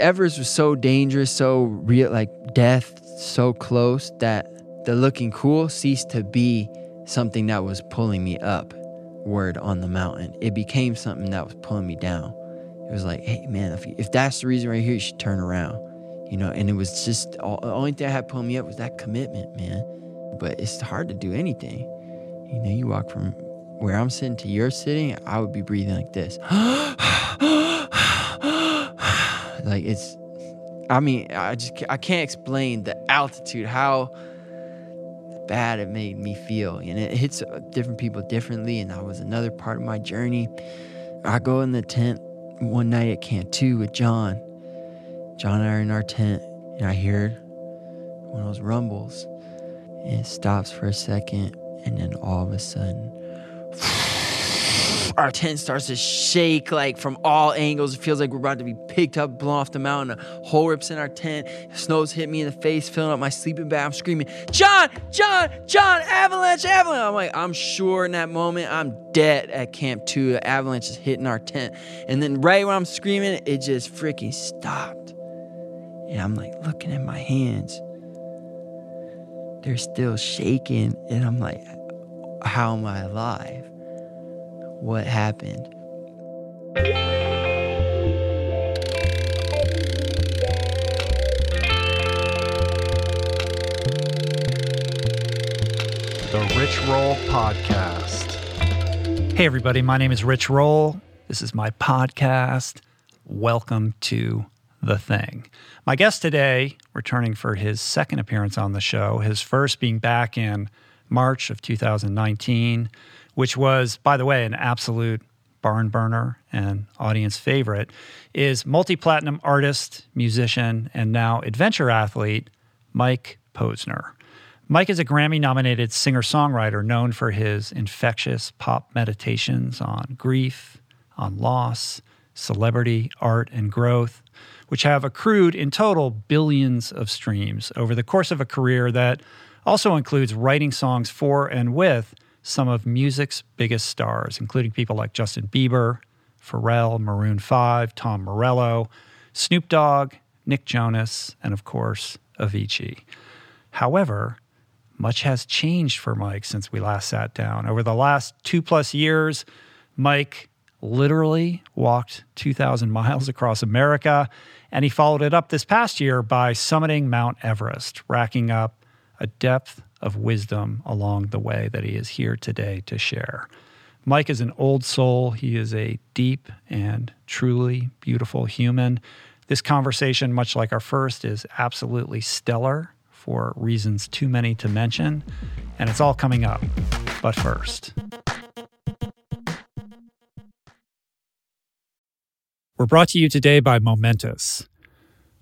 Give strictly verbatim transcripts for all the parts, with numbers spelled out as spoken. Everest was so dangerous, so real, like death so close, that the looking cool ceased to be something that was pulling me upward on the mountain. It became something that was pulling me down. It was like, hey man, if, you, if that's the reason right here, you should turn around, you know. And it was just all, the only thing that had pulling me up was that commitment, man. But it's hard to do anything, you know. You walk from where I'm sitting to your sitting, I would be breathing like this. Like it's, I mean, I just, I can't explain the altitude, how bad it made me feel. And it hits different people differently. And that was another part of my journey. I go in the tent one night at K two with John. John and I are in our tent, and I hear one of those rumbles. And it stops for a second, and then all of a sudden, our tent starts to shake, like from all angles. It feels like we're about to be picked up, blown off the mountain. A hole rips in our tent. Snow's hit me in the face, filling up my sleeping bag. I'm screaming, John, John, John, avalanche, avalanche. I'm like, I'm sure in that moment I'm dead at Camp two. The avalanche is hitting our tent. And then right when I'm screaming, it just freaking stopped. And I'm like looking at my hands. They're still shaking. And I'm like, how am I alive? What happened? The Rich Roll Podcast. Hey everybody, my name is Rich Roll. This is my podcast. Welcome to The Thing. My guest today, returning for his second appearance on the show, his first being back in March of two thousand nineteen, which was, by the way, an absolute barn burner and audience favorite, is multi-platinum artist, musician, and now adventure athlete, Mike Posner. Mike is a Grammy-nominated singer-songwriter known for his infectious pop meditations on grief, on loss, celebrity, art, and growth, which have accrued in total billions of streams over the course of a career that also includes writing songs for and with some of music's biggest stars, including people like Justin Bieber, Pharrell, Maroon five, Tom Morello, Snoop Dogg, Nick Jonas, and of course, Avicii. However, much has changed for Mike since we last sat down. Over the last two plus years, Mike literally walked two thousand miles across America, and he followed it up this past year by summiting Mount Everest, racking up a depth of wisdom along the way that he is here today to share. Mike is an old soul. He is a deep and truly beautiful human. This conversation, much like our first, is absolutely stellar for reasons too many to mention, and it's all coming up. But first, we're brought to you today by Momentus.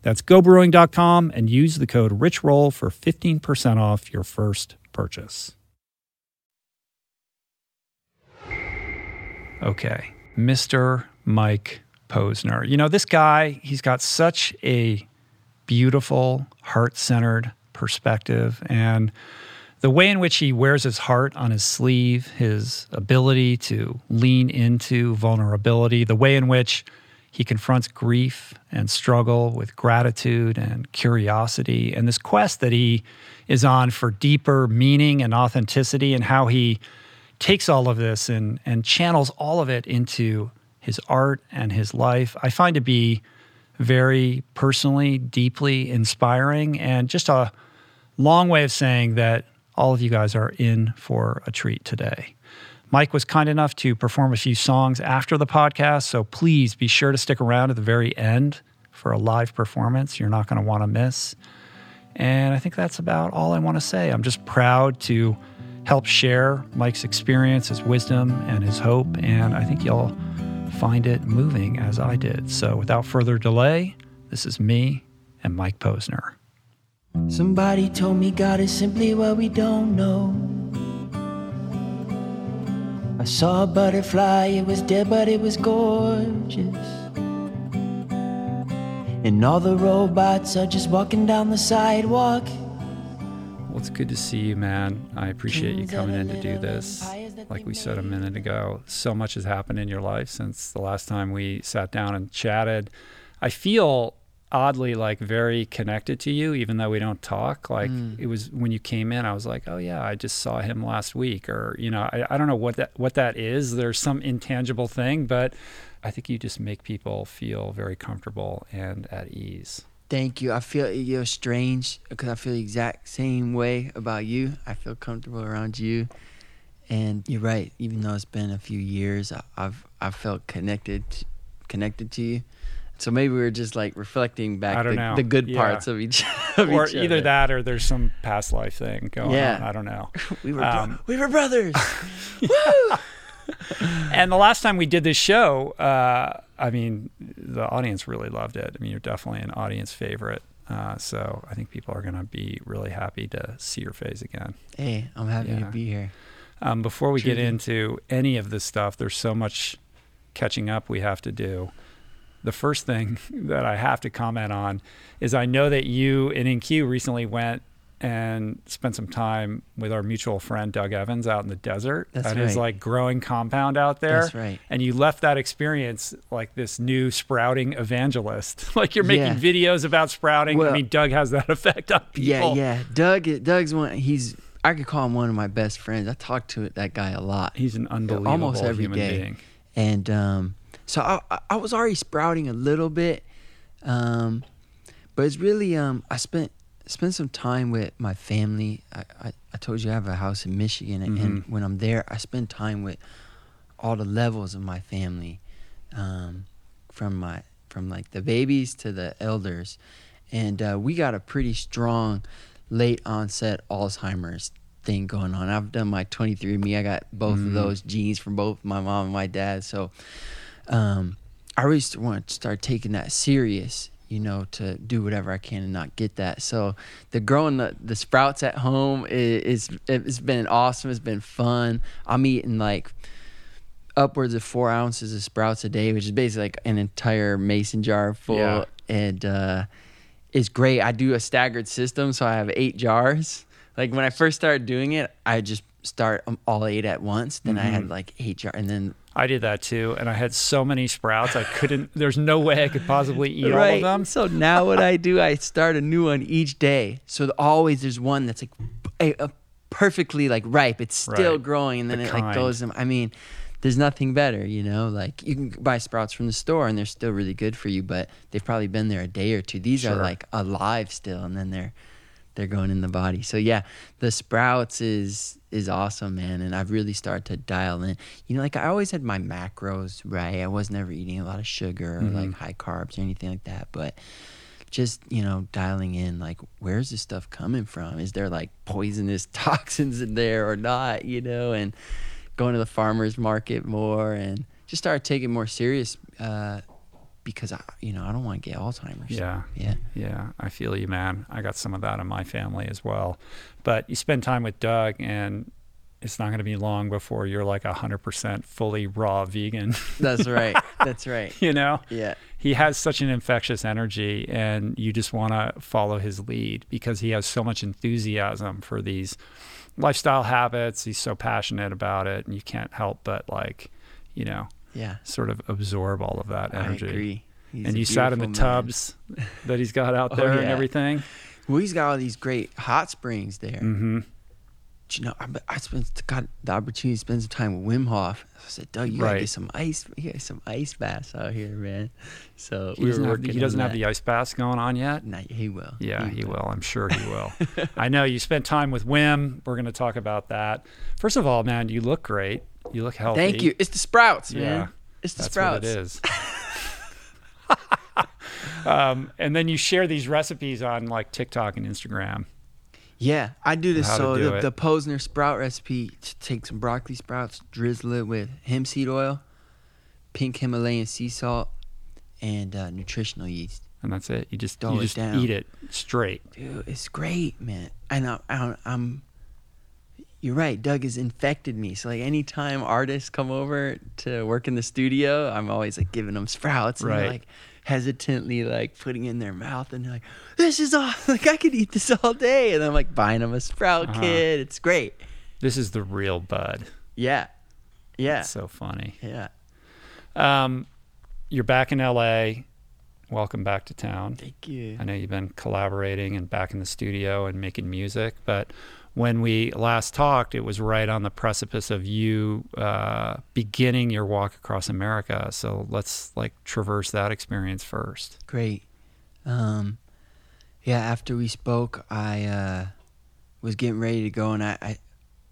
That's go brewing dot com, and use the code RICHROLL for fifteen percent off your first purchase. Okay, Mister Mike Posner. You know, this guy, he's got such a beautiful, heart-centered perspective, and the way in which he wears his heart on his sleeve, his ability to lean into vulnerability, the way in which he confronts grief and struggle with gratitude and curiosity, and this quest that he is on for deeper meaning and authenticity, and how he takes all of this and, and channels all of it into his art and his life, I find to be very personally, deeply inspiring, and just a long way of saying that all of you guys are in for a treat today. Mike was kind enough to perform a few songs after the podcast, so please be sure to stick around at the very end for a live performance you're not going to want to miss. And I think that's about all I want to say. I'm just proud to help share Mike's experience, his wisdom, and his hope, and I think you'll find it moving as I did. So without further delay, this is me and Mike Posner. Somebody told me God is simply what we don't know. I saw a butterfly, it was dead, but it was gorgeous. And all the robots are just walking down the sidewalk. Well, it's good to see you, man. I appreciate you coming in to do this. Like we said a minute ago, so much has happened in your life since the last time we sat down and chatted. I feel oddly like very connected to you, even though we don't talk. Like mm. it was when you came in, I was like, oh yeah, I just saw him last week, or you know, I, I don't know what that what that is. There's some intangible thing, but I think you just make people feel very comfortable and at ease. Thank you. I feel you're strange because I feel the exact same way about you. I feel comfortable around you, and you're right. Even though it's been a few years, I've I've felt connected connected to you. So maybe we were just like reflecting back the, the good yeah. parts of each of Or each either other. That or there's some past life thing going yeah. on. I don't know. We were um, we were brothers. Woo! And the last time we did this show, uh, I mean, the audience really loved it. I mean, you're definitely an audience favorite. Uh, so I think people are going to be really happy to see your face again. Hey, I'm happy yeah. to be here. Um, before we Trudy. get into any of this stuff, there's so much catching up we have to do. The first thing that I have to comment on is I know that you and N Q recently went and spent some time with our mutual friend Doug Evans out in the desert. That's right. At his like growing compound out there. That's right. And you left that experience like this new sprouting evangelist. Like you're making yeah. videos about sprouting. Well, I mean, Doug has that effect on people. Yeah, yeah. Doug, Doug's one. He's I could call him one of my best friends. I talk to that guy a lot. He's an unbelievable almost every human day. being. And um, so I, I was already sprouting a little bit, um, but it's really um, I spent. spend some time with my family. I, I, I told you I have a house in Michigan, and, mm-hmm. and when I'm there, I spend time with all the levels of my family, um, from my from like the babies to the elders, and uh, we got a pretty strong late onset Alzheimer's thing going on. I've done my twenty-three and me. I got both mm-hmm. of those genes from both my mom and my dad. So um, I really want to start taking that serious. You know, to do whatever I can and not get that. So the growing the, the sprouts at home is, is it's been awesome. It's been fun. I'm eating like upwards of four ounces of sprouts a day, which is basically like an entire mason jar full. Yeah. And uh, it's great. I do a staggered system, so I have eight jars. Like when I first started doing it, I just start all eight at once. Then mm-hmm. I had like eight jars, and then. I did that too, and I had so many sprouts I couldn't. There's no way I could possibly eat right. all of them. So now what I do, I start a new one each day. So the, always there's one that's like a, a perfectly like ripe. It's still right. growing, and then the it kind. like goes. I mean, there's nothing better, you know. Like you can buy sprouts from the store, and they're still really good for you, but they've probably been there a day or two. These sure. are like alive still, and then they're they're going in the body. So yeah, the sprouts is. is awesome, man, and I've really started to dial in. You know, like I always had my macros, right? I was never eating a lot of sugar or mm-hmm. like high carbs or anything like that, but just, you know, dialing in, like, where's this stuff coming from? Is there like poisonous toxins in there or not, you know, and going to the farmer's market more and just start taking more serious uh, because, I, you know, I don't want to get Alzheimer's. Yeah. Yeah. Yeah. I feel you, man. I got some of that in my family as well. But you spend time with Doug, and it's not going to be long before you're like one hundred percent fully raw vegan. That's right. That's right. You know? Yeah. He has such an infectious energy, and you just want to follow his lead because he has so much enthusiasm for these lifestyle habits. He's so passionate about it, and you can't help but, like, you know, yeah, sort of absorb all of that energy. I agree. He's and you sat in the man. tubs that he's got out there oh, yeah. and everything. Well, he's got all these great hot springs there. Mm-hmm. You know, I, I spent got the opportunity to spend some time with Wim Hof. I said, Doug, you right. gotta get some ice. You got some ice baths out here, man. So he we doesn't, have, he doesn't have the ice baths going on yet. No, he will. Yeah, he, he will. will. I'm sure he will. I know you spent time with Wim. We're gonna talk about that. First of all, man, you look great. You look healthy. Thank you. It's the sprouts, yeah. man. It's the That's sprouts. What it is. Um, and then you share these recipes on like TikTok and Instagram. Yeah, I do this. So do the, the Posner sprout recipe, take some broccoli sprouts, drizzle it with hemp seed oil, pink Himalayan sea salt, and uh, nutritional yeast. And that's it. You just, you just eat it straight. Dude, it's great, man. And I, I, I'm, you're right, Doug has infected me. So like anytime artists come over to work in the studio, I'm always like giving them sprouts and right. like hesitantly like putting in their mouth, and they're like, this is all like I could eat this all day, and I'm like buying them a sprout uh-huh. kit. It's great. This is the real bud. Yeah. Yeah. That's so funny. Yeah. Um, you're back in L A. Welcome back to town. Thank you. I know you've been collaborating and back in the studio and making music, but when we last talked, it was right on the precipice of you uh, beginning your walk across America. So let's like traverse that experience first. Great. Um, yeah, after we spoke, I uh, was getting ready to go, and I, I,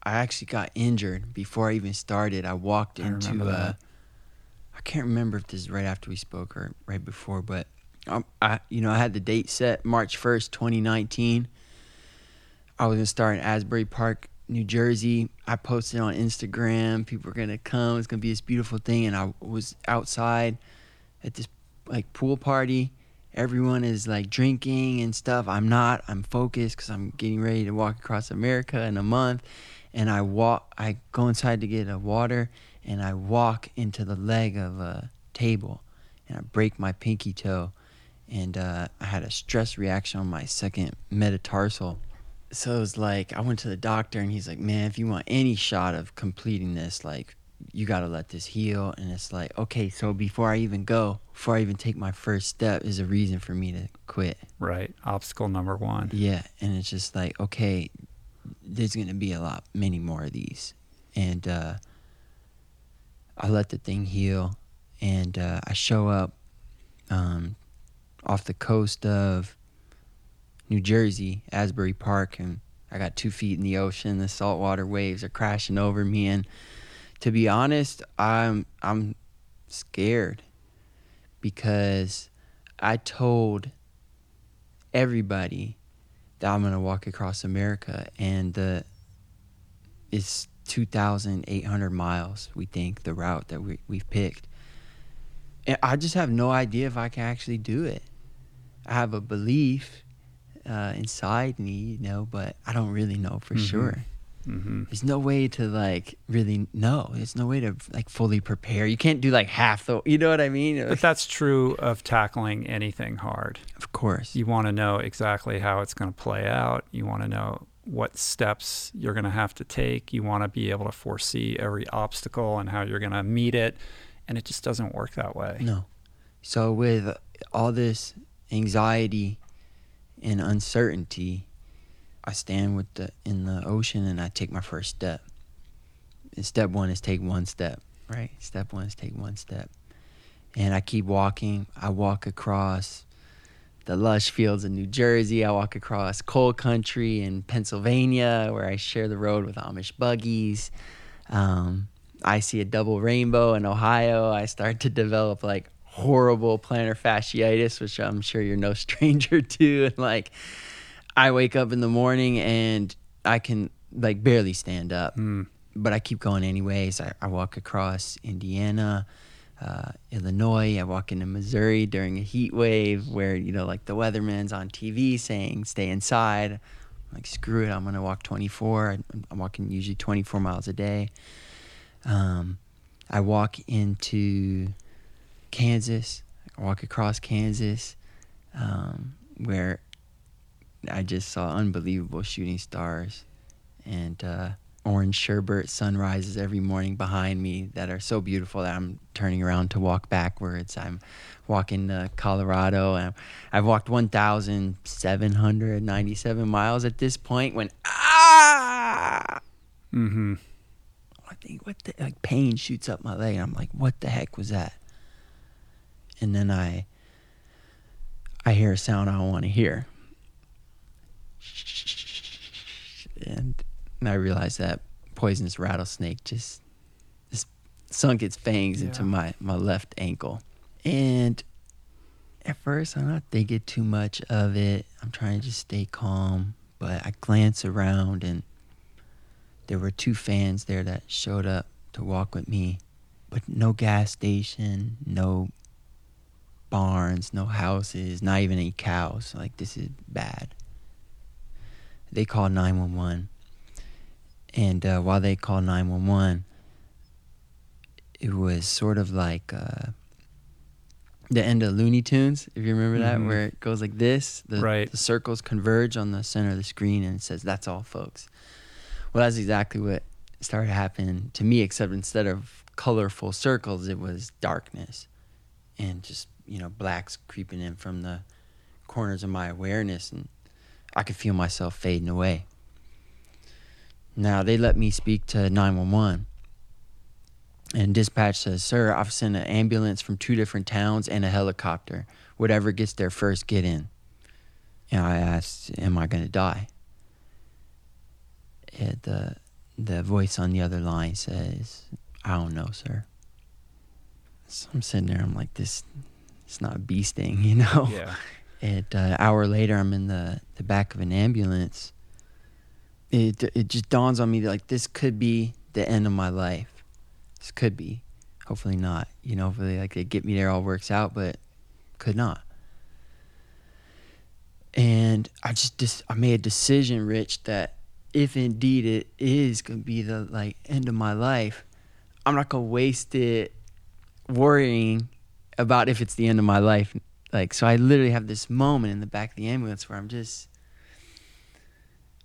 I actually got injured before I even started. I walked into... I remember that. I can't remember if this is right after we spoke or right before, but I, I you know, I had the date set March first, twenty nineteen. I was going to start in Asbury Park, New Jersey. I posted on Instagram. People were going to come. It's going to be this beautiful thing. And I was outside at this like pool party. Everyone is like drinking and stuff. I'm not. I'm focused because I'm getting ready to walk across America in a month. And I walk. I go inside to get a water. And I walk into the leg of a table, and I break my pinky toe, and uh, I had a stress reaction on my second metatarsal. So it was like, I went to the doctor, and he's like, man, if you want any shot of completing this, like, you gotta let this heal. And it's like, okay, so before I even go, before I even take my first step is a reason for me to quit. Right, obstacle number one. Yeah, and it's just like, okay, there's gonna be a lot, many more of these. And, uh, I let the thing heal, and uh, I show up um, off the coast of New Jersey, Asbury Park, and I got two feet in the ocean. The saltwater waves are crashing over me, and to be honest, I'm I'm scared because I told everybody that I'm gonna walk across America, and the it's. two thousand eight hundred miles, we think, the route that we, we've picked. And I just have no idea if I can actually do it. I have a belief uh, inside me, you know, but I don't really know for mm-hmm. sure. Mm-hmm. There's no way to, like, really know. There's no way to, like, fully prepare. You can't do, like, half the, you know what I mean? But that's true of tackling anything hard. Of course. You want to know exactly how it's going to play out. You want to know what steps you're going to have to take. You want to be able to foresee every obstacle and how you're going to meet it, and it just doesn't work that way. No. So with all this anxiety and uncertainty, I stand with the in the ocean and I take my first step. And step one is take one step, right? Step one is take one step. And I keep walking. I walk across the lush fields in New Jersey. I walk across coal country in Pennsylvania, where I share the road with Amish buggies. Um, I see a double rainbow in Ohio. I start to develop like horrible plantar fasciitis, which I'm sure you're no stranger to. And like, I wake up in the morning and I can like barely stand up, mm. but I keep going anyways. I, I walk across Indiana, Uh, Illinois. I walk into Missouri during a heat wave where, you know, like the weatherman's on T V saying, stay inside. I'm like, screw it, I'm going to walk twenty-four. I'm, I'm walking usually twenty-four miles a day. Um, I walk into Kansas. I walk across Kansas um, where I just saw unbelievable shooting stars and uh, orange sherbet sunrises every morning behind me that are so beautiful that I'm turning around to walk backwards. I'm walking to Colorado, and I've walked one thousand seven hundred ninety-seven miles at this point when, ah! Mm-hmm. I think, what the, like pain shoots up my leg, and I'm like, what the heck was that? And then I, I hear a sound I don't want to hear. And... And I realized that poisonous rattlesnake just, just sunk its fangs yeah. into my, my left ankle. And at first, I'm not thinking too much of it. I'm trying to just stay calm. But I glance around, and there were two fans there that showed up to walk with me. But no gas station, no barns, no houses, not even any cows. Like, this is bad. They called nine one one. And uh, while they called nine one one, it was sort of like uh, the end of Looney Tunes, if you remember that, mm-hmm. where it goes like this. The, right. the circles converge on the center of the screen and it says, "That's all, folks." Well, that's exactly what started happening to me, except instead of colorful circles, it was darkness and just, you know, blacks creeping in from the corners of my awareness, and I could feel myself fading away. Now, they let me speak to nine one one, and dispatch says, "Sir, I've sent an ambulance from two different towns and a helicopter. Whatever gets there first, get in." And I asked, "Am I going to die?" And the the voice on the other line says, "I don't know, sir." So I'm sitting there, I'm like, this, it's not a bee sting, you know? Yeah. And uh, an hour later, I'm in the, the back of an ambulance. It it just dawns on me that, like, this could be the end of my life. This could be. Hopefully not. You know, hopefully, like, they get me there, all works out, but could not. And I just, just I made a decision, Rich, that if indeed it is going to be the, like, end of my life, I'm not going to waste it worrying about if it's the end of my life. Like, so I literally have this moment in the back of the ambulance where I'm just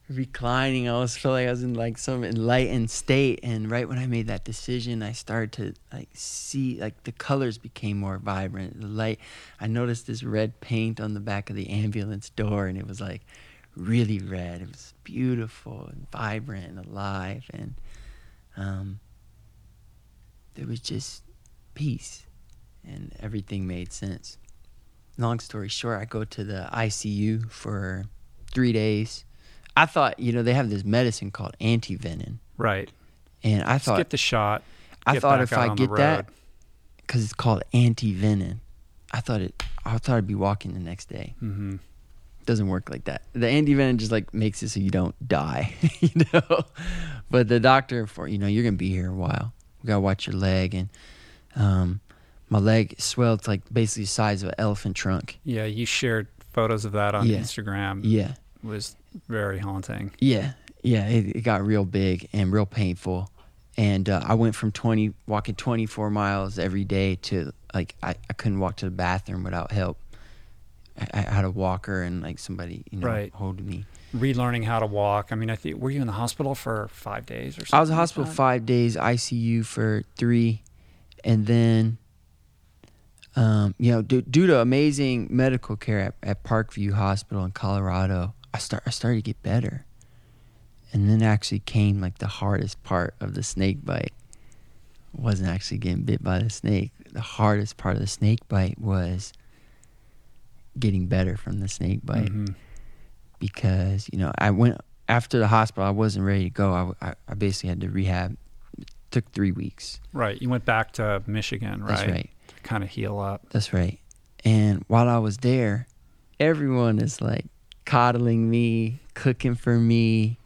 reclining. I always felt like I was in, like, some enlightened state. And right when I made that decision, I started to, like, see, like, the colors became more vibrant. The light, I noticed this red paint on the back of the ambulance door, and it was, like, really red. It was beautiful and vibrant and alive. And um, there was just peace, and everything made sense. Long story short, I go to the I C U for three days. I thought, you know, they have this medicine called antivenin. Right. And I thought... Just get the shot. I thought if I get that, because it's called antivenin, I thought it, I thought I'd be walking the next day. Mm-hmm. It doesn't work like that. The antivenin just, like, makes it so you don't die, you know? But the doctor, for you know, you're going to be here a while. We got to watch your leg, and... um my leg swelled to, like, basically the size of an elephant trunk. Yeah, you shared photos of that on yeah. Instagram. Yeah. It was very haunting. Yeah, yeah, it, it got real big and real painful. And uh, I went from twenty walking twenty-four miles every day to, like, I, I couldn't walk to the bathroom without help. I, I had a walker and, like, somebody, you know, right. holding me. Relearning how to walk. I mean, I think, were you in the hospital for five days or something? I was in the hospital like five days, I C U for three, and then... Um, you know, due, due to amazing medical care at, at Parkview Hospital in Colorado, I start I started to get better, and then actually came, like, the hardest part of the snake bite. I wasn't actually getting bit by the snake. The hardest part of the snake bite was getting better from the snake bite, mm-hmm. because, you know, I went after the hospital. I wasn't ready to go. I, I, I basically had to rehab. It took three weeks. Right. You went back to Michigan, right? That's right. Kind of heal up. That's right. And while I was there, everyone is, like, coddling me, cooking for me,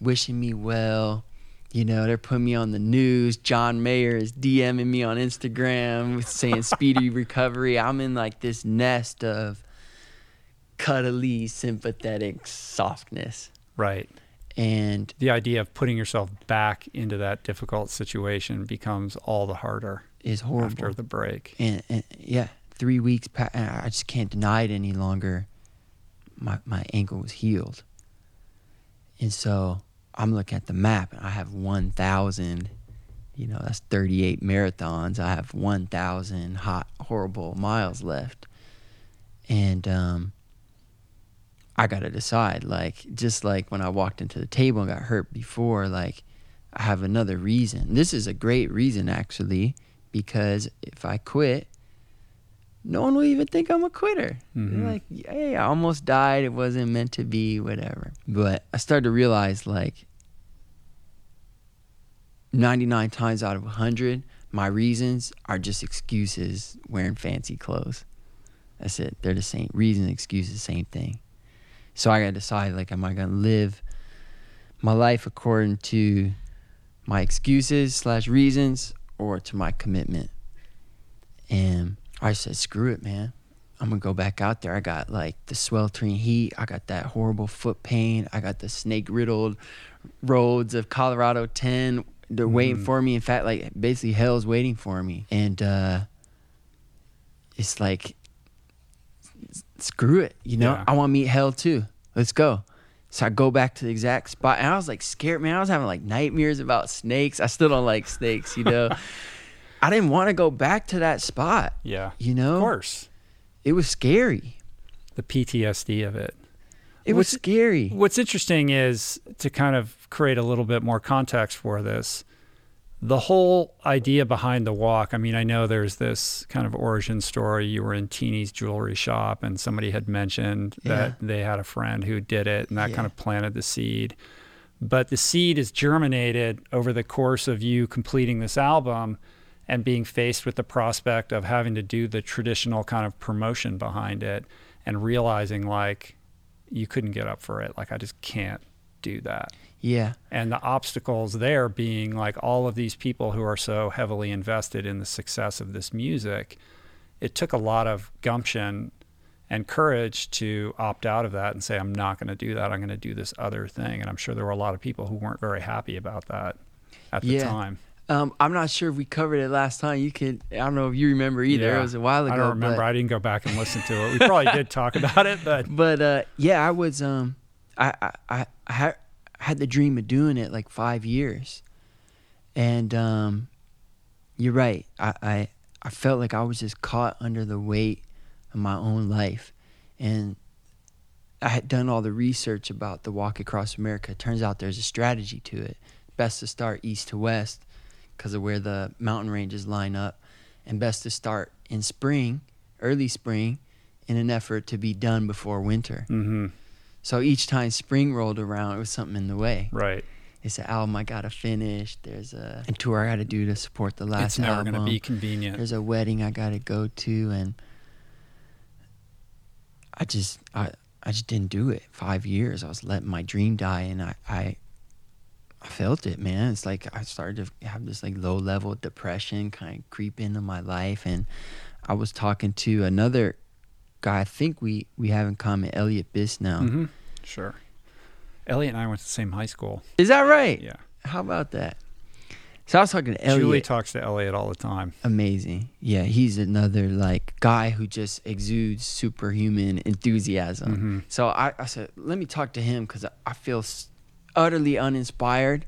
wishing me well. You know, they're putting me on the news. John Mayer is DMing me on Instagram saying speedy recovery. I'm in, like, this nest of cuddly, sympathetic softness. Right. And the idea of putting yourself back into that difficult situation becomes all the harder. Is horrible after the break, and, and yeah, three weeks. Pa- I just can't deny it any longer. My my ankle was healed, and so I'm looking at the map, and I have one thousand. You know, that's thirty-eight marathons. I have one thousand hot, horrible miles left, and um, I got to decide. Like, just like when I walked into the table and got hurt before, like, I have another reason. This is a great reason, actually. Because if I quit, no one will even think I'm a quitter. Mm-hmm. Like, hey, I almost died. It wasn't meant to be, whatever. But I started to realize, like, ninety-nine times out of one hundred, my reasons are just excuses wearing fancy clothes. That's it. They're the same. Reason, excuses, same thing. So I got to decide, like, am I going to live my life according to my excuses slash reasons, or to my commitment? And I said, screw it, man. I'm gonna go back out there. I got like the sweltering heat. I got that horrible foot pain. I got the snake riddled roads of Colorado ten. They're mm. waiting for me. In fact, like basically hell's waiting for me. And uh, it's like, screw it, you know? Yeah. I wanna meet hell too. Let's go. So I go back to the exact spot, and I was like scared, man. I was having like nightmares about snakes. I still don't like snakes, you know. I didn't want to go back to that spot. Yeah. You know? Of course. It was scary. The P T S D of it. It what's, was scary. What's interesting is, to kind of create a little bit more context for this, the whole idea behind the walk, I mean, I know there's this kind of origin story. You were in Teeny's jewelry shop, and somebody had mentioned that yeah. they had a friend who did it, and that yeah. kind of planted the seed. But the seed is germinated over the course of you completing this album and being faced with the prospect of having to do the traditional kind of promotion behind it, and realizing like you couldn't get up for it. Like, I just can't do that. Yeah. And the obstacles there being like all of these people who are so heavily invested in the success of this music. It took a lot of gumption and courage to opt out of that and say, I'm not going to do that. I'm going to do this other thing. And I'm sure there were a lot of people who weren't very happy about that at the yeah. time. Um, I'm not sure if we covered it last time. You could, I don't know if you remember either. Yeah. It was a while ago. I don't remember. But... I didn't go back and listen to it. We probably did talk about it, but but uh, yeah, I was. Um, I I I had the dream of doing it like five years, and um, you're right. I, I I felt like I was just caught under the weight of my own life, and I had done all the research about the walk across America. It turns out there's a strategy to it. Best to start east to west, because of where the mountain ranges line up, and best to start in spring, early spring, in an effort to be done before winter. Mm-hmm. So each time spring rolled around, it was something in the way. Right. It's an album I gotta finish. There's a, a tour I gotta do to support the last album. It's never album. gonna be convenient. There's a wedding I gotta go to, and I just, I, I just didn't do it. Five years, I was letting my dream die, and I, I I felt it, man. It's like I started to have this like low level depression kind of creep into my life. And I was talking to another guy, I think we, we have in common, Elliot Bisnow. Mm-hmm. Sure. Elliot and I went to the same high school. Is that right? Yeah. How about that? So I was talking to Elliot. Julie talks to Elliot all the time. Amazing. Yeah, he's another like guy who just exudes superhuman enthusiasm. Mm-hmm. So I, I said, let me talk to him, because I, I feel... St- utterly uninspired,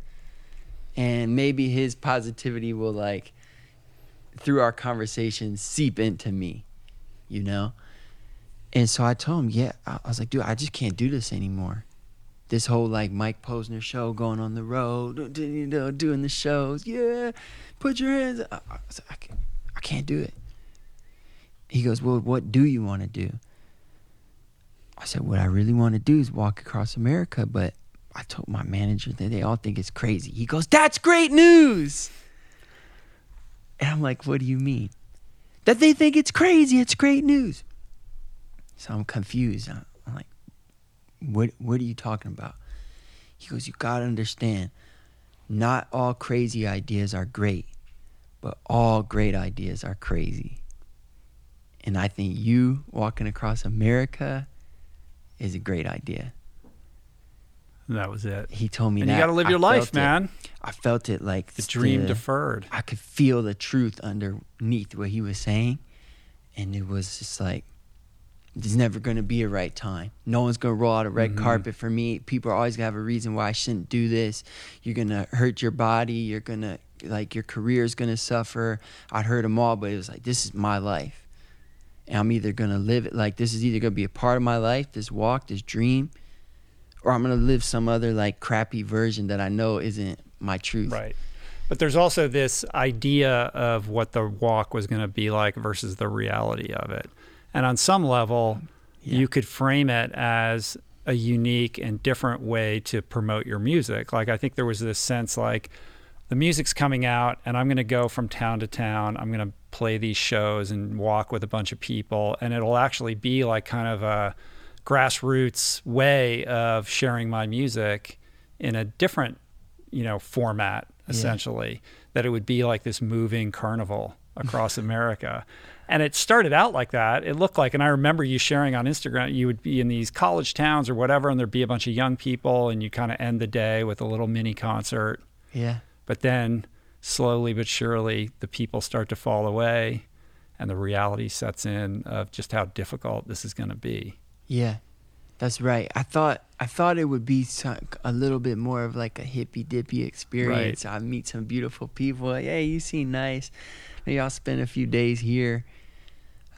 and maybe his positivity will like through our conversation seep into me, you know. And so I told him, yeah, I was like, dude, I just can't do this anymore. This whole like Mike Posner show, going on the road, you know, doing the shows, yeah, put your hands up. I was like, I can't, I can't do it. He goes, well, what do you want to do? I said, what I really want to do is walk across America, but I told my manager that they all think it's crazy. He goes, that's great news. And I'm like, what do you mean? That they think it's crazy, it's great news. So I'm confused. I'm like, what, what are you talking about? He goes, you gotta understand, not all crazy ideas are great, but all great ideas are crazy. And I think you walking across America is a great idea. That was it. He told me and that. And you got to live your I life, man. It. I felt it like... The dream the, deferred. I could feel the truth underneath what he was saying. And it was just like, there's never going to be a right time. No one's going to roll out a red mm-hmm. carpet for me. People are always going to have a reason why I shouldn't do this. You're going to hurt your body. You're going to, like, your career is going to suffer. I'd heard them all, but it was like, this is my life. And I'm either going to live it, like, this is either going to be a part of my life, this walk, this dream, or I'm going to live some other like crappy version that I know isn't my truth. Right. But there's also this idea of what the walk was going to be like versus the reality of it. And on some level, yeah. you could frame it as a unique and different way to promote your music. Like, I think there was this sense like, the music's coming out and I'm going to go from town to town. I'm going to play these shows and walk with a bunch of people. And it'll actually be like kind of a grassroots way of sharing my music in a different, you know, format, essentially, yeah. that it would be like this moving carnival across America. And it started out like that. It looked like, and I remember you sharing on Instagram, you would be in these college towns or whatever, and there'd be a bunch of young people, and you kind of end the day with a little mini concert. Yeah. But then slowly but surely, the people start to fall away, and the reality sets in of just how difficult this is going to be. Yeah, that's right. I thought I thought it would be some, a little bit more of like a hippy-dippy experience. Right. I meet some beautiful people. Like, hey, you seem nice. Maybe I'll spend a few days here.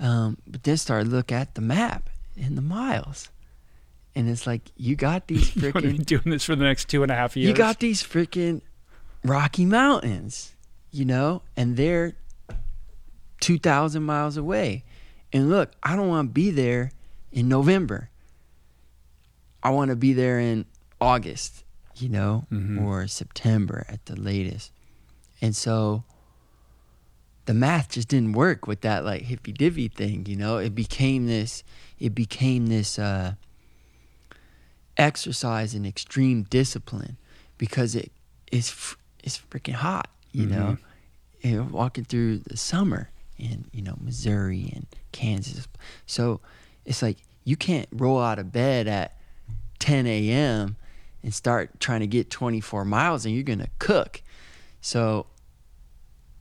Um, but then started look at the map and the miles. And it's like, you got these freaking... You've been doing this for the next two and a half years. You got these freaking Rocky Mountains, you know? And they're two thousand miles away. And look, I don't want to be there in November. I want to be there in August, you know, mm-hmm. or September at the latest. And so... the math just didn't work with that like hippy-dippy thing, you know? It became this, it became this uh, exercise in extreme discipline because it, it's, it's freaking hot, you mm-hmm. know? And walking through the summer in, you know, Missouri and Kansas. So it's like you can't roll out of bed at ten a.m. and start trying to get twenty-four miles and you're going to cook. So...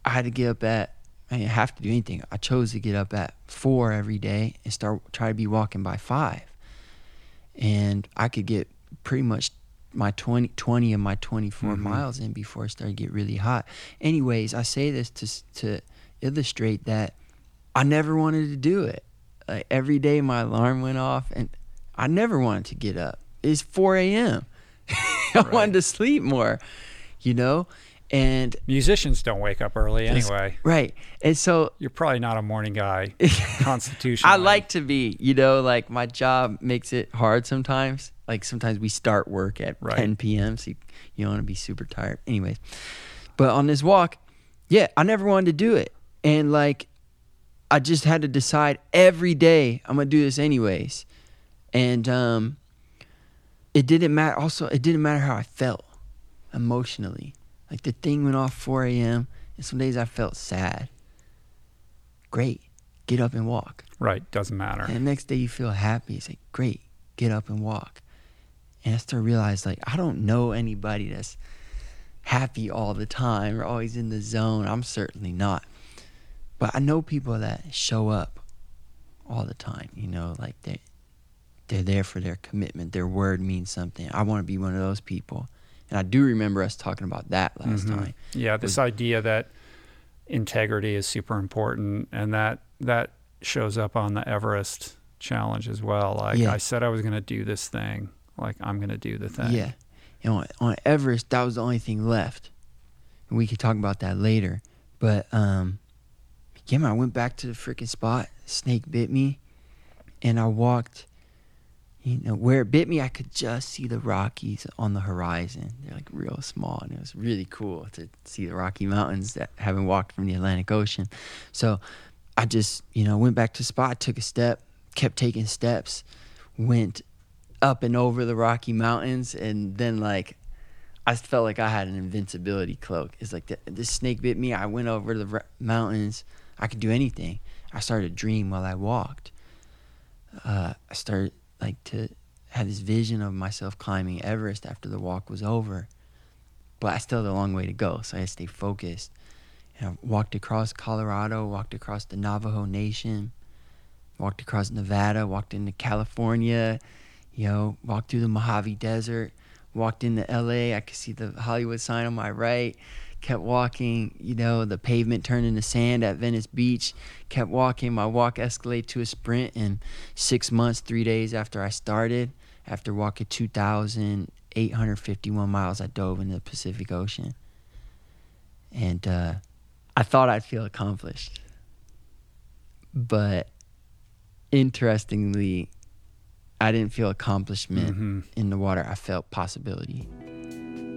I had to get up at, I didn't have to do anything. I chose to get up at four every day and start try to be walking by five. And I could get pretty much my twenty, twenty of my twenty-four mm-hmm. miles in before it started to get really hot. Anyways, I say this to to illustrate that I never wanted to do it. Like every day my alarm went off and I never wanted to get up. It's four a.m. I right. wanted to sleep more, you know? And musicians don't wake up early anyway. Right. And so you're probably not a morning guy constitutionally. I like to be, you know, like my job makes it hard sometimes. Like sometimes we start work at right. ten p.m. so you, you don't want to be super tired. Anyways, but on this walk, yeah, I never wanted to do it. And like, I just had to decide every day I'm going to do this anyways. And um, it didn't matter. Also, it didn't matter how I felt emotionally. Like the thing went off four a.m. and some days I felt sad. Great, get up and walk. Right, doesn't matter. And the next day you feel happy. It's like, great, get up and walk. And I started to realize, like, I don't know anybody that's happy all the time or always in the zone. I'm certainly not. But I know people that show up all the time, you know, like they, they're there for their commitment. Their word means something. I want to be one of those people. And I do remember us talking about that last mm-hmm. time. Yeah, this was, idea that integrity is super important, and that that shows up on the Everest challenge as well. Like yeah. I said I was going to do this thing, like I'm going to do the thing. Yeah, and on, on Everest, that was the only thing left. And we could talk about that later. But, um, yeah, man, I went back to the freaking spot, snake bit me, and I walked... You know, where it bit me, I could just see the Rockies on the horizon. They're like real small, and it was really cool to see the Rocky Mountains that having walked from the Atlantic Ocean. So I just, you know, went back to the spot, took a step, kept taking steps, went up and over the Rocky Mountains, and then like I felt like I had an invincibility cloak. It's like the, this snake bit me. I went over the r- mountains. I could do anything. I started to dream while I walked. Uh, I started... like to have this vision of myself climbing Everest after the walk was over. But I still had a long way to go, so I had to stay focused. And I walked across Colorado, walked across the Navajo Nation, walked across Nevada, walked into California, you know, walked through the Mojave Desert, walked into L A. I could see the Hollywood sign on my right, kept walking, you know, the pavement turned into sand at Venice Beach, kept walking, my walk escalated to a sprint, and six months, three days after I started, after walking two thousand eight hundred fifty-one miles, I dove into the Pacific Ocean. And uh, I thought I'd feel accomplished. But interestingly, I didn't feel accomplishment mm-hmm. in the water. I felt possibility.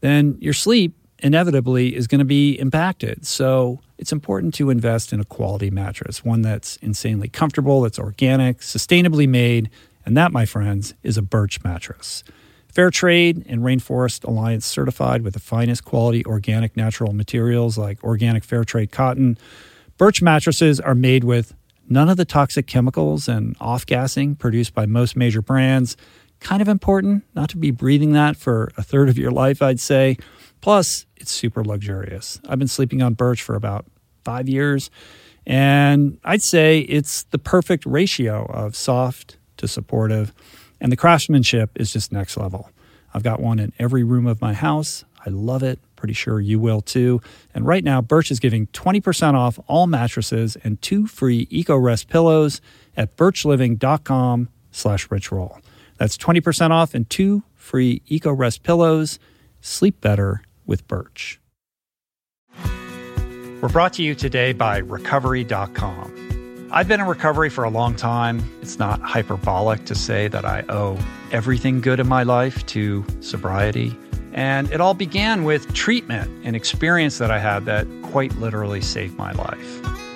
then your sleep inevitably is going to be impacted. So it's important to invest in a quality mattress, one that's insanely comfortable, that's organic, sustainably made, and that, my friends, is a Birch mattress. Fair trade and Rainforest Alliance certified with the finest quality organic natural materials like organic fair trade cotton. Birch mattresses are made with none of the toxic chemicals and off-gassing produced by most major brands. Kind of important not to be breathing that for a third of your life, I'd say. Plus, it's super luxurious. I've been sleeping on Birch for about five years, and I'd say it's the perfect ratio of soft to supportive, and the craftsmanship is just next level. I've got one in every room of my house. I love it. Pretty sure you will too. And right now, Birch is giving twenty percent off all mattresses and two free EcoRest pillows at birchliving.com slash richroll. That's twenty percent off and two free EcoRest pillows. Sleep better with Birch. We're brought to you today by recovery dot com. I've been in recovery for a long time. It's not hyperbolic to say that I owe everything good in my life to sobriety. And it all began with treatment, an experience that I had that quite literally saved my life.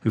who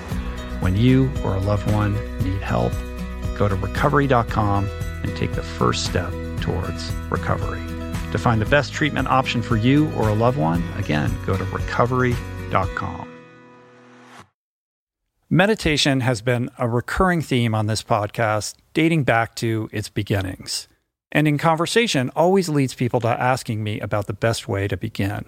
When you or a loved one need help, go to recovery dot com and take the first step towards recovery. To find the best treatment option for you or a loved one, again, go to recovery dot com. Meditation has been a recurring theme on this podcast, dating back to its beginnings. And in conversation, always leads people to asking me about the best way to begin.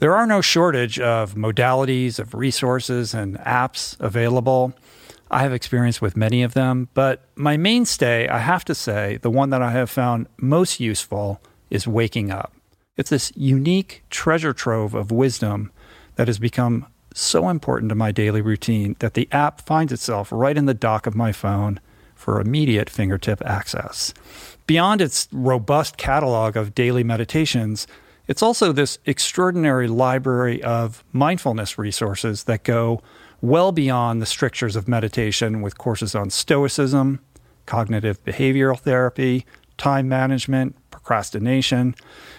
There are no shortage of modalities, of resources, and apps available. I have experience with many of them, but my mainstay, I have to say, the one that I have found most useful is Waking Up. It's this unique treasure trove of wisdom that has become so important to my daily routine that the app finds itself right in the dock of my phone for immediate fingertip access. Beyond its robust catalog of daily meditations, it's also this extraordinary library of mindfulness resources that go well beyond the strictures of meditation, with courses on stoicism, cognitive behavioral therapy, time management, procrastination,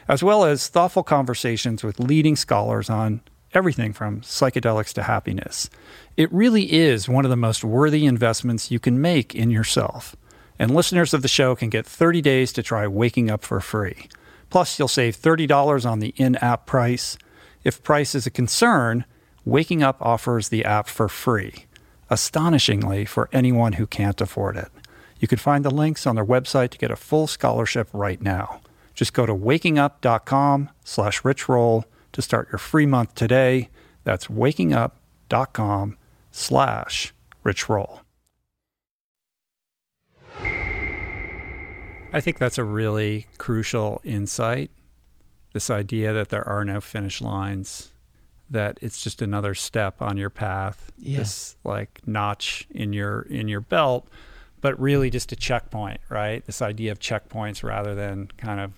as well as thoughtful conversations with leading scholars on everything from psychedelics to happiness. It really is one of the most worthy investments you can make in yourself. And listeners of the show can get thirty days to try Waking Up for free. Plus, you'll save thirty dollars on the in-app price. If price is a concern, Waking Up offers the app for free, astonishingly, for anyone who can't afford it. You can find the links on their website to get a full scholarship right now. Just go to waking up dot com slash richroll to start your free month today. That's waking up dot com slash richroll. I think that's a really crucial insight, this idea that there are no finish lines, that it's just another step on your path, yeah. this like notch in your in your belt, but really just a checkpoint, right? This idea of checkpoints rather than kind of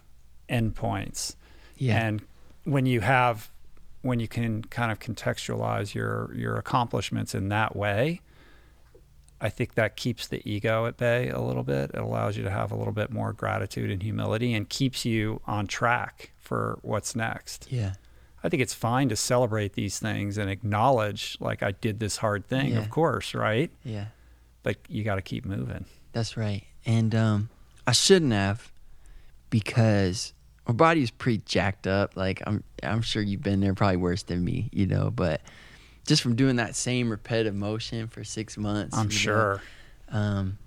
endpoints. Yeah. And when you have, when you can kind of contextualize your your accomplishments in that way, I think that keeps the ego at bay a little bit. It allows you to have a little bit more gratitude and humility and keeps you on track for what's next. Yeah. I think it's fine to celebrate these things and acknowledge, like, I did this hard thing, yeah. of course, right? Yeah. But you got to keep moving. That's right. And um, I shouldn't have, because my body is pretty jacked up. Like, I'm I'm sure you've been there probably worse than me, you know, but just from doing that same repetitive motion for six months. I'm sure. Know, um,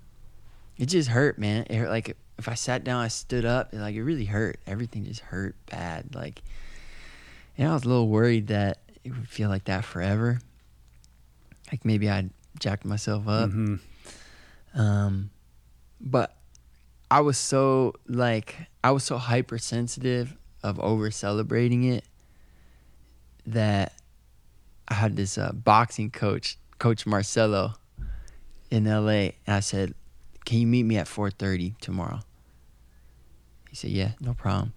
it just hurt, man. It hurt. Like, if I sat down, I stood up, and, like, it really hurt. Everything just hurt bad. Like, and I was a little worried that it would feel like that forever. Like, maybe I'd jacked myself up. Mm-hmm. Um, but I was so, like, I was so hypersensitive of over-celebrating it that I had this uh, boxing coach, Coach Marcelo, in L A, and I said, can you meet me at four thirty tomorrow? He said, yeah, no problem.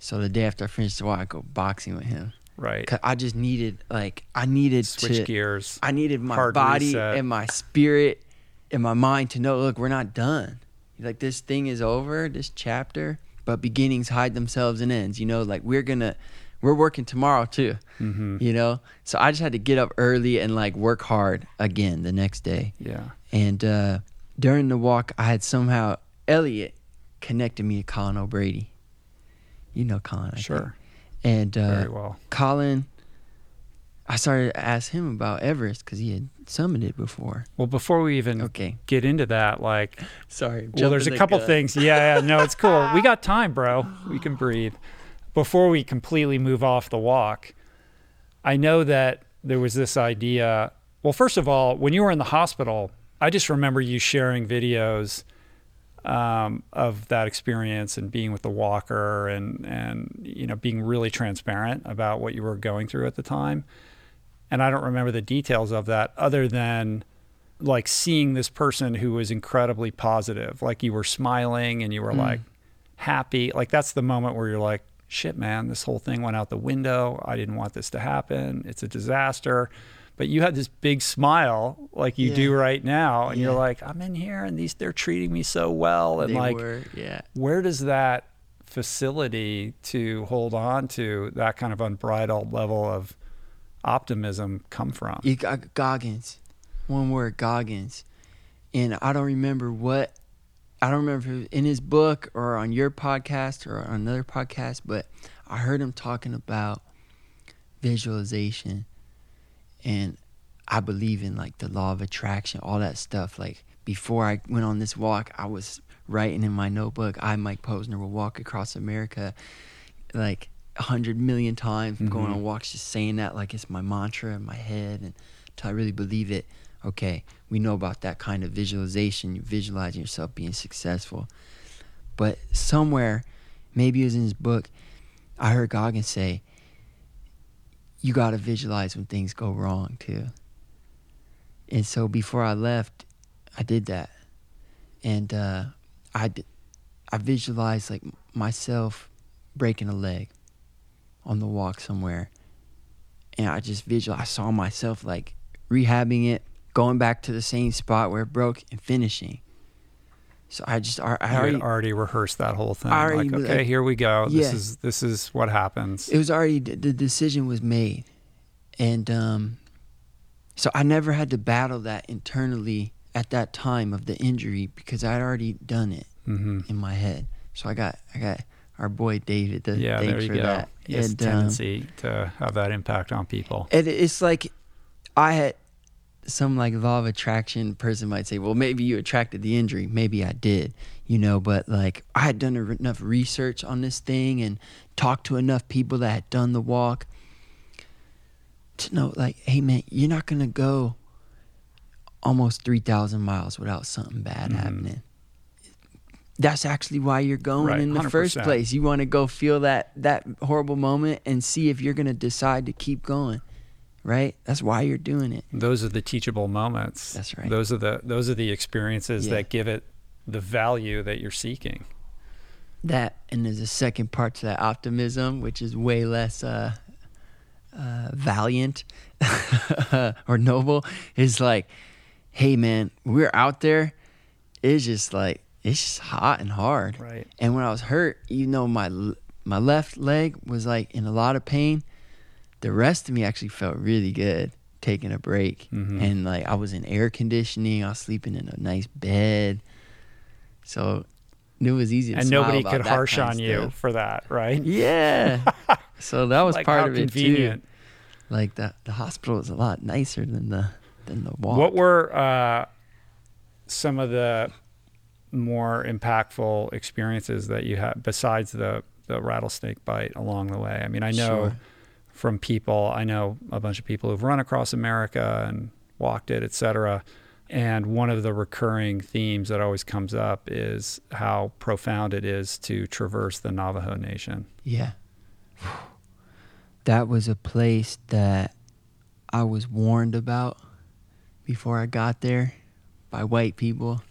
So the day after I finished the walk, I go boxing with him. Right. 'Cause I just needed, like, I needed Switch to... gears. I needed my body reset. And my spirit and my mind to know, look, we're not done. Like, this thing is over, this chapter, but beginnings hide themselves in ends. You know, like, we're going to... We're working tomorrow, too, mm-hmm. you know? So I just had to get up early and, like, work hard again the next day. Yeah. And uh, during the walk, I had somehow... Elliot connected me to Colin O'Brady. You know Colin, I sure. think. And uh, very well. Colin, I started to ask him about Everest because he had summited before. Well, before we even okay. get into that, like, sorry. Well, there's a couple gun. things. Yeah, yeah, no, it's cool. We got time, bro. We can breathe. Before we completely move off the walk, I know that there was this idea. Well, first of all, when you were in the hospital, I just remember you sharing videos um of that experience and being with the walker and and you know being really transparent about what you were going through at the time. And I don't remember the details of that other than like seeing this person who was incredibly positive, like you were smiling and you were mm. like happy. Like that's the moment where you're like, shit man, this whole thing went out the window. I didn't want this to happen. It's a disaster. But you had this big smile like you yeah. do right now. And yeah. you're like, I'm in here and these they're treating me so well. And they like, were, yeah. where does that facility to hold on to that kind of unbridled level of optimism come from? You got Goggins, one word, Goggins. And I don't remember what, I don't remember if it was in his book or on your podcast or on another podcast, but I heard him talking about visualization. And I believe in like the law of attraction, all that stuff. Like before I went on this walk, I was writing in my notebook, I, Mike Posner, will walk across America like a hundred million times. Mm-hmm. I'm going on walks, just saying that like it's my mantra in my head and until I really believe it. Okay, we know about that kind of visualization. You're visualizing yourself being successful. But somewhere, maybe it was in his book, I heard Goggins say, you got to visualize when things go wrong too. And so before I left, I did that. And uh, I, did, I visualized like myself breaking a leg on the walk somewhere. And I just visualized, I saw myself like rehabbing it, going back to the same spot where it broke and finishing. So I just I, I already, already rehearsed that whole thing. Already, like, okay, like, here we go. Yeah. This is this is what happens. It was already the decision was made, and um, so I never had to battle that internally at that time of the injury because I'd already done it mm-hmm. in my head. So I got I got our boy David. The yeah, there you for go. That. Yes, and, tendency um, to have that impact on people. And it's like I had. Some like law of attraction person might say, well, maybe you attracted the injury. Maybe I did, you know, but like I had done enough research on this thing and talked to enough people that had done the walk to know like, hey man, you're not going to go almost three thousand miles without something bad mm-hmm. happening. That's actually why you're going right, in the one hundred percent. First place. You want to go feel that, that horrible moment and see if you're going to decide to keep going. right? That's why you're doing it. Those are the teachable moments. That's right. Those are the those are the experiences yeah. that give it the value that you're seeking. That, and there's a second part to that optimism, which is way less uh, uh, valiant or noble, is like, hey man, we're out there. It's just like, it's just hot and hard. Right. And when I was hurt, even though my my left leg was like in a lot of pain, the rest of me actually felt really good taking a break. Mm-hmm. And like I was in air conditioning, I was sleeping in a nice bed. So it was easy to and smile nobody about could that harsh kind of on you stuff. For that, right? Yeah. So that was like part of convenient. It too. Like the the hospital was a lot nicer than the than the walk. What were uh, some of the more impactful experiences that you had besides the the rattlesnake bite along the way? I mean, I know sure. from people, I know a bunch of people who've run across America and walked it, et cetera. And one of the recurring themes that always comes up is how profound it is to traverse the Navajo Nation. Yeah. That was a place that I was warned about before I got there by white people.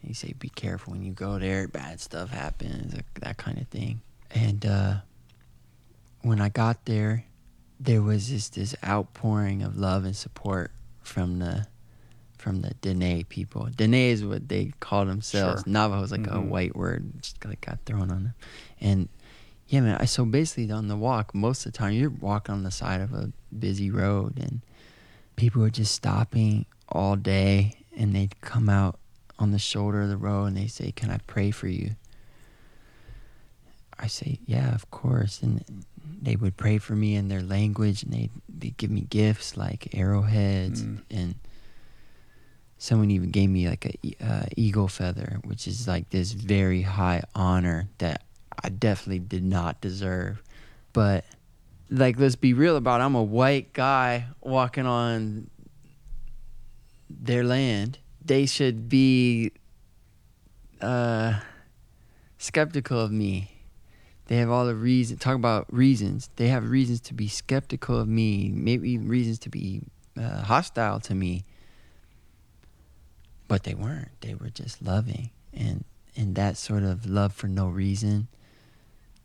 And you say, be careful when you go there, bad stuff happens, that kind of thing. And uh, when I got there, there was just this outpouring of love and support from the from the Diné people. Diné is what they call themselves. Sure. Navajo is like mm-hmm. a white word, just like got thrown on them. And yeah, man, I, so basically on the walk, most of the time, you're walking on the side of a busy road and people are just stopping all day and they'd come out on the shoulder of the road and they say, can I pray for you? I say, yeah, of course. And they would pray for me in their language and they'd, they'd give me gifts like arrowheads mm. and someone even gave me like a uh, eagle feather, which is like this very high honor that I definitely did not deserve. But like, let's be real about it. I'm a white guy walking on their land. They should be uh, skeptical of me. They have all the reasons. Talk about reasons. They have reasons to be skeptical of me. Maybe even reasons to be uh, hostile to me. But they weren't. They were just loving. And and that sort of love for no reason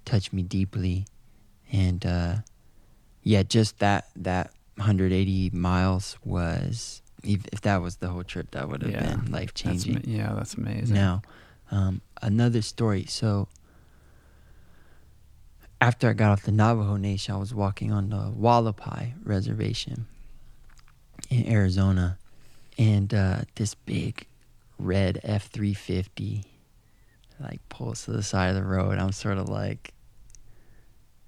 touched me deeply. And uh, yeah, just that that one hundred eighty miles was, if that was the whole trip, that would have yeah. been life-changing. That's, yeah, that's amazing. Now, um, another story. So after I got off the Navajo Nation, I was walking on the Hualapai Reservation in Arizona. And uh, this big red F three fifty like pulls to the side of the road. I'm sort of like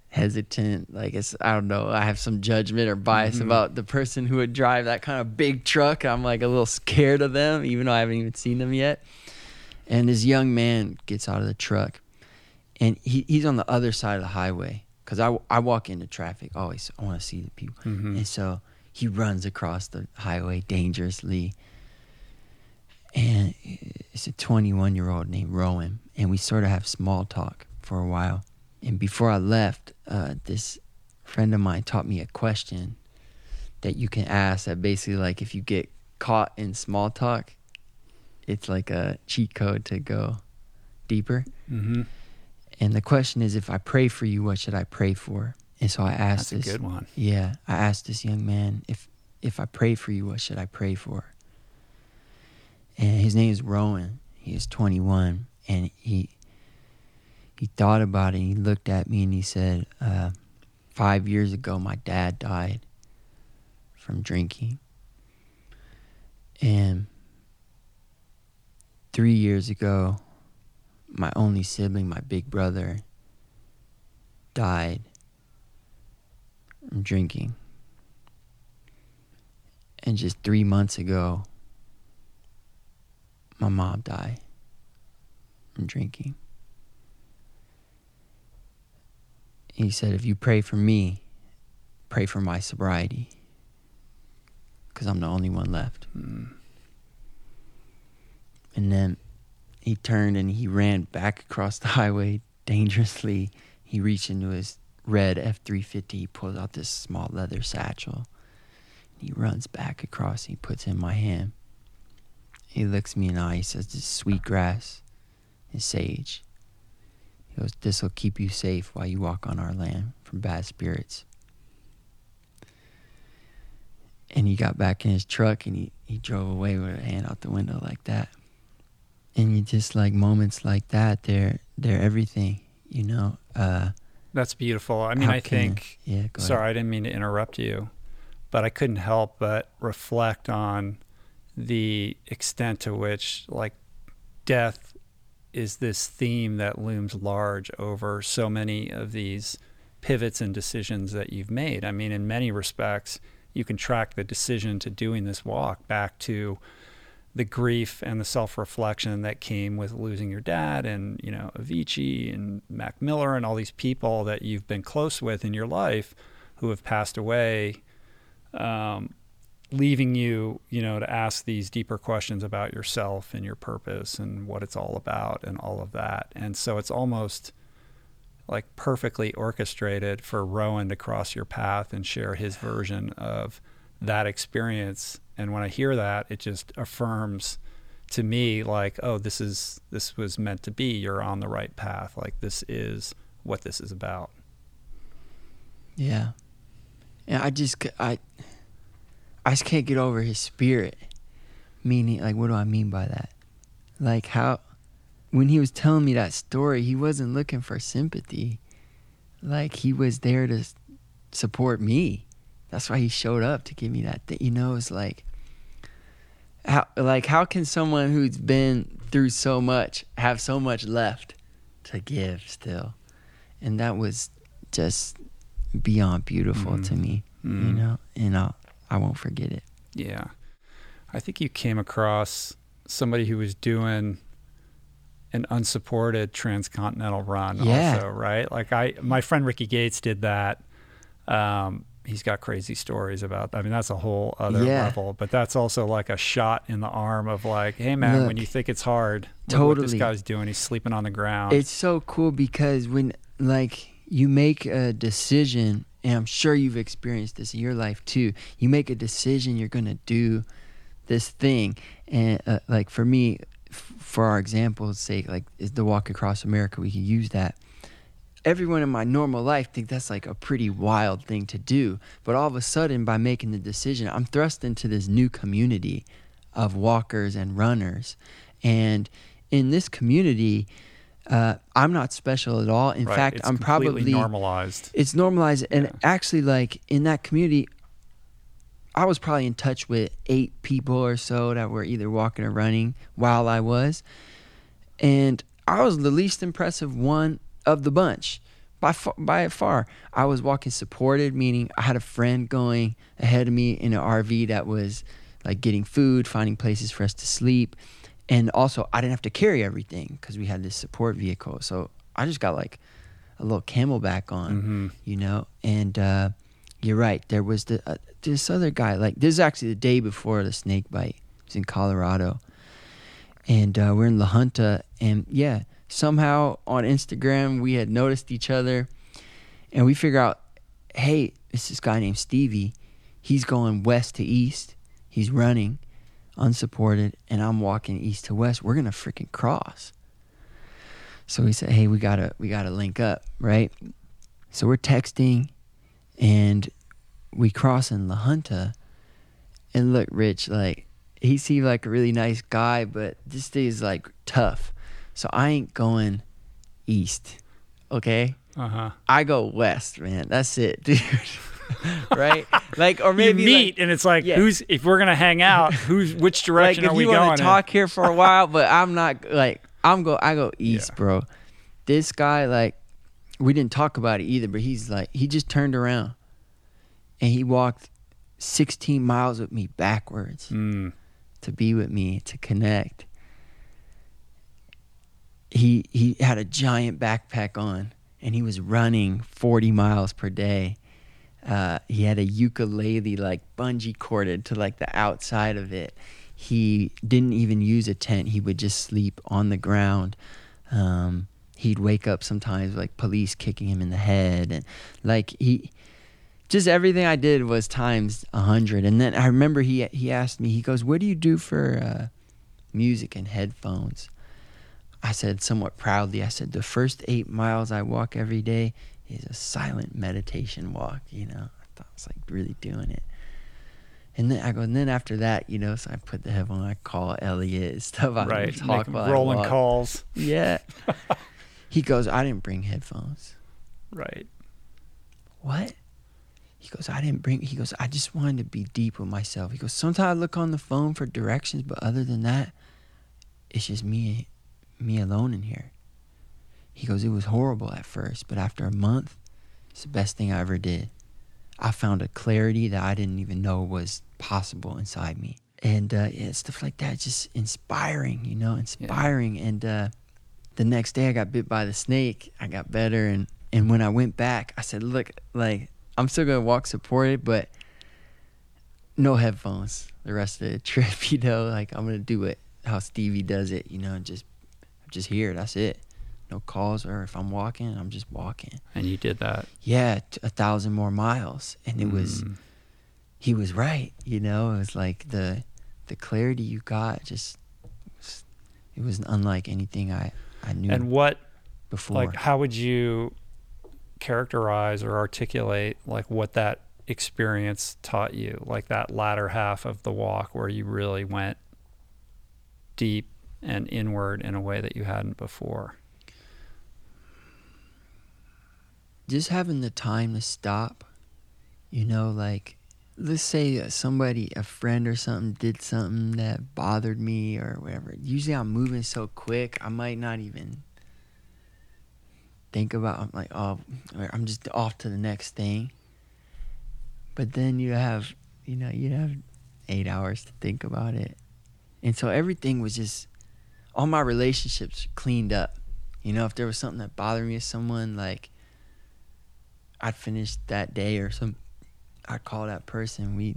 hesitant, like it's, I don't know, I have some judgment or bias mm-hmm. about the person who would drive that kind of big truck. I'm like a little scared of them, even though I haven't even seen them yet. And this young man gets out of the truck and he, he's on the other side of the highway because I, I walk into traffic always. I want to see the people. Mm-hmm. And so he runs across the highway dangerously. And it's a twenty-one-year-old named Rowan. And we sort of have small talk for a while. And before I left, uh, this friend of mine taught me a question that you can ask that basically, like, if you get caught in small talk, it's like a cheat code to go deeper. Mm-hmm. And the question is, if I pray for you, what should I pray for? And so I asked That's this. That's a good one. Yeah, I asked this young man, if if I pray for you, what should I pray for? And his name is Rowan. He is twenty-one, and he he thought about it. And he looked at me and he said, uh, five years ago, my dad died from drinking, and three years ago, my only sibling, my big brother, died. I'm drinking. And just three months ago, my mom died. I'm drinking. And he said, if you pray for me, pray for my sobriety. Because I'm the only one left. Mm. And then he turned and he ran back across the highway dangerously. He reached into his red F three fifty, pulls out this small leather satchel He runs back across. He puts in my hand. He looks me in the eye. He says, "This is sweet grass and sage." He goes, "This will keep you safe while you walk on our land from bad spirits." And he got back in his truck and he, he drove away with a hand out the window like that. And you just, like, moments like that, they're, they're everything, you know. Uh, That's beautiful. I mean, I think, yeah, sorry, ahead. I didn't mean to interrupt you, but I couldn't help but reflect on the extent to which, like, death is this theme that looms large over so many of these pivots and decisions that you've made. I mean, in many respects, you can track the decision to doing this walk back to the grief and the self-reflection that came with losing your dad and, you know, Avicii and Mac Miller and all these people that you've been close with in your life who have passed away, um, leaving you, you know, to ask these deeper questions about yourself and your purpose and what it's all about and all of that. And so it's almost like perfectly orchestrated for Rowan to cross your path and share his version of that experience. And when I hear that, it just affirms to me, like, oh, this is, this was meant to be. You're on the right path. Like, this is what this is about. Yeah. And I just, I, I just can't get over his spirit. Meaning, like, what do I mean by that? Like, how, when he was telling me that story, he wasn't looking for sympathy. Like, he was there to support me. That's why he showed up, to give me that thing. You know, it's like, how, like, how can someone who's been through so much have so much left to give still? And that was just beyond beautiful mm. to me, mm. you know? And I'll, I won't forget it. Yeah. I think you came across somebody who was doing an unsupported transcontinental run yeah. also, right? Like, I, my friend Ricky Gates did that. Um, he's got crazy stories about, I mean, that's a whole other yeah. level, but that's also like a shot in the arm of, like, hey man, look, when you think it's hard, totally. Look what this guy's doing, he's sleeping on the ground. It's so cool because when, like, you make a decision, and I'm sure you've experienced this in your life too, you make a decision, you're going to do this thing. And uh, like for me, f- for our example's sake, like, is the walk across America, we can use that. Everyone in my normal life think that's like a pretty wild thing to do. But all of a sudden, by making the decision, I'm thrust into this new community of walkers and runners. And in this community, uh, I'm not special at all. In right. fact, it's I'm probably normalized. It's normalized. And yeah. actually, like, in that community, I was probably in touch with eight people or so that were either walking or running while I was. And I was the least impressive one of the bunch by far, by far. I was walking supported, meaning I had a friend going ahead of me in an R V that was, like, getting food, finding places for us to sleep, and also I didn't have to carry everything because we had this support vehicle. So I just got, like, a little Camelback on, mm-hmm. you know. And uh, you're right. There was the uh, this other guy. Like, this is actually the day before the snake bite. It's in Colorado, and uh, we're in La Junta, and yeah. somehow on Instagram, we had noticed each other, and we figure out, hey, it's this guy named Stevie. He's going west to east. He's running unsupported, and I'm walking east to west. We're gonna freaking cross. So we said, hey, we gotta we gotta link up, right? So we're texting, and we cross in La Junta, and look, Rich, like, he seemed like a really nice guy, but this day is, like, tough. So I ain't going east, okay? Uh-huh. I go west, man. That's it, dude. Right? Like, or maybe you meet, like, and it's like, yeah. who's? If we're gonna hang out, who's? Which direction like, are we going? If you want to talk in? Here for a while, but I'm not like I'm go. I go east, yeah. bro. This guy, like, we didn't talk about it either, but he's like, he just turned around, and he walked sixteen miles with me backwards mm. to be with me, to connect. He he had a giant backpack on, and he was running forty miles per day. Uh, he had a ukulele, like, bungee corded to, like, the outside of it. He didn't even use a tent. He would just sleep on the ground. Um, he'd wake up sometimes, like, police kicking him in the head. And, like, he just everything I did was times a hundred. And then I remember he he asked me, he goes, "What do you do for uh, music and headphones?" I said somewhat proudly, I said, "The first eight miles I walk every day is a silent meditation walk." You know, I thought I was like really doing it. And then I go, and then after that, you know, so I put the headphone on, I call Elliot and stuff. I right. talk Make while rolling I walk. Calls. Yeah. He goes, "I didn't bring headphones." Right. What? He goes, "I didn't bring," he goes, "I just wanted to be deep with myself." He goes, "Sometimes I look on the phone for directions, but other than that, it's just me, me alone in here." He goes, "It was horrible at first, but after a month, it's the best thing I ever did. I found a clarity that I didn't even know was possible inside me." And uh, yeah, stuff like that, just inspiring, you know, inspiring. Yeah. And uh, the next day I got bit by the snake, I got better. And, and when I went back, I said, "Look, like, I'm still going to walk supported, but no headphones the rest of the trip, you know, like I'm going to do it how Stevie does it, you know, and just, just hear it. That's it. No calls, or if I'm walking, I'm just walking." And you did that. Yeah. T- a thousand more miles. And it mm. was, he was right. You know, it was like the, the clarity you got just, it was, it was unlike anything I, I knew. And what, before. Like, how would you characterize or articulate like what that experience taught you, like that latter half of the walk where you really went deep and inward in a way that you hadn't before? Just having the time to stop, you know, like let's say somebody, a friend or something did something that bothered me or whatever. Usually I'm moving so quick, I might not even think about, I'm like, oh, I'm just off to the next thing. But then you have, you know, you have eight hours to think about it. And so everything was just, all my relationships cleaned up. You know, if there was something that bothered me with someone, like I'd finish that day or some, I'd call that person. We,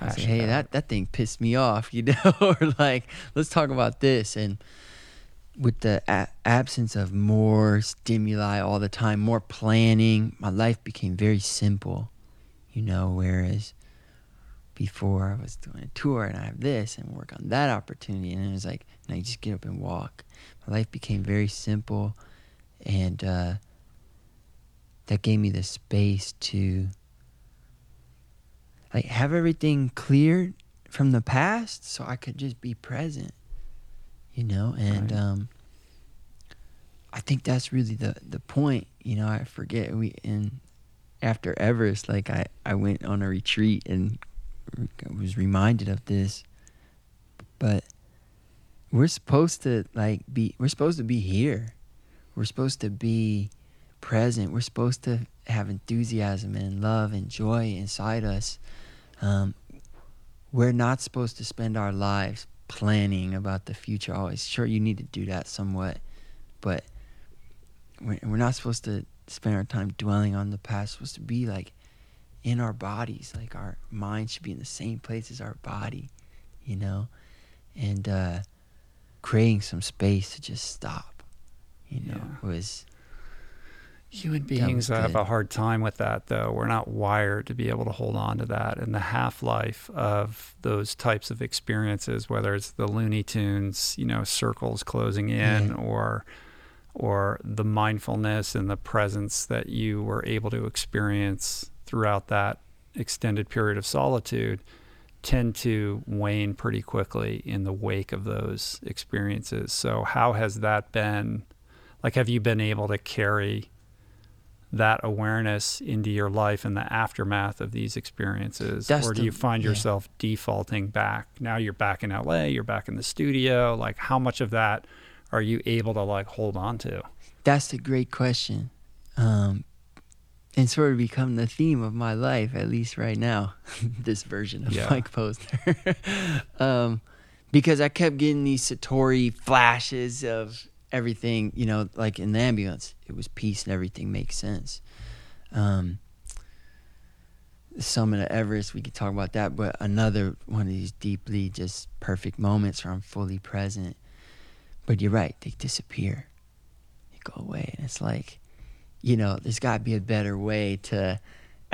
I'd say, "Hey, that, that thing pissed me off," you know, or like, "Let's talk about this." And with the a- absence of more stimuli all the time, more planning, my life became very simple, you know, whereas before I was doing a tour and I have this and work on that opportunity. And it was like, now you just get up and walk. My life became very simple. And uh, that gave me the space to like have everything cleared from the past so I could just be present. You know, and right. um, I think that's really the, the point. You know, I forget we and after Everest, like I, I went on a retreat and was reminded of this. But we're supposed to like be we're supposed to be here. We're supposed to be present. We're supposed to have enthusiasm and love and joy inside us. Um, we're not supposed to spend our lives planning about the future always. Sure, you need to do that somewhat, but we're, we're not supposed to spend our time dwelling on the past. We're supposed to be like in our bodies, like our mind should be in the same place as our body, you know, and uh, creating some space to just stop, you know, yeah. was human beings have a hard time with that though. We're not wired to be able to hold on to that. And the half-life of those types of experiences, whether it's the Looney Tunes, you know, circles closing in yeah. or or the mindfulness and the presence that you were able to experience throughout that extended period of solitude, tend to wane pretty quickly in the wake of those experiences. So how has that been, like, have you been able to carry that awareness into your life in the aftermath of these experiences? That's or do you find the, yeah. yourself defaulting back? Now you're back in L A, you're back in the studio. Like, how much of that are you able to like hold on to? That's a great question. Um, and sort of become the theme of my life, at least right now, this version of yeah. Mike Posner. um, because I kept getting these Satori flashes of everything, you know, like in the ambulance, it was peace and everything makes sense. Um, the summit of Everest, we could talk about that, but another one of these deeply just perfect moments where I'm fully present. But you're right, they disappear, they go away. And it's like, you know, there's got to be a better way to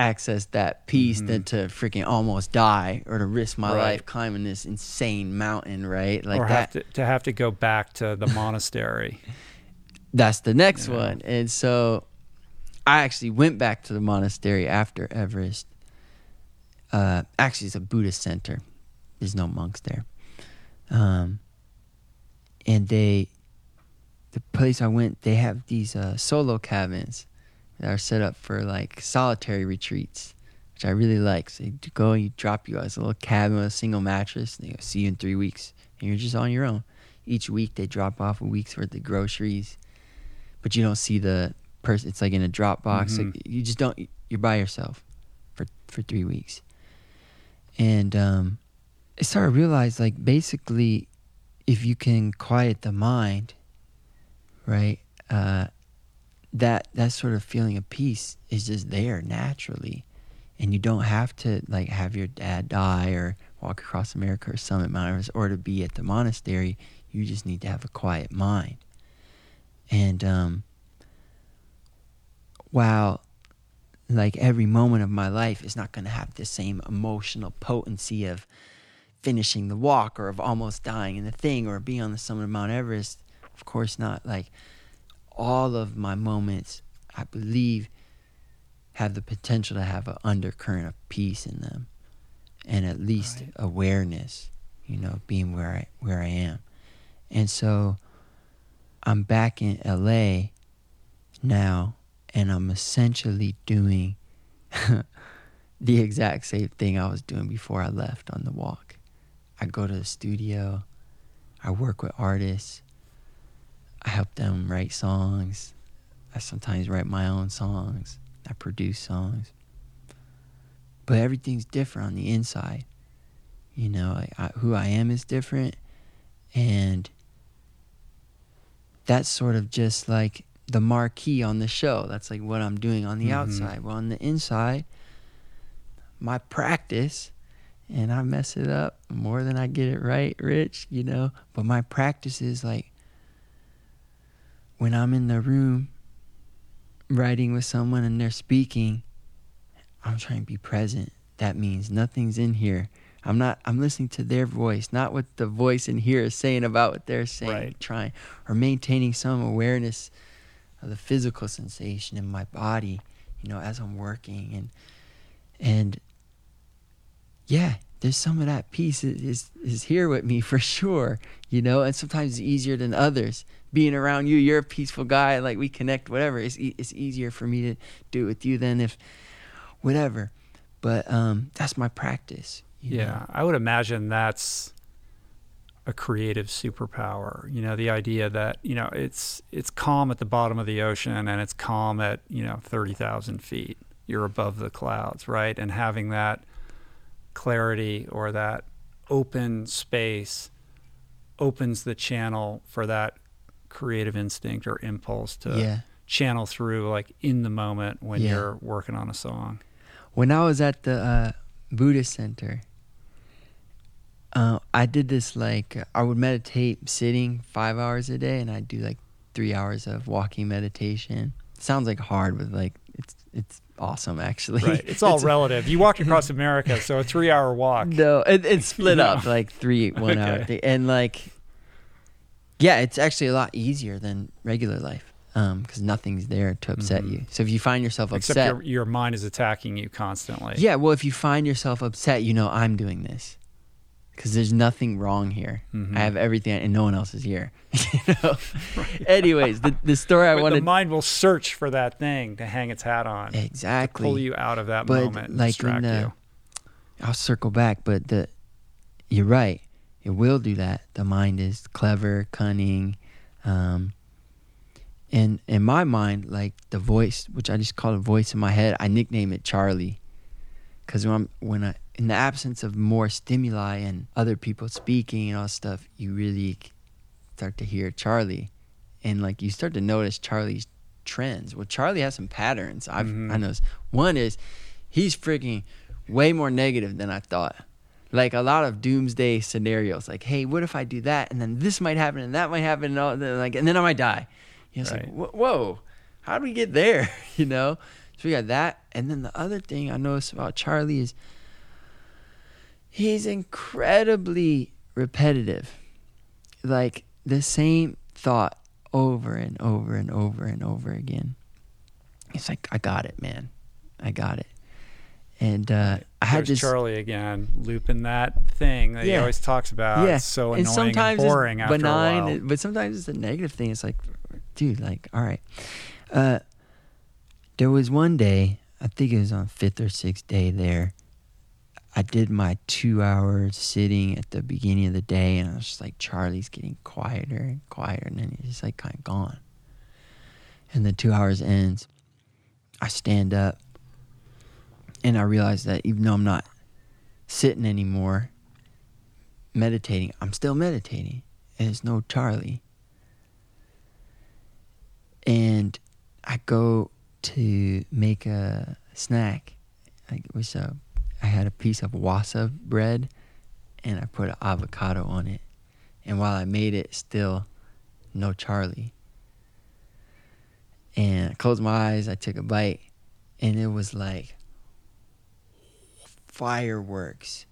access that peace mm-hmm. than to freaking almost die or to risk my right. life climbing this insane mountain, right? Like or that. Have to, to have to go back to the monastery. That's the next yeah. one. And so I actually went back to the monastery after Everest. Uh, actually, it's a Buddhist center. There's no monks there. Um, and they, the place I went, they have these uh, solo cabins that are set up for like solitary retreats, which I really like. So you go and you drop you as a little cabin with a single mattress, and they go, see you in three weeks, and you're just on your own. Each week they drop off a week's worth of groceries, but you don't see the person. It's like in a drop box. Mm-hmm. Like you just don't. You're by yourself for for three weeks, and um, I started to realize like basically, if you can quiet the mind, right. Uh, that that sort of feeling of peace is just there naturally, and you don't have to like have your dad die or walk across America or summit Mount Everest or to be at the monastery. You just need to have a quiet mind. And um while like every moment of my life is not going to have the same emotional potency of finishing the walk or of almost dying in the thing or being on the summit of Mount Everest, of course not, like all of my moments, I believe, have the potential to have an undercurrent of peace in them, and at least right. awareness, you know, being where I where I am. And so I'm back in L A now, and I'm essentially doing the exact same thing I was doing before I left on the walk. I go to the studio, I work with artists, I help them write songs. I sometimes write my own songs. I produce songs. But everything's different on the inside. You know, I, I, who I am is different. And that's sort of just like the marquee on the show. That's like what I'm doing on the mm-hmm. outside. Well, on the inside, my practice, and I mess it up more than I get it right, Rich, you know. But my practice is like, when I'm in the room writing with someone and they're speaking, I'm trying to be present. That means nothing's in here. I'm not, I'm listening to their voice, not what the voice in here is saying about what they're saying, right. trying or maintaining some awareness of the physical sensation in my body, you know, as I'm working. And, and yeah, there's some of that peace is, is, is here with me for sure, you know, and sometimes it's easier than others. Being around you, you're a peaceful guy, like we connect, whatever. It's e- it's easier for me to do it with you than if, whatever. But um, that's my practice. You yeah, know? I would imagine that's a creative superpower. You know, the idea that, you know, it's it's calm at the bottom of the ocean and it's calm at, you know, thirty thousand feet. You're above the clouds, right? And having that clarity or that open space opens the channel for that creative instinct or impulse to yeah. channel through like in the moment when yeah. you're working on a song. When I was at the uh, Buddhist center, uh, I did this like, I would meditate sitting five hours a day and I'd do like three hours of walking meditation. Sounds like hard, but like it's it's awesome actually. Right. It's all it's, relative. You walked across America, so a three hour walk. No, it, it's split no. up like three, one okay. hour thing. And like yeah, it's actually a lot easier than regular life because um, nothing's there to upset mm-hmm. you. So if you find yourself upset... Except your, your mind is attacking you constantly. Yeah, well, if you find yourself upset, you know, I'm doing this because there's nothing wrong here. Mm-hmm. I have everything and no one else is here. You know? Right. Anyways, the, the story I wanted... The mind will search for that thing to hang its hat on. Exactly. To pull you out of that but moment and like distract the, you. I'll circle back, but the, you're right. It will do that. The mind is clever, cunning. Um, and in my mind, like the voice, which I just call a voice in my head, I nickname it Charlie. Because when, when I, in the absence of more stimuli and other people speaking and all stuff, you really start to hear Charlie. And like you start to notice Charlie's trends. Well, Charlie has some patterns. I've, mm-hmm. I noticed. One is he's freaking way more negative than I thought. Like a lot of doomsday scenarios, like, hey, what if I do that? And then this might happen and that might happen and all, and like, and then I might die. You know, it's right. like, whoa, how do we get there? You know, So we got that. And then the other thing I noticed about Charlie is he's incredibly repetitive. Like the same thought over and over and over and over again. It's like, I got it, man. I got it. And uh, I had this Charlie again looping that thing that yeah. he always talks about. Yeah. It's so annoying and, sometimes and boring it's benign, after a while. But sometimes it's a negative thing. It's like, dude, like, all right. Uh, there was one day, I think it was on fifth or sixth day there. I did my two hours sitting at the beginning of the day, and I was just like, Charlie's getting quieter and quieter, and then he's just like kind of gone. And the two hours ends. I stand up. And I realized that even though I'm not sitting anymore, meditating, I'm still meditating. And it's no Charlie. And I go to make a snack. I, was a, I had a piece of wasa bread, and I put an avocado on it. And while I made it, still no Charlie. And I closed my eyes, I took a bite, and it was like fireworks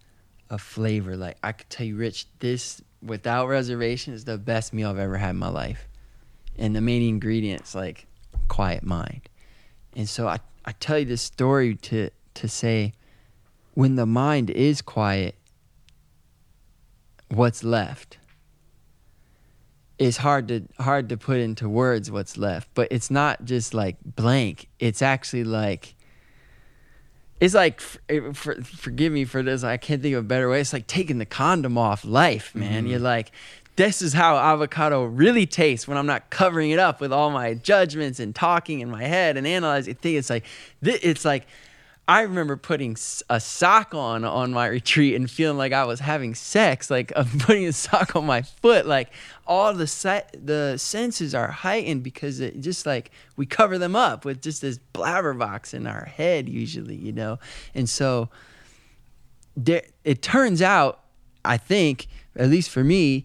of flavor. Like, I could tell you, Rich, this without reservation is the best meal I've ever had in my life. And the main ingredient's like quiet mind. And so I, I tell you this story to to say, when the mind is quiet, what's left? It's hard to hard to put into words what's left, but it's not just like blank. It's actually like, it's like, for, for, forgive me for this, I can't think of a better way. It's like taking the condom off life, man. Mm-hmm. You're like, this is how avocado really tastes when I'm not covering it up with all my judgments and talking in my head and analyzing things. It's like, it's like, I remember putting a sock on on my retreat and feeling like I was having sex, like I'm putting a sock on my foot. Like all the se- the senses are heightened because it just like we cover them up with just this blabberbox in our head usually, you know. And so there, it turns out, I think, at least for me,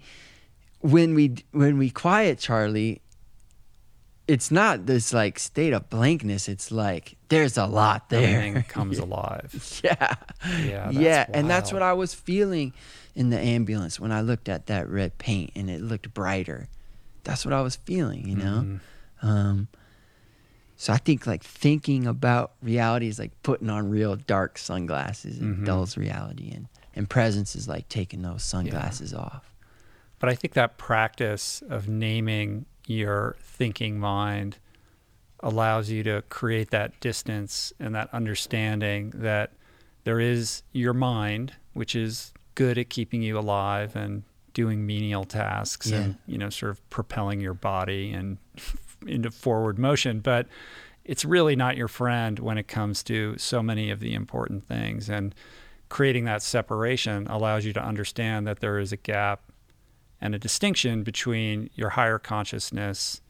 when we when we quiet Charlie, it's not this like state of blankness. It's like there's a lot there. Everything comes alive. Yeah. Yeah. That's yeah. Wild. And that's what I was feeling in the ambulance when I looked at that red paint and it looked brighter. That's what I was feeling, you know? Mm-hmm. Um, so I think like thinking about reality is like putting on real dark sunglasses and mm-hmm. dulls reality. And, and presence is like taking those sunglasses yeah. off. But I think that practice of naming your thinking mind allows you to create that distance and that understanding that there is your mind, which is good at keeping you alive and doing menial tasks yeah. and, you know, sort of propelling your body and into forward motion. But it's really not your friend when it comes to so many of the important things. And creating that separation allows you to understand that there is a gap and a distinction between your higher consciousness,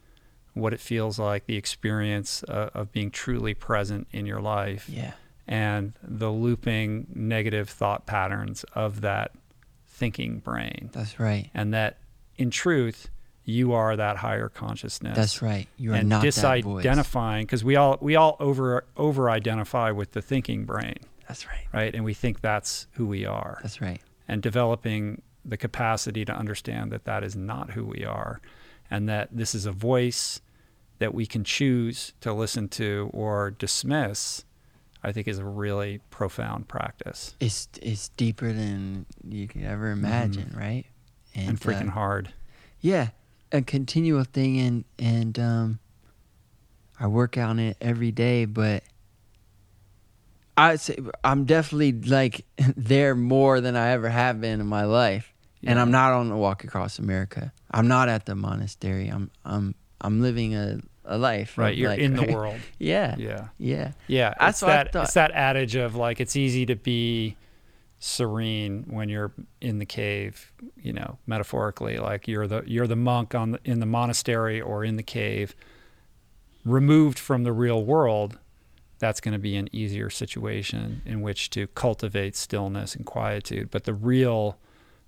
what it feels like, the experience uh, of being truly present in your life, yeah. and the looping negative thought patterns of that thinking brain. That's right. And that, in truth, you are that higher consciousness. That's right. You are and not disidentifying, because we all we all over over identify with the thinking brain. That's right. Right, and we think that's who we are. That's right. And developing the capacity to understand that that is not who we are, and that this is a voice that we can choose to listen to or dismiss, I think is a really profound practice. It's it's deeper than you could ever imagine, mm. right? And, and freaking uh, hard. Yeah, a continual thing, and and um, I work on it every day, but I say I'm definitely like there more than I ever have been in my life. And I'm not on the walk across America. I'm not at the monastery. I'm I'm I'm living a, a life. Right, you're like, in the world. Yeah. Yeah. Yeah. Yeah. That's it's what that I thought. It's that adage of like it's easy to be serene when you're in the cave, you know, metaphorically, like you're the you're the monk on the, in the monastery or in the cave, removed from the real world. That's going to be an easier situation in which to cultivate stillness and quietude, but the real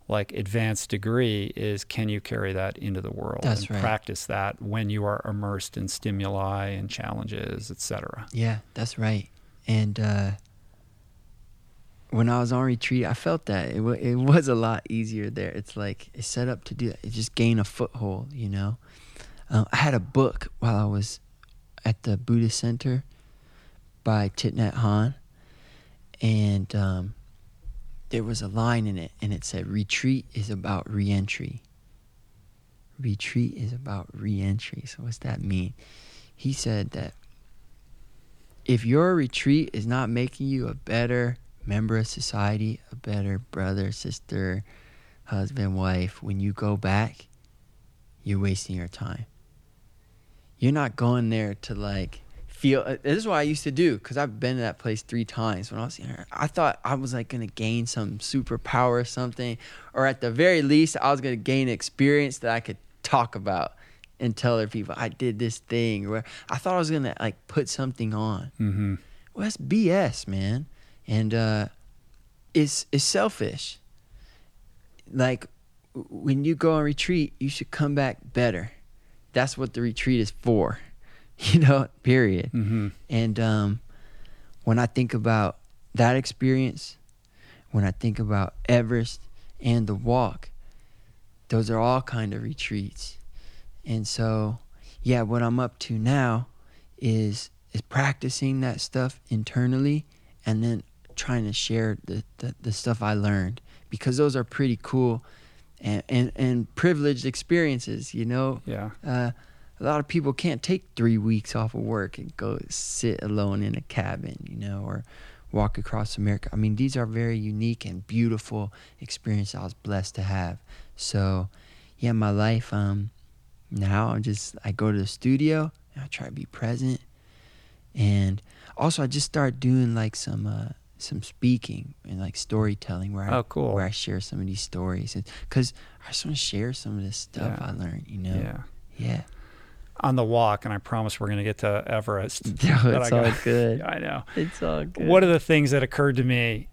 like advanced degree is, can you carry that into the world? That's and right. Practice that when you are immersed in stimuli and challenges, et cetera. Yeah, that's right. And uh, when I was on retreat, I felt that it, w- it was a lot easier there. It's like it's set up to do that. It just gain a foothold, you know. Um, I had a book while I was at the Buddhist Center by Thich Nhat Hanh, and um, there was a line in it, and it said, retreat is about re-entry. Retreat is about re-entry. So what's that mean? He said that if your retreat is not making you a better member of society, a better brother, sister, husband, wife, when you go back, you're wasting your time. You're not going there to like feel. Uh, this is what I used to do, because I've been to that place three times when I was in there. I thought I was like going to gain some superpower or something, or at the very least, I was going to gain experience that I could talk about and tell other people I did this thing. Or I thought I was going to like put something on. Mm-hmm. Well, that's B S, man. And uh, it's it's selfish. Like when you go on retreat, you should come back better. That's what the retreat is for, you know, period. Mm-hmm. And um, when I think about that experience, when I think about Everest and the walk, those are all kind of retreats. And so, yeah, what I'm up to now is is practicing that stuff internally and then trying to share the, the, the stuff I learned, because those are pretty cool And, and and privileged experiences, you know. Yeah. Uh, a lot of people can't take three weeks off of work and go sit alone in a cabin, you know, or walk across America. I mean, these are very unique and beautiful experiences I was blessed to have. So, yeah, my life um, now I'm just I go to the studio and I try to be present, and also I just start doing like some. Uh, some speaking and like storytelling where I, oh, cool. where I share some of these stories, because I just want to share some of this stuff yeah. I learned, you know? Yeah. Yeah. On the walk, and I promise we're going to get to Everest. No, it's all got, good. I know. It's all good. One of the things that occurred to me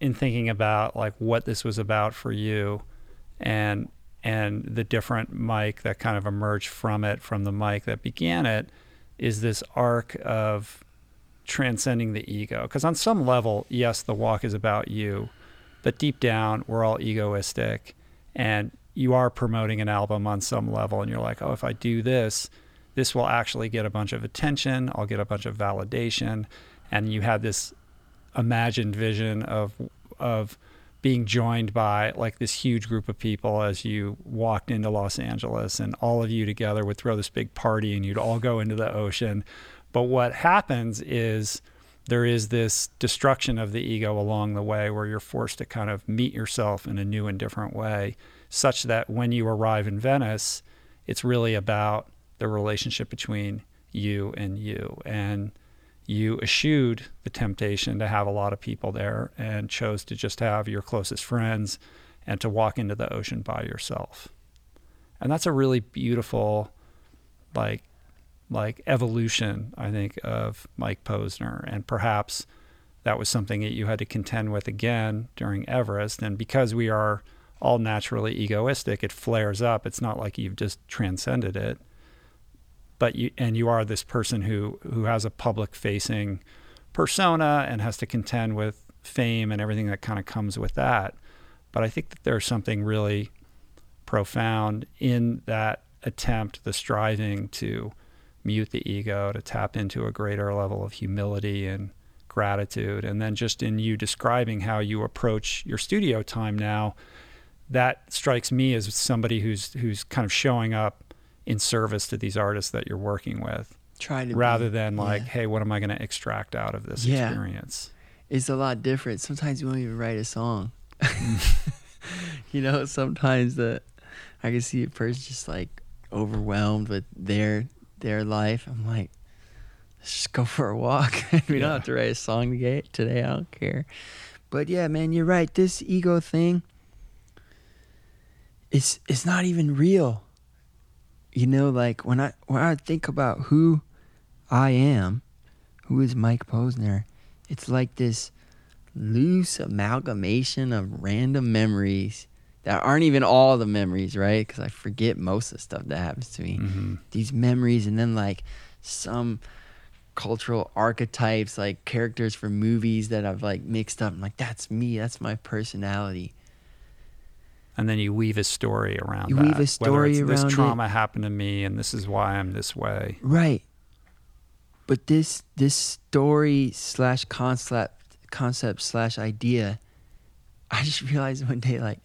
in thinking about like what this was about for you and, and the different Mike that kind of emerged from it, from the Mike that began it, is this arc of transcending the ego. Because on some level, yes, the walk is about you, but deep down we're all egoistic, and you are promoting an album on some level, and you're like, oh, if I do this, this will actually get a bunch of attention, I'll get a bunch of validation. And you had this imagined vision of of being joined by like this huge group of people as you walked into Los Angeles, and all of you together would throw this big party and you'd all go into the ocean. But what happens is there is this destruction of the ego along the way, where you're forced to kind of meet yourself in a new and different way, such that when you arrive in Venice, it's really about the relationship between you and you. And you eschewed the temptation to have a lot of people there and chose to just have your closest friends and to walk into the ocean by yourself. And that's a really beautiful, like, like evolution, I think, of Mike Posner. And perhaps that was something that you had to contend with again during Everest. And because we are all naturally egoistic, it flares up. It's not like you've just transcended it, but you, and you are this person who, who has a public facing persona and has to contend with fame and everything that kind of comes with that. But I think that there's something really profound in that attempt, the striving to mute the ego, to tap into a greater level of humility and gratitude. And then just in you describing how you approach your studio time now, that strikes me as somebody who's who's kind of showing up in service to these artists that you're working with, trying to rather be, than like, yeah. hey, what am I going to extract out of this yeah. experience? It's a lot different. Sometimes you won't even write a song. You know, sometimes the I can see a person just like overwhelmed with their their life. I'm like, let's just go for a walk. we yeah. don't have to write a song today. I don't care. But yeah, man, you're right. This ego thing, it's it's not even real. You know, like when I when I think about who I am, who is Mike Posner, it's like this loose amalgamation of random memories that aren't even all the memories, right? Because I forget most of the stuff that happens to me. Mm-hmm. These memories, and then like some cultural archetypes, like characters from movies that I've like mixed up. I'm like, that's me. That's my personality. And then you weave a story around you that. You weave a story around this trauma it. happened to me, and this is why I'm this way. Right. But this this story slash concept concept slash idea, I just realized one day, like,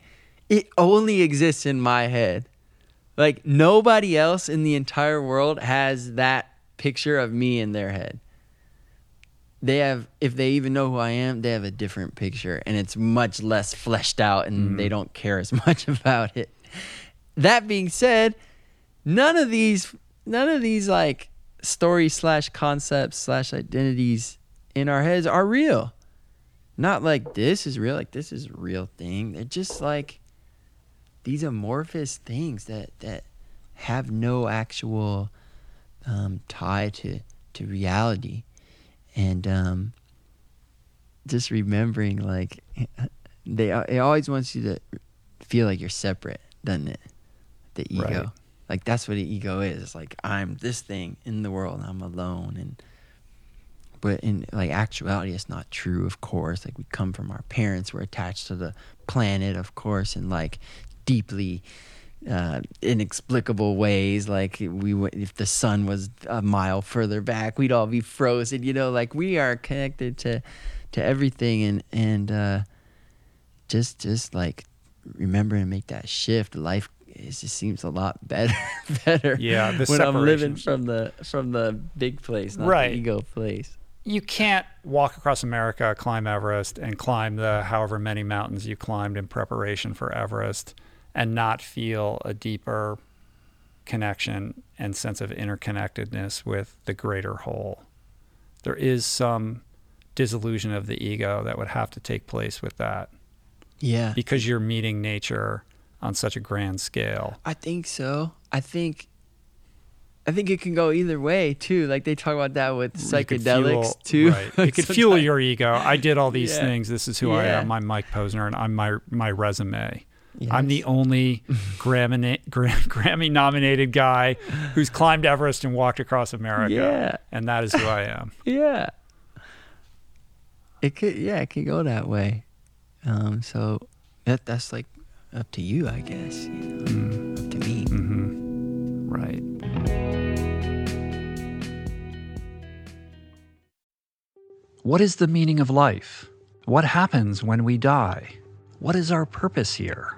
it only exists in my head. Like, nobody else in the entire world has that picture of me in their head. They have, if they even know who I am, they have a different picture, and it's much less fleshed out, and mm. they don't care as much about it. That being said, none of these, none of these like story slash concepts slash identities in our heads are real. Not like this is real, like this is a real thing. They're just like these amorphous things that that have no actual um, tie to to reality. And um, just remembering, like, they it always wants you to feel like you're separate, doesn't it? The ego. Right. Like, that's what the ego is. It's like, I'm this thing in the world, and I'm alone. And But in, like, actuality, it's not true, of course. Like, we come from our parents. We're attached to the planet, of course, in, like, deeply uh, inexplicable ways. Like, we w- if the sun was a mile further back, we'd all be frozen, you know? Like, we are connected to to everything. And, and uh, just, just, like, remember to make that shift. Life it just seems a lot better better yeah, the when I'm living from the, from the big place, not right. the ego place. You can't walk across America, climb Everest, and climb the however many mountains you climbed in preparation for Everest and not feel a deeper connection and sense of interconnectedness with the greater whole. There is some dissolution of the ego that would have to take place with that. Yeah. Because you're meeting nature on such a grand scale. I think so. I think I think it can go either way too. Like they talk about that with psychedelics too. Right. It could fuel your ego. I did all these yeah. things. This is who yeah. I am. I'm Mike Posner, and I'm my my resume. Yes. I'm the only Grammy Grammy nominated guy who's climbed Everest and walked across America. Yeah. And that is who I am. yeah. It could yeah, it could go that way. Um, so that that's like up to you, I guess. You know? mm. Up to me. Mm-hmm. Right. What is the meaning of life? What happens when we die? What is our purpose here?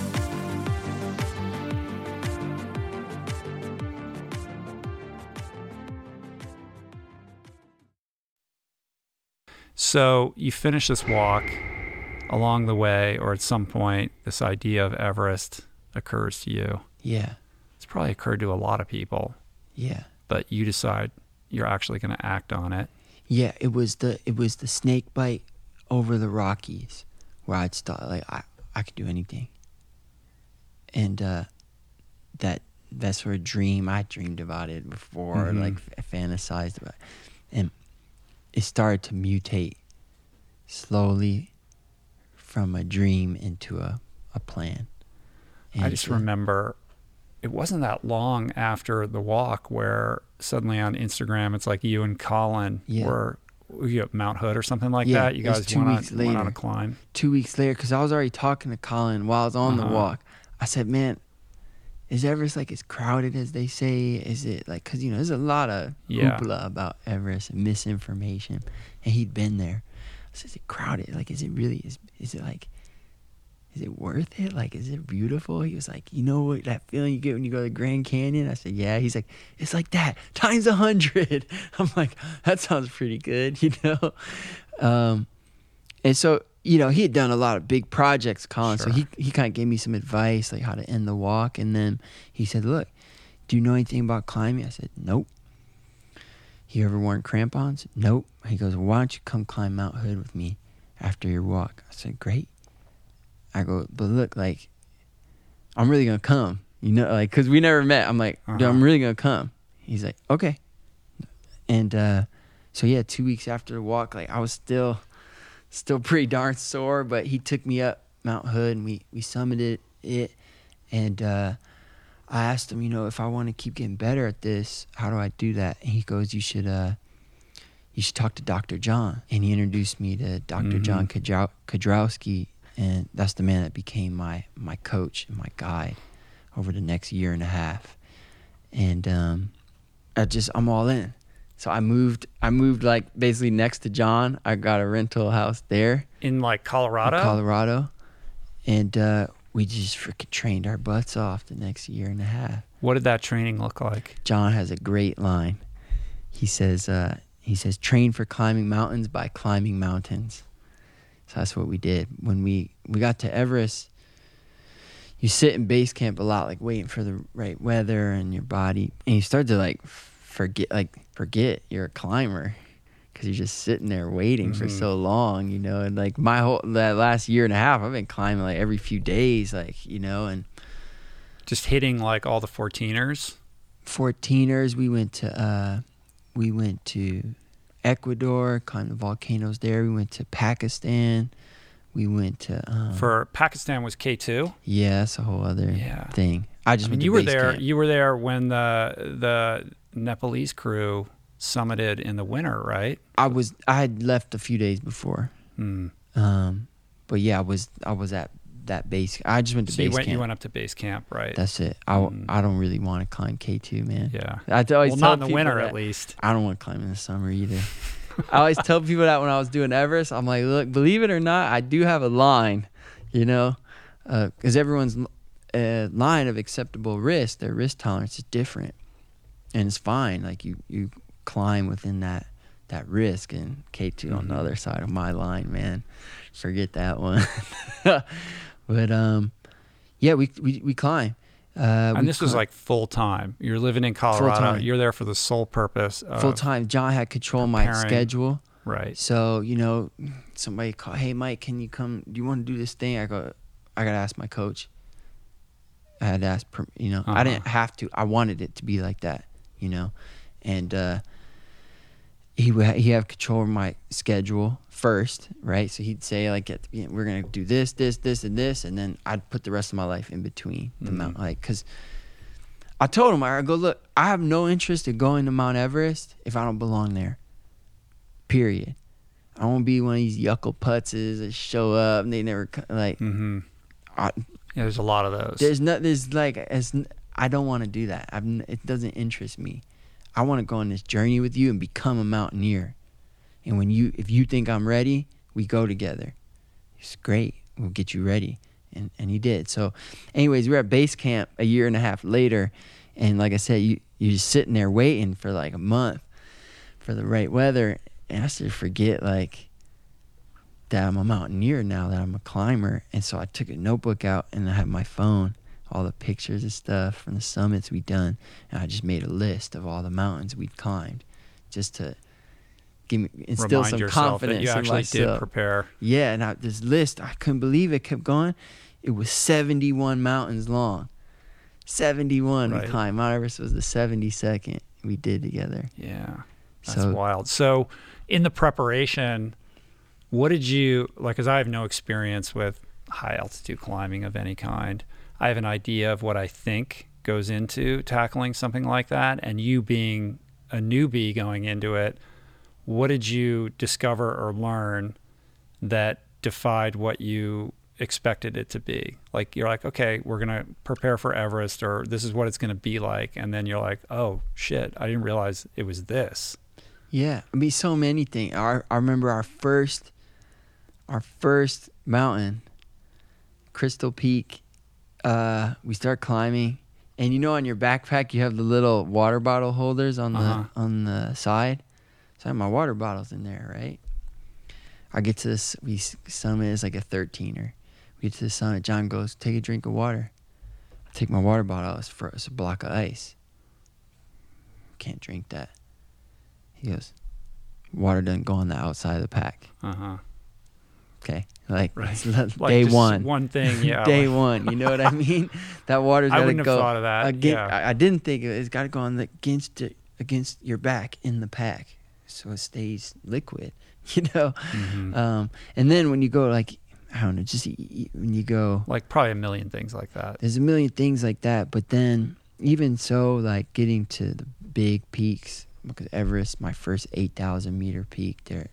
So you finish this walk. Along the way, or at some point, this idea of Everest occurs to you. Yeah. It's probably occurred to a lot of people. Yeah. But you decide you're actually going to act on it. Yeah, it was the it was the snake bite over the Rockies where I'd start, like, I, I could do anything. And uh, that that sort of dream, I dreamed about it before, mm-hmm. like f- fantasized about it. And it started to mutate slowly from a dream into a, a plan. And I just so, remember it wasn't that long after the walk where suddenly on Instagram, it's like you and Colin yeah. were, were you at Mount Hood or something like yeah, that. You guys went on, went on a climb. Two weeks later, because I was already talking to Colin while I was on uh-huh. the walk. I said, man, is Everest like as crowded as they say? Is it like, because you know, there's a lot of yeah. hoopla about Everest and misinformation. And he'd been there. So is it crowded? Like, is it really, is is it like, is it worth it? Like, is it beautiful? He was like, you know what, that feeling you get when you go to the Grand Canyon? I said, yeah. He's like, it's like that, times a hundred. I'm like, that sounds pretty good, you know? Um, and so, you know, he had done a lot of big projects, Colin. Sure. So he, he kind of gave me some advice, like how to end the walk. And then he said, look, do you know anything about climbing? I said, nope. You ever worn crampons? Nope. He goes, well, why don't you come climb Mount Hood with me after your walk? I said, great. I go, but look, like, I'm really going to come. You know, like, because we never met. I'm like, uh-huh. dude, I'm really going to come. He's like, okay. And uh, so, yeah, two weeks after the walk, like, I was still still pretty darn sore, but he took me up Mount Hood, and we, we summited it. And uh I asked him, you know, if I want to keep getting better at this, how do I do that? And he goes, you should uh, you should talk to Doctor John. And he introduced me to Doctor Mm-hmm. John Kodrow- Kodrowski, and that's the man that became my, my coach and my guide over the next year and a half. And um, I just, I'm all in. So I moved, I moved like basically next to John. I got a rental house there. In like Colorado? In Colorado. And uh we just freaking trained our butts off the next year and a half. What did that training look like? John has a great line. He says, uh, "He says train for climbing mountains by climbing mountains." So that's what we did. When we, we got to Everest, you sit in base camp a lot, like waiting for the right weather and your body. And you start to like forget like forget you're a climber because you're just sitting there waiting mm-hmm. for so long, you know. And like my whole that last year and a half, I've been climbing like every few days, like, you know, and just hitting like all the fourteeners. Fourteeners. We went to uh, we went to Ecuador, climbed the volcanoes there. We went to Pakistan. We went to um, for Pakistan was K two. Yeah, that's a whole other yeah. thing. I just I mean, went to you were there. Camp. You were there when the the Nepalese crew summited in the winter, right? I was I had left a few days before. Mm. Um but yeah, I was I was at that base. I just went to so base you went, camp. You went up to base camp, right? That's it. I, mm. I don't really want to climb K two, man. Yeah. I always well, tell not in the winter that, at least. I don't want to climb in the summer either. I always tell people that when I was doing Everest, I'm like, look, believe it or not, I do have a line, you know, uh, cuz everyone's uh, line of acceptable risk, their risk tolerance is different. And it's fine, like you you climb within that that risk. And K two mm-hmm. on the other side of my line, man, forget that one. But um yeah we we, we climb uh and this climb. Was like full-time. You're living in Colorado full-time. You're there for the sole purpose of full-time. John had control of my schedule, right? So, you know, somebody called, hey Mike, can you come, do you want to do this thing? I go, I gotta ask my coach. I had to ask, you know. uh-huh. I didn't have to, I wanted it to be like that, you know. And uh he would ha- he have control of my schedule first, right? So he'd say like at the beginning, we're gonna do this, this, this, and this, and then I'd put the rest of my life in between the mm-hmm. mount, like, because I told him, I go, look, I have no interest in going to Mount Everest if I don't belong there. Period. I won't be one of these yuckle putzes that show up and they never like. Mm-hmm. I, yeah, there's a lot of those. There's not. There's like as I don't want to do that. I've, it doesn't interest me. I want to go on this journey with you and become a mountaineer. And when you, if you think I'm ready, we go together. It's great. We'll get you ready. And and he did. So anyways, we were at base camp a year and a half later. And like I said, you, you're just sitting there waiting for like a month for the right weather. And I sort of forget, like, that I'm a mountaineer now, that I'm a climber. And so I took a notebook out and I had my phone, all the pictures and stuff from the summits we'd done. And I just made a list of all the mountains we'd climbed just to give me, instill Remind some confidence that you actually in myself. Did prepare. Yeah, and I, this list, I couldn't believe it, kept going. It was seventy-one mountains long. seventy-one right. We climbed. Mount Everest was the seventy-second we did together. Yeah, that's so wild. So in the preparation, what did you, like, because I have no experience with high altitude climbing of any kind. I have an idea of what I think goes into tackling something like that. And you being a newbie going into it, what did you discover or learn that defied what you expected it to be? Like, you're like, okay, we're going to prepare for Everest, or this is what it's going to be like. And then you're like, oh shit, I didn't realize it was this. Yeah. I mean, so many things. I, I remember our first, our first mountain, Crystal Peak. Uh, we start climbing, and you know, on your backpack, you have the little water bottle holders on the, uh-huh. on the side. So I have my water bottles in there. Right. I get to this, we summit is like a thirteener. We get to the summit. John goes, take a drink of water. I take my water bottle. It's, for, it's a block of ice. Can't drink that. He goes, water doesn't go on the outside of the pack. Uh-huh. Okay. Like, right. It's like day one. One thing, yeah. Day one. You know what I mean? That water's got to go. I wouldn't have thought of that. Again, yeah. I, I didn't think of it. It's got to go on the, against, the, against your back in the pack, so it stays liquid, you know? Mm-hmm. Um, and then when you go, like, I don't know, just when you go. Like, probably a million things like that. There's a million things like that. But then, even so, like, getting to the big peaks, because Everest, my first eight thousand meter peak, there,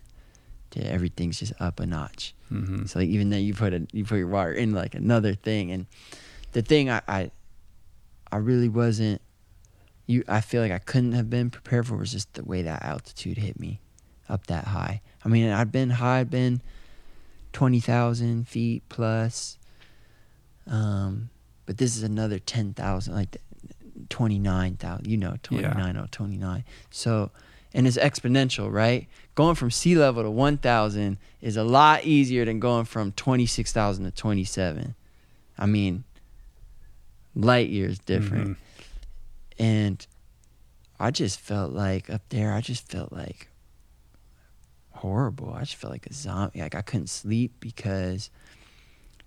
everything's just up a notch. Mm-hmm. So like, even then, you put a, you put your water in like another thing, and the thing I, I, I really wasn't. You, I feel like I couldn't have been prepared for was just the way that altitude hit me, up that high. I mean, I'd been high, I'd been twenty thousand feet plus, um, but this is another ten thousand, like. The, twenty-nine thousand, you know, twenty-nine, yeah. Oh, twenty-nine. So, and it's exponential, right? Going from sea level to one thousand is a lot easier than going from twenty-six thousand to twenty-seven. I mean, light years different. Mm-hmm. And I just felt like up there, I just felt like horrible. I just felt like a zombie. Like, I couldn't sleep because,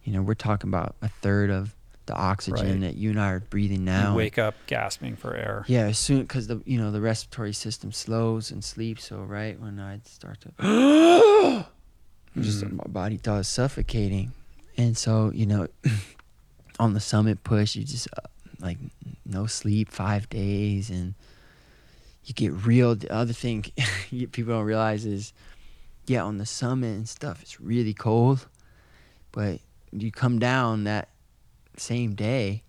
you know, we're talking about a third of the oxygen right. that you and I are breathing now. You wake up gasping for air. Yeah, soon, because the you know the respiratory system slows and sleeps. So right when I start to, just mm. my body thought it was suffocating, and so you know, on the summit push, you just uh, like no sleep five days, and you get real. The other thing people don't realize is, yeah, on the summit and stuff, it's really cold, but you come down that same day,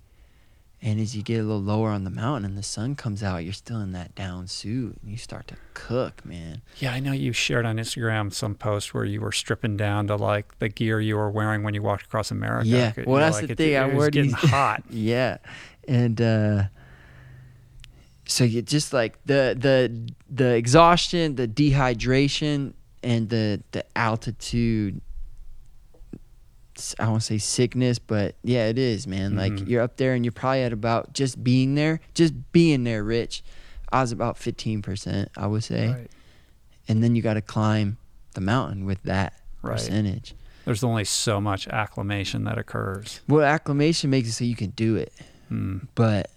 and as you get a little lower on the mountain and the sun comes out, you're still in that down suit and you start to cook, man. Yeah, I know you shared on Instagram some post where you were stripping down to like the gear you were wearing when you walked across America. Yeah, well, that's the thing. I wore these. It was getting hot. Yeah, and uh so you just like the the the exhaustion, the dehydration, and the the altitude. I won't say sickness, but yeah, it is, man. Like, mm-hmm. You're up there and you're probably at about just being there, just being there, Rich. I was about fifteen percent, I would say. Right. And then you got to climb the mountain with that right. percentage. There's only so much acclimation that occurs. Well, acclimation makes it so you can do it, mm. but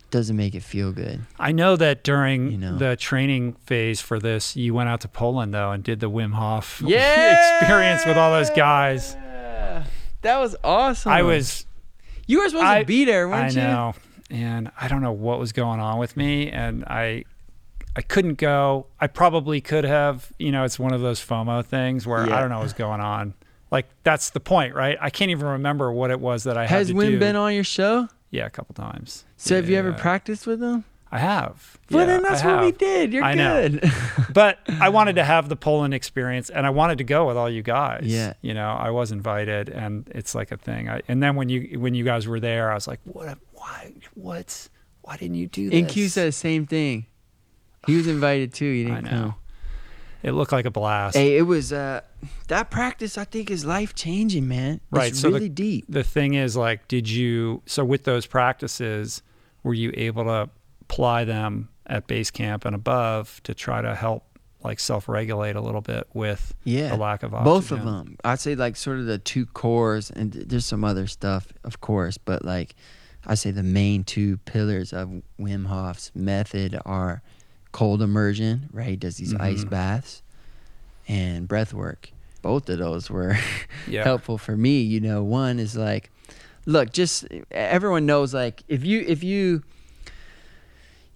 it doesn't make it feel good. I know that during you know. the training phase for this, you went out to Poland, though, and did the Wim Hof yeah! experience with all those guys. That was awesome. I was. You were supposed I, to be there, weren't you? I know, you? And I don't know what was going on with me, and I, I couldn't go. I probably could have. You know, it's one of those FOMO things where yeah. I don't know what was going on. Like, that's the point, right? I can't even remember what it was that I Has had to Wim do. Has Wim been on your show? Yeah, a couple times. So yeah. Have you ever practiced with him? I have. Well, yeah, then that's what we did. You're I good. Know. But I wanted to have the Poland experience, and I wanted to go with all you guys. Yeah. You know, I was invited, and it's like a thing. I, and then when you when you guys were there, I was like, what? Why? What? Why didn't you do this? And Q said the same thing. He was invited too. You didn't I know. Come. It looked like a blast. Hey, it was uh, that practice, I think, is life changing, man. Right. It's so really the, deep. The thing is, like, did you? So with those practices, were you able to apply them at base camp and above to try to help, like, self-regulate a little bit with yeah, the lack of oxygen? Both of them. I'd say, like, sort of the two cores, and there's some other stuff, of course, but, like, I'd say the main two pillars of Wim Hof's method are cold immersion, right? He does these mm-hmm. ice baths, and breath work. Both of those were yeah. helpful for me. You know, one is, like, look, just everyone knows, like, if you if you...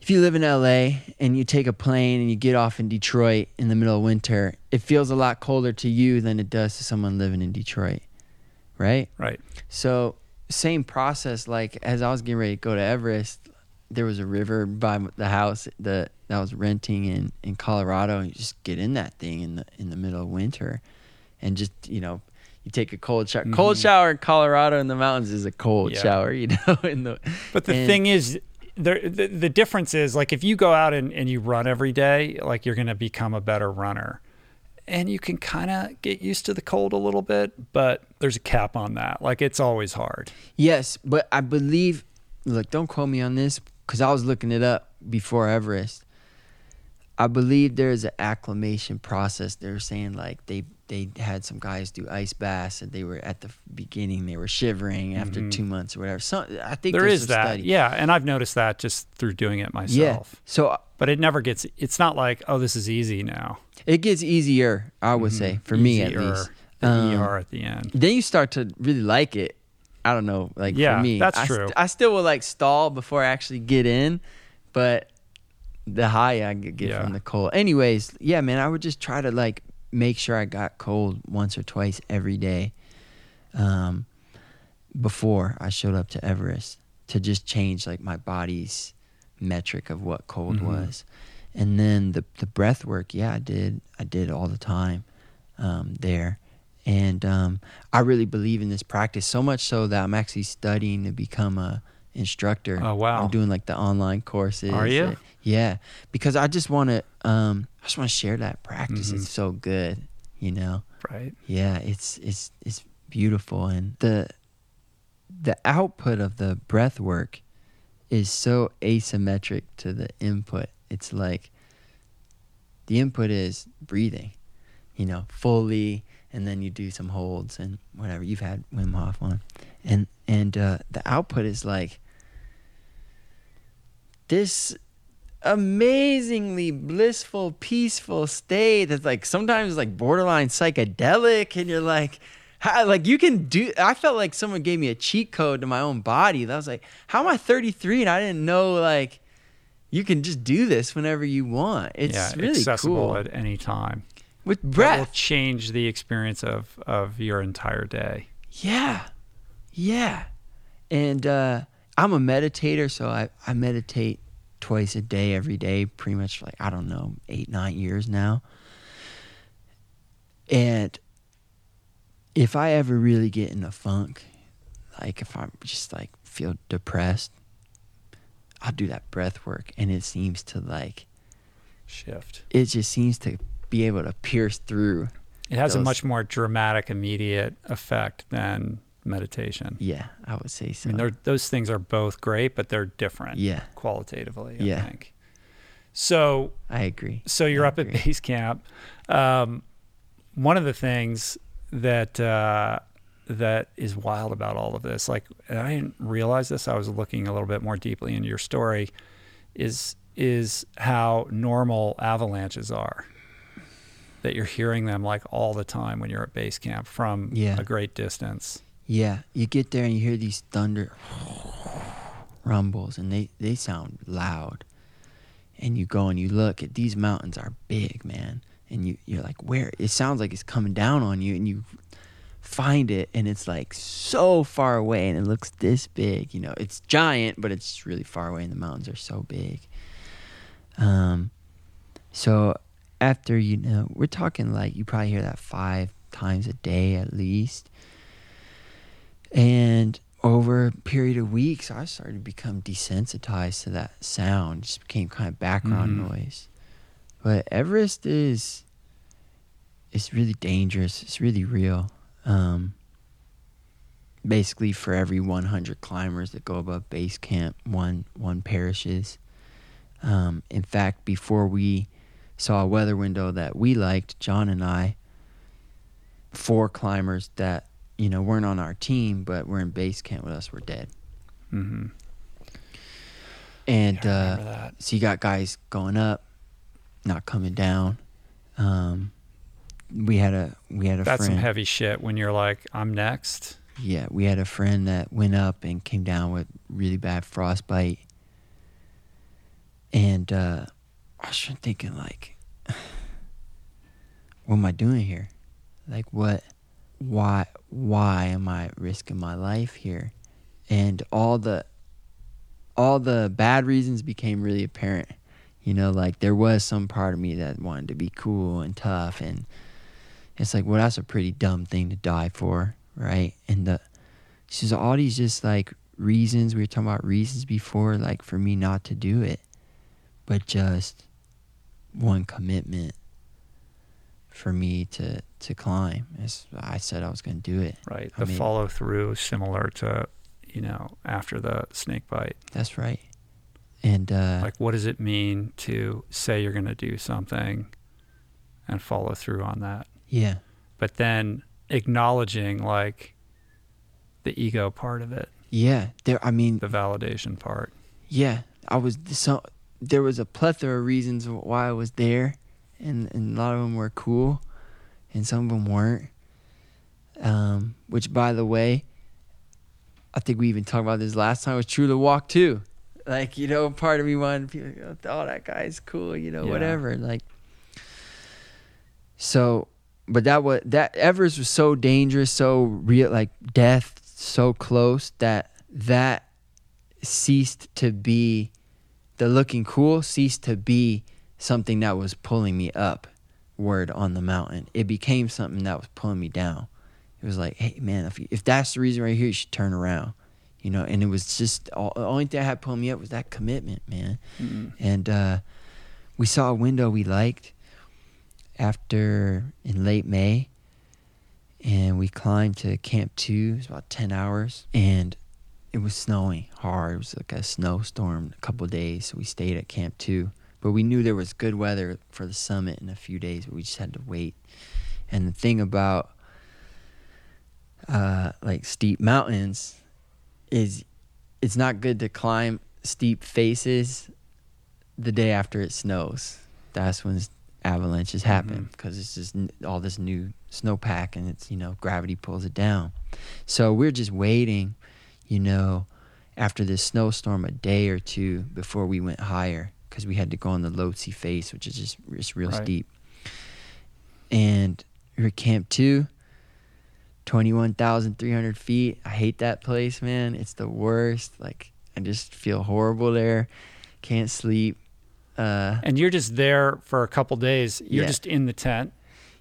If you live in L A and you take a plane and you get off in Detroit in the middle of winter, it feels a lot colder to you than it does to someone living in Detroit, right? Right. So same process, like, as I was getting ready to go to Everest, there was a river by the house that I was renting in, in Colorado, and you just get in that thing in the, in the middle of winter and just, you know, you take a cold shower. Mm-hmm. Cold shower in Colorado in the mountains is a cold yeah. shower, you know? in the, but the and, thing is... There, the, the difference is, like, if you go out and, and you run every day, like, you're going to become a better runner, and you can kind of get used to the cold a little bit, but there's a cap on that. Like, it's always hard. Yes, but I believe, look, don't quote me on this because I was looking it up before Everest. I believe there is an acclimation process. They were saying, like, they they had some guys do ice baths, and they were at the beginning, they were shivering after mm-hmm. two months or whatever. So I think there is that, study. yeah. And I've noticed that just through doing it myself. Yeah. So, but it never gets. It's not like, oh, this is easy now. It gets easier, I would mm-hmm. say, for easier, me at least. The um, E R at the end. Then you start to really like it. I don't know, like yeah, for me, that's I, true. I still will like stall before I actually get in, but the high I could get yeah. from the cold. Anyways, yeah, man, I would just try to, like, make sure I got cold once or twice every day um, before I showed up to Everest, to just change, like, my body's metric of what cold mm-hmm. was. And then the the breath work, yeah, I did. I did all the time um, there. And um, I really believe in this practice, so much so that I'm actually studying to become a instructor. Oh, wow. I'm doing, like, the online courses. Are you? That, yeah, because I just want to um, I just want to share that practice. Mm-hmm. It's so good, you know. Right. Yeah, it's it's it's beautiful, and the the output of the breath work is so asymmetric to the input. It's like the input is breathing, you know, fully, and then you do some holds and whatever. You've had Wim Hof on, and and uh, the output is like this amazingly blissful, peaceful state that's, like, sometimes, like, borderline psychedelic, and you're like, how, like, you can do. I felt like someone gave me a cheat code to my own body. That was like, how am I thirty-three and I didn't know, like, you can just do this whenever you want? It's yeah, really accessible cool. at any time with breath. It will change the experience of of your entire day. Yeah, yeah, and uh, I'm a meditator, so I I meditate twice a day every day pretty much, like, I don't know, eight nine years now. And if I ever really get in a funk, like if I'm just, like, feel depressed, I'll do that breath work, and it seems to, like, shift. It just seems to be able to pierce through. It has those. A much more dramatic, immediate effect than meditation. Yeah, I would say so. I mean, those things are both great, but they're different. Yeah, qualitatively, I yeah. think. So I agree. So you're I up agree. At base camp. Um, one of the things that uh, that is wild about all of this, like, and I didn't realize this. I was looking a little bit more deeply into your story. Is is how normal avalanches are. That you're hearing them, like, all the time when you're at base camp from yeah. a great distance. Yeah, you get there and you hear these thunder rumbles, and they, they sound loud. And you go and you look at these mountains are big, man. And you, you're like, where? It sounds like it's coming down on you, and you find it, and it's, like, so far away, and it looks this big. You know, it's giant, but it's really far away, and the mountains are so big. Um, so after, you know, we're talking, like, you probably hear that five times a day at least. And over a period of weeks, I started to become desensitized to that sound. It just became kind of background mm-hmm. noise. But Everest is it's really dangerous. It's really real. Um, basically, for every one hundred climbers that go above base camp, one one perishes. Um, in fact, before we saw a weather window that we liked, John and I, four climbers that, you know, weren't on our team but were in base camp with us were dead. Mm-hmm. And uh, so you got guys going up, not coming down. Um, we had a we had a That's friend. Some heavy shit when you're like, I'm next. Yeah, we had a friend that went up and came down with really bad frostbite. And uh, I was thinking, like, what am I doing here? Like, what, why, why am I risking my life here? And all the, all the bad reasons became really apparent. You know, like, there was some part of me that wanted to be cool and tough, and it's like, well, that's a pretty dumb thing to die for, right? And the, so all these just, like, reasons, we were talking about reasons before, like, for me not to do it. But just one commitment for me to, to climb. As I said, I was going to do it. Right. The I mean, follow through, similar to, you know, after the snake bite. That's right. And uh, like, what does it mean to say you're going to do something and follow through on that? Yeah. But then acknowledging, like, the ego part of it. Yeah. There. I mean, the validation part. Yeah. I was so. There was a plethora of reasons why I was there, and, and a lot of them were cool, and some of them weren't. Um, which, by the way, I think we even talked about this last time, was true to walk too. Like, you know, part of me wanted people to go, oh, that guy's cool, you know, yeah. whatever. Like, so, but that was, that Everest was so dangerous, so real, like death so close, that that ceased to be. The looking cool ceased to be something that was pulling me upward on the mountain. It became something that was pulling me down. It was like, hey, man, if you, if that's the reason right here, you should turn around, you know. And it was just, all, the only thing that had pulled me up was that commitment, man. Mm-hmm. And uh, we saw a window we liked after, in late May, and we climbed to Camp two. It was about ten hours, and it was snowing hard. It was like a snowstorm a couple of days, so we stayed at Camp two. But we knew there was good weather for the summit in a few days, but we just had to wait. And the thing about uh, like steep mountains is it's not good to climb steep faces the day after it snows. That's when avalanches happen, because mm-hmm. it's just all this new snowpack, and it's, you know, gravity pulls it down. So we're just waiting. You know, after this snowstorm, a day or two before we went higher, because we had to go on the Lhotse face, which is just it's real right. steep. And we were at Camp two, twenty-one thousand three hundred feet. I hate that place, man. It's the worst. Like, I just feel horrible there. Can't sleep. Uh, and you're just there for a couple days. You're yeah. just in the tent.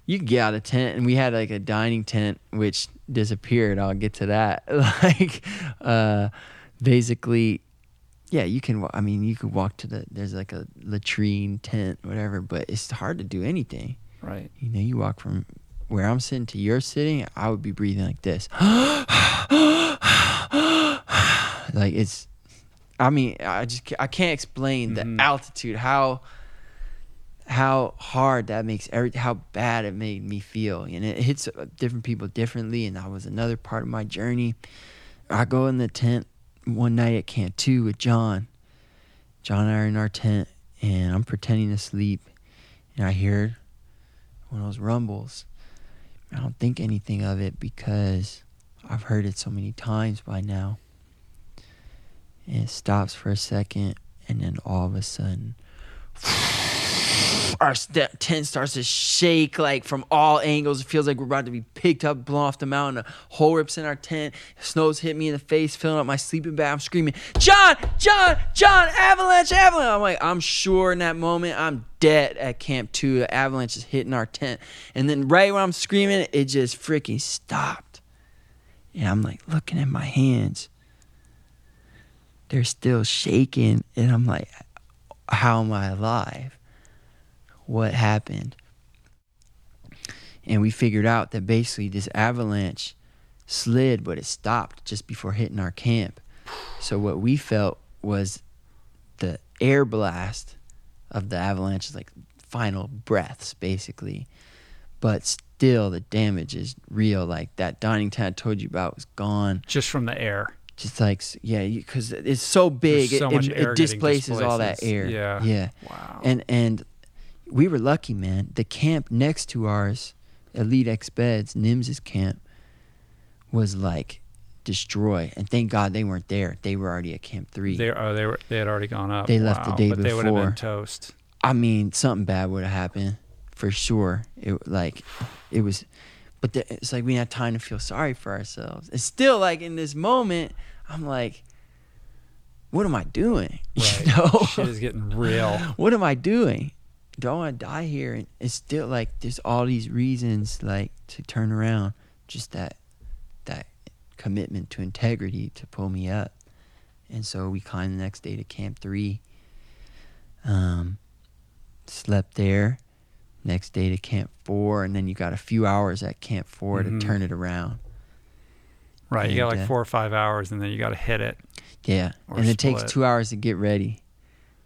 You can get out of tent, and we had like a dining tent which disappeared. I'll get to that. Like, uh, basically, yeah, you can. I mean, you could walk to the. There's like a latrine tent, whatever. But it's hard to do anything. Right. You know, you walk from where I'm sitting to your sitting. I would be breathing like this. Like, it's. I mean, I just I can't explain mm-hmm. the altitude. How. How hard that makes every how bad it made me feel, and it hits different people differently. And that was another part of my journey. I go in the tent one night at Camp two with John. John and I are in our tent, and I'm pretending to sleep, and I hear one of those rumbles. I don't think anything of it because I've heard it so many times by now. And it stops for a second, and then all of a sudden. Our st- tent starts to shake, like, from all angles. It feels like we're about to be picked up, blown off the mountain. A hole rips in our tent. Snow's hit me in the face, filling up my sleeping bag. I'm screaming, John, John, John, avalanche, avalanche. I'm like, I'm sure in that moment I'm dead at Camp two. The avalanche is hitting our tent. And then right when I'm screaming, it just freaking stopped. And I'm, like, looking at my hands. They're still shaking. And I'm like, how am I alive? What happened? And we figured out that basically this avalanche slid, but it stopped just before hitting our camp. So what we felt was the air blast of the avalanche's like final breaths, basically. But still, the damage is real. Like that dining tent I told you about was gone. Just from the air. Just like, yeah, because it's so big, so it, it, it displaces all that air. Yeah. Yeah. Wow. And, and we were lucky, man. The camp next to ours, Elite Ex-Beds, Nims's camp, was like destroyed. And thank God they weren't there. They were already at Camp three. They, oh, they, were, they had already gone up. They wow. left the day but before. But they would have been toast. I mean, something bad would have happened for sure. It like, it was... But the, it's like we had time to feel sorry for ourselves. It's still like in this moment, I'm like, what am I doing? Right. You know? Shit is getting real. What am I doing? Do I want to die here? And it's still like there's all these reasons like to turn around. Just that that commitment to integrity to pull me up. And so we climbed the next day to Camp three. Um, slept there. Next day to Camp four, and then you got a few hours at Camp four mm-hmm. to turn it around. Right, and you got like uh, four or five hours, and then you got to hit it. Yeah, and split. It takes two hours to get ready.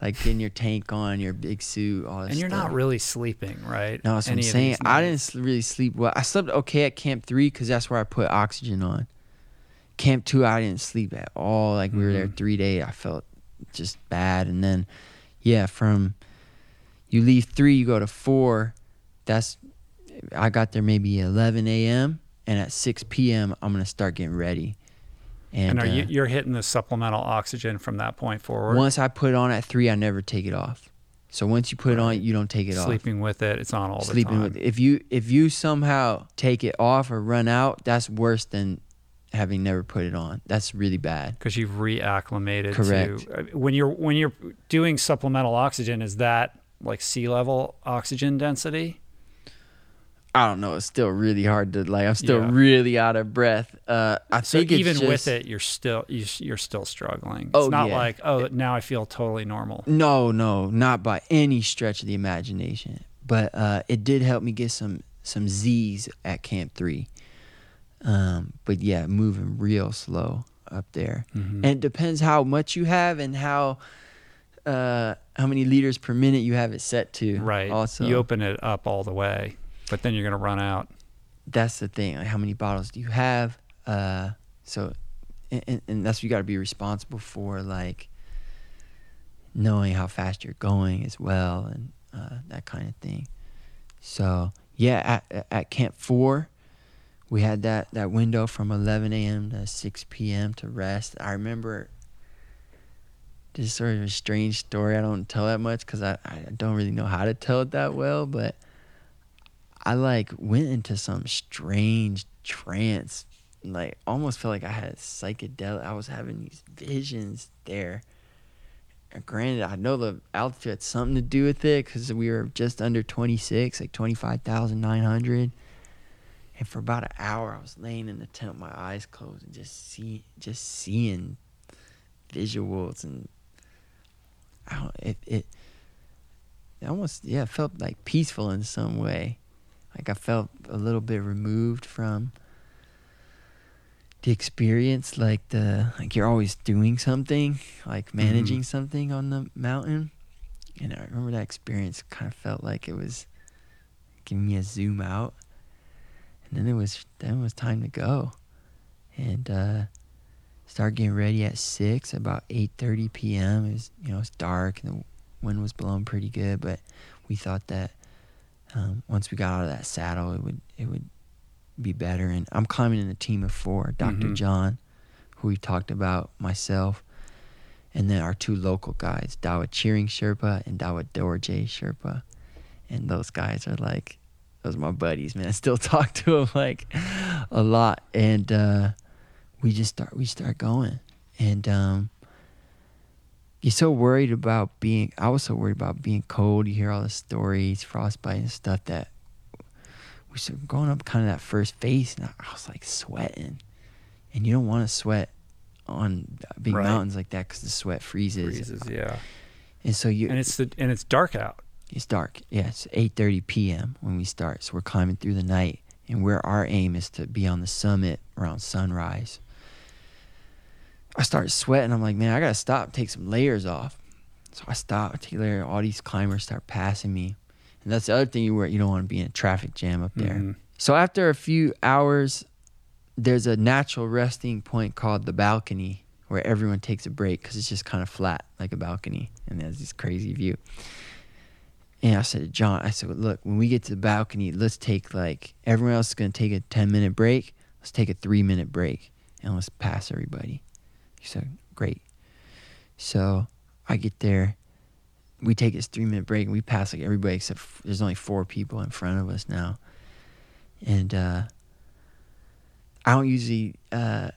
Like getting your tank on, your big suit, all that stuff. And you're stuff. Not really sleeping, right? No, that's Any what I'm saying. I didn't really sleep well. I slept okay at Camp three because that's where I put oxygen on. Camp two, I didn't sleep at all. Like we mm-hmm. were there three days. I felt just bad. And then, yeah, from... You leave three, you go to four. That's, I got there maybe eleven a.m. and at six p.m. I'm gonna start getting ready. And, and are you, uh, you're hitting the supplemental oxygen from that point forward? Once I put it on at three, I never take it off. So once you put it on, you don't take it Sleeping off. Sleeping with it, it's on all the Sleeping time. Sleeping with it. If you if you somehow take it off or run out, that's worse than having never put it on. That's really bad. Because you've reacclimated. Correct. To, when you're when you're doing supplemental oxygen, is that like sea level oxygen density? I don't know. It's still really hard to like. I'm still yeah. really out of breath. Uh, I so think even it's just, with it, you're still you're still struggling. Oh, it's not yeah. like oh now I feel totally normal. No, no, not by any stretch of the imagination. But uh, it did help me get some some Z's at Camp three. Um, but yeah, moving real slow up there, mm-hmm. and it depends how much you have and how. Uh, how many liters per minute you have it set to. Right. Also, you open it up all the way, but then you're going to run out. That's the thing. Like, how many bottles do you have? Uh, so, and, and that's what you got to be responsible for, like knowing how fast you're going as well and uh, that kind of thing. So, yeah, at, at Camp four, we had that, that window from eleven a.m. to six p.m. to rest. I remember... Just sort of a strange story. I don't tell that much because I, I don't really know how to tell it that well, but I like went into some strange trance. Like almost felt like I had psychedelic. I was having these visions there. And granted, I know the altitude had something to do with it because we were just under twenty-six, like twenty-five thousand nine hundred. And for about an hour, I was laying in the tent, my eyes closed, and just see, just seeing visuals and. I don't, it, it it almost yeah felt like peaceful in some way, like I felt a little bit removed from the experience, like the like you're always doing something, like managing mm-hmm. something on the mountain, and I remember that experience kind of felt like it was giving me a zoom out, and then it was then it was time to go, and. uh Start getting ready at six, about eight thirty p.m. It was, you know, it's dark and the wind was blowing pretty good, but we thought that um, once we got out of that saddle, it would it would be better. And I'm climbing in a team of four: Doctor Mm-hmm. John, who we talked about, myself, and then our two local guys, Dawa Cheering Sherpa and Dawa Dorje Sherpa. And those guys are like, those are my buddies, man. I still talk to them like a lot, and. uh We just start. We start going, and um, you're so worried about being. I was so worried about being cold. You hear all the stories, frostbite and stuff. That we started going up, kind of that first face, and I was like sweating, and you don't want to sweat on big right. mountains like that because the sweat freezes. Freezes, yeah. And so you. And it's the and it's dark out. It's dark. Yeah, it's eight thirty p.m. when we start. So we're climbing through the night, and where our aim is to be on the summit around sunrise. I start sweating. I'm like, man, I got to stop, take some layers off. So I stop, I take a layer. All these climbers start passing me. And that's the other thing, you were, you don't want to be in a traffic jam up there. Mm-hmm. So after a few hours, there's a natural resting point called the balcony where everyone takes a break because it's just kind of flat like a balcony. And there's this crazy view. And I said to John, I said, look, when we get to the balcony, let's take like, everyone else is going to take a ten minute break. Let's take a three minute break and let's pass everybody. He said, great. So I get there. We take this three minute break and we pass like everybody except f- there's only four people in front of us now. And uh, I don't usually uh,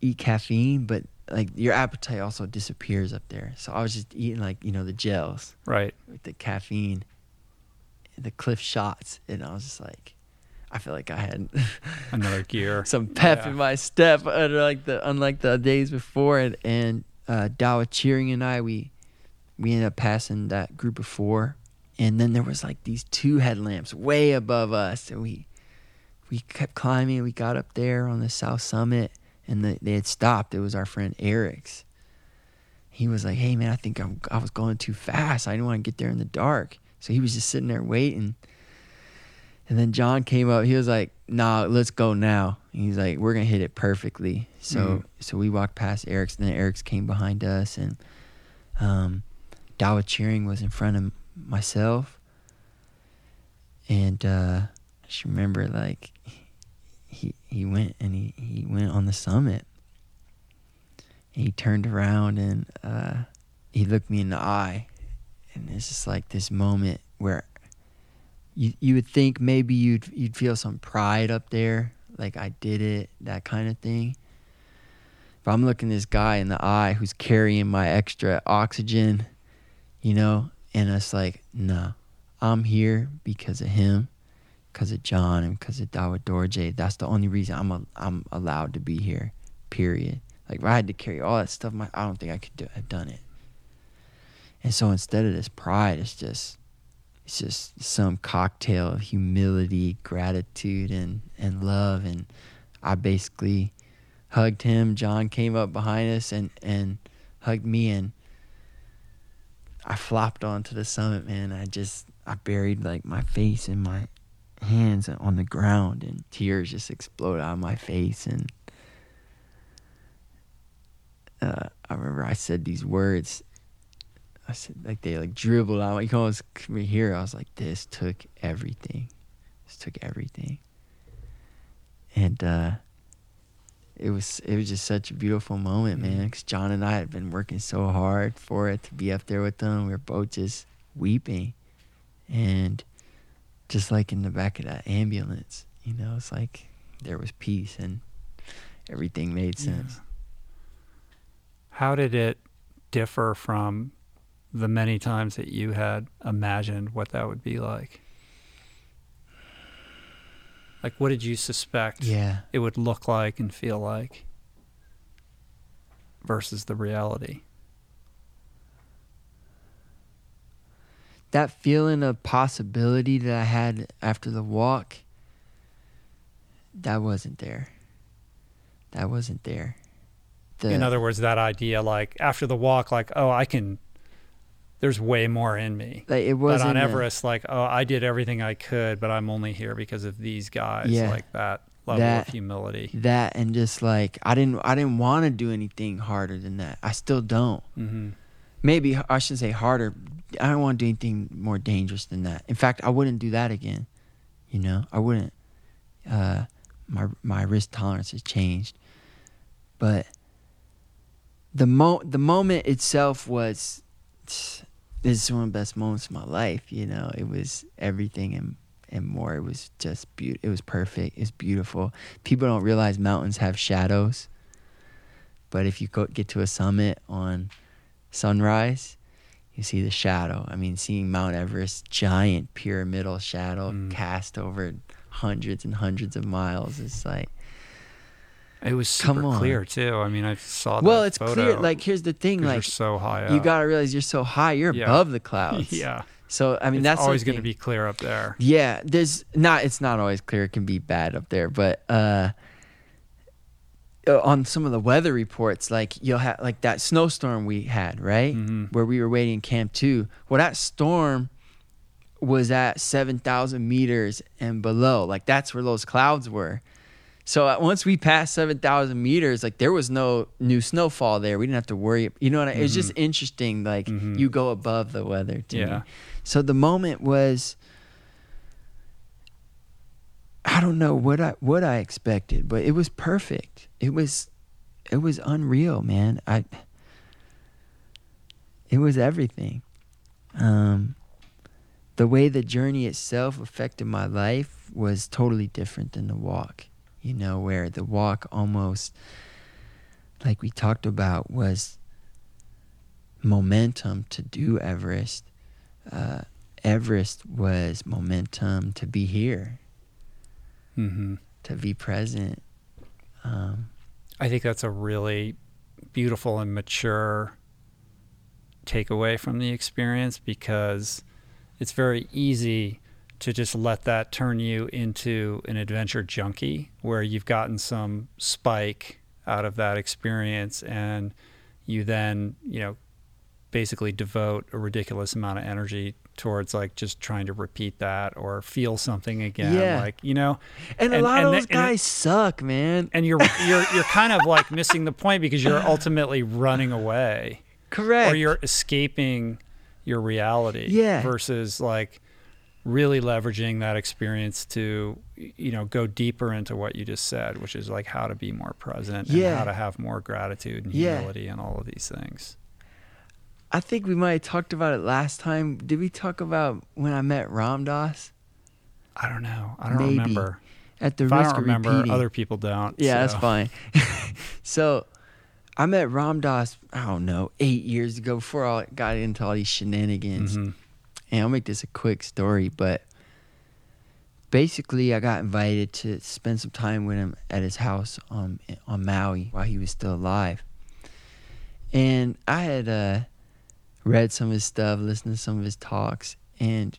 eat caffeine, but like your appetite also disappears up there. So I was just eating like, you know, the gels. Right. With the caffeine, the Cliff shots. And I was just like, I feel like I had another gear, some pep yeah. in my step, unlike the, unlike the days before. And, and uh, Dawa Cheering and I, we, we ended up passing that group of four. And then there was like these two headlamps way above us. And we, we kept climbing. We got up there on the south summit, and the, they had stopped. It was our friend Eric's. He was like, hey man, I think I'm, I was going too fast. I didn't want to get there in the dark. So he was just sitting there waiting. And then John came up. He was like, nah, let's go now. And he's like, we're going to hit it perfectly. So mm-hmm. so we walked past Eric's, and then Eric's came behind us. And um, Dawa Cheering was in front of myself. And uh, I just remember, like, he he went and he, he went on the summit. And he turned around, and uh, he looked me in the eye. And it's just like this moment where You you would think maybe you'd you'd feel some pride up there, like I did it, that kind of thing. But I'm looking this guy in the eye who's carrying my extra oxygen, you know, and it's like, nah, I'm here because of him, because of John, and because of Dawa Dorje. That's the only reason I'm a, I'm allowed to be here, period. Like if I had to carry all that stuff, my I don't think I could do, have done it. And so instead of this pride, it's just. It's just some cocktail of humility, gratitude, and, and love. And I basically hugged him. John came up behind us and, and hugged me. And I flopped onto the summit, man. I just, I buried like my face in my hands on the ground. And tears just exploded out of my face. And uh, I remember I said these words. I said, like, they, like, dribbled out. You can almost come here. I was like, this took everything. This took everything. And uh, it was it was just such a beautiful moment, man, because John and I had been working so hard for it to be up there with them. We were both just weeping. And just, like, in the back of that ambulance, you know, it's like there was peace and everything made sense. Yeah. How did it differ from the many times that you had imagined what that would be like? Like, what did you suspect yeah. it would look like and feel like versus the reality? That feeling of possibility that I had after the walk, that wasn't there. That wasn't there. The, In other words, that idea, like, after the walk, like, oh, I can... there's way more in me. Like it was but on Everest, a, like, oh, I did everything I could, but I'm only here because of these guys. Yeah, like that level that, of humility. That and just like I didn't, I didn't want to do anything harder than that. I still don't. Mm-hmm. Maybe I shouldn't say harder. I don't want to do anything more dangerous than that. In fact, I wouldn't do that again. You know, I wouldn't. Uh, my my risk tolerance has changed, but the mo the moment itself was. It's, This is one of the best moments of my life, you know. It was everything and, and more. It was just beautiful. It was perfect. It's beautiful. People don't realize mountains have shadows. But if you go, get to a summit on sunrise, you see the shadow. I mean, seeing Mount Everest, giant pyramidal shadow mm. cast over hundreds and hundreds of miles. It's like... It was super clear too. I mean, I saw that. Well, it's photo. Clear. Like, here's the thing. Like, you're so high up. You gotta realize you're so high. You're yeah. above the clouds. Yeah. So I mean, it's that's always going to be clear up there. Yeah, there's not. It's not always clear. It can be bad up there, but uh, on some of the weather reports, like you'll have like that snowstorm we had, right, mm-hmm. where we were waiting in Camp Two. Well, that storm was at seven thousand meters and below. Like that's where those clouds were. So once we passed seven thousand meters, like there was no new snowfall there. We didn't have to worry. You know what I mean? Mm-hmm. It was just interesting. Like mm-hmm. you go above the weather to yeah. me. So the moment was, I don't know what I, what I expected, but it was perfect. It was, it was unreal, man. I, it was everything. Um, the way the journey itself affected my life was totally different than the walk. You know, where the walk almost, like we talked about, was momentum to do Everest. Uh, Everest was momentum to be here, mm-hmm. to be present. Um, I think that's a really beautiful and mature takeaway from the experience, because it's very easy to just let that turn you into an adventure junkie where you've gotten some spike out of that experience, and you then, you know, basically devote a ridiculous amount of energy towards like just trying to repeat that or feel something again. Yeah. Like, you know, and, and a lot and, of those and, guys and, suck, man. And you're, you're, you're kind of like missing the point, because you're ultimately running away. Correct. Or you're escaping your reality. Yeah. Versus like, really leveraging that experience to, you know, go deeper into what you just said, which is like how to be more present yeah. and how to have more gratitude and humility yeah. and all of these things. I think we might have talked about it last time. Did we talk about when I met Ram Dass? I don't know. I don't Maybe. remember. At the if risk I don't of remember, repeating. Other people don't. Yeah, so. That's fine. So I met Ram Dass, I don't know, eight years ago before I got into all these shenanigans. Mm-hmm. And I'll make this a quick story, but basically I got invited to spend some time with him at his house on on Maui while he was still alive. And I had uh, read some of his stuff, listened to some of his talks, and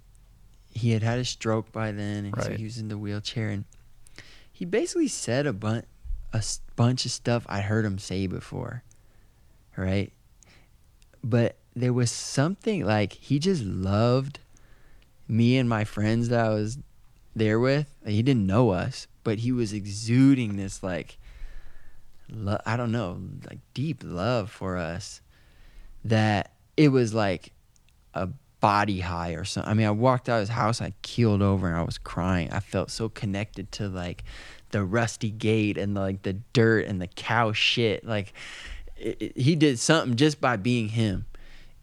he had had a stroke by then, and right. so he was in the wheelchair. And he basically said a, bun- a bunch of stuff I heard him say before, right? But there was something like he just loved me and my friends that I was there with. Like, he didn't know us, but he was exuding this like, lo- I don't know, like deep love for us, that it was like a body high or something. I mean, I walked out of his house, I keeled over and I was crying. I felt so connected to like the rusty gate and like the dirt and the cow shit. Like it, it, he did something just by being him.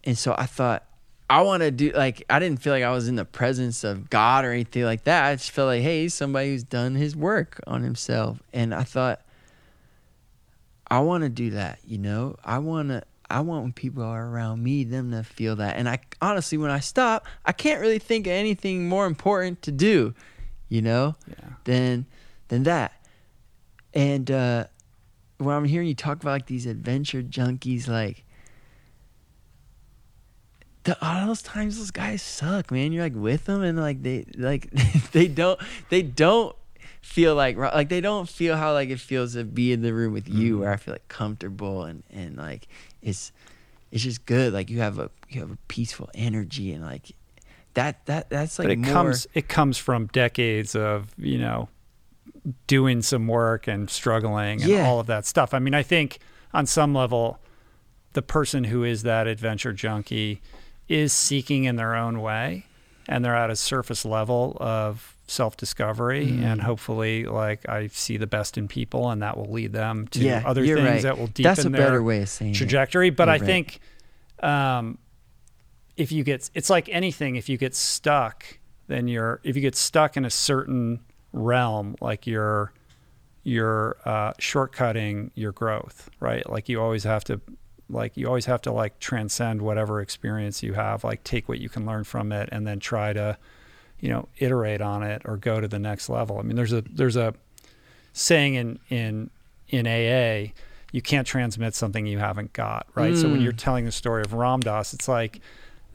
And so I thought, I want to do, like, I didn't feel like I was in the presence of God or anything like that. I just felt like, hey, he's somebody who's done his work on himself. And I thought, I want to do that, you know? I want to, I want when people are around me, them to feel that. And I honestly, when I stop, I can't really think of anything more important to do, you know, yeah. than, than that. And uh, when I'm hearing you talk about, like, these adventure junkies, like, The, all those times those guys suck, man. You're like with them and like they like they don't they don't feel like like they don't feel how like it feels to be in the room with you, where I feel like comfortable and, and like it's it's just good. Like you have a you have a peaceful energy and like that that that's like but it more, comes it comes from decades of, you know, doing some work and struggling and yeah. all of that stuff. I mean, I think on some level the person who is that adventure junkie is seeking in their own way, and they're at a surface level of self-discovery, mm-hmm. and hopefully like I see the best in people and that will lead them to yeah, other things right. that will deepen That's a their better way of saying trajectory. It. But you're I right. think um, if you get, it's like anything, if you get stuck, then you're, if you get stuck in a certain realm, like you're, you're uh, shortcutting your growth, right? Like you always have to, like you always have to like transcend whatever experience you have, like take what you can learn from it and then try to, you know, iterate on it or go to the next level. I mean, there's a, there's a saying in, in, in A A, you can't transmit something you haven't got, right? Mm. So when you're telling the story of Ram Dass, it's like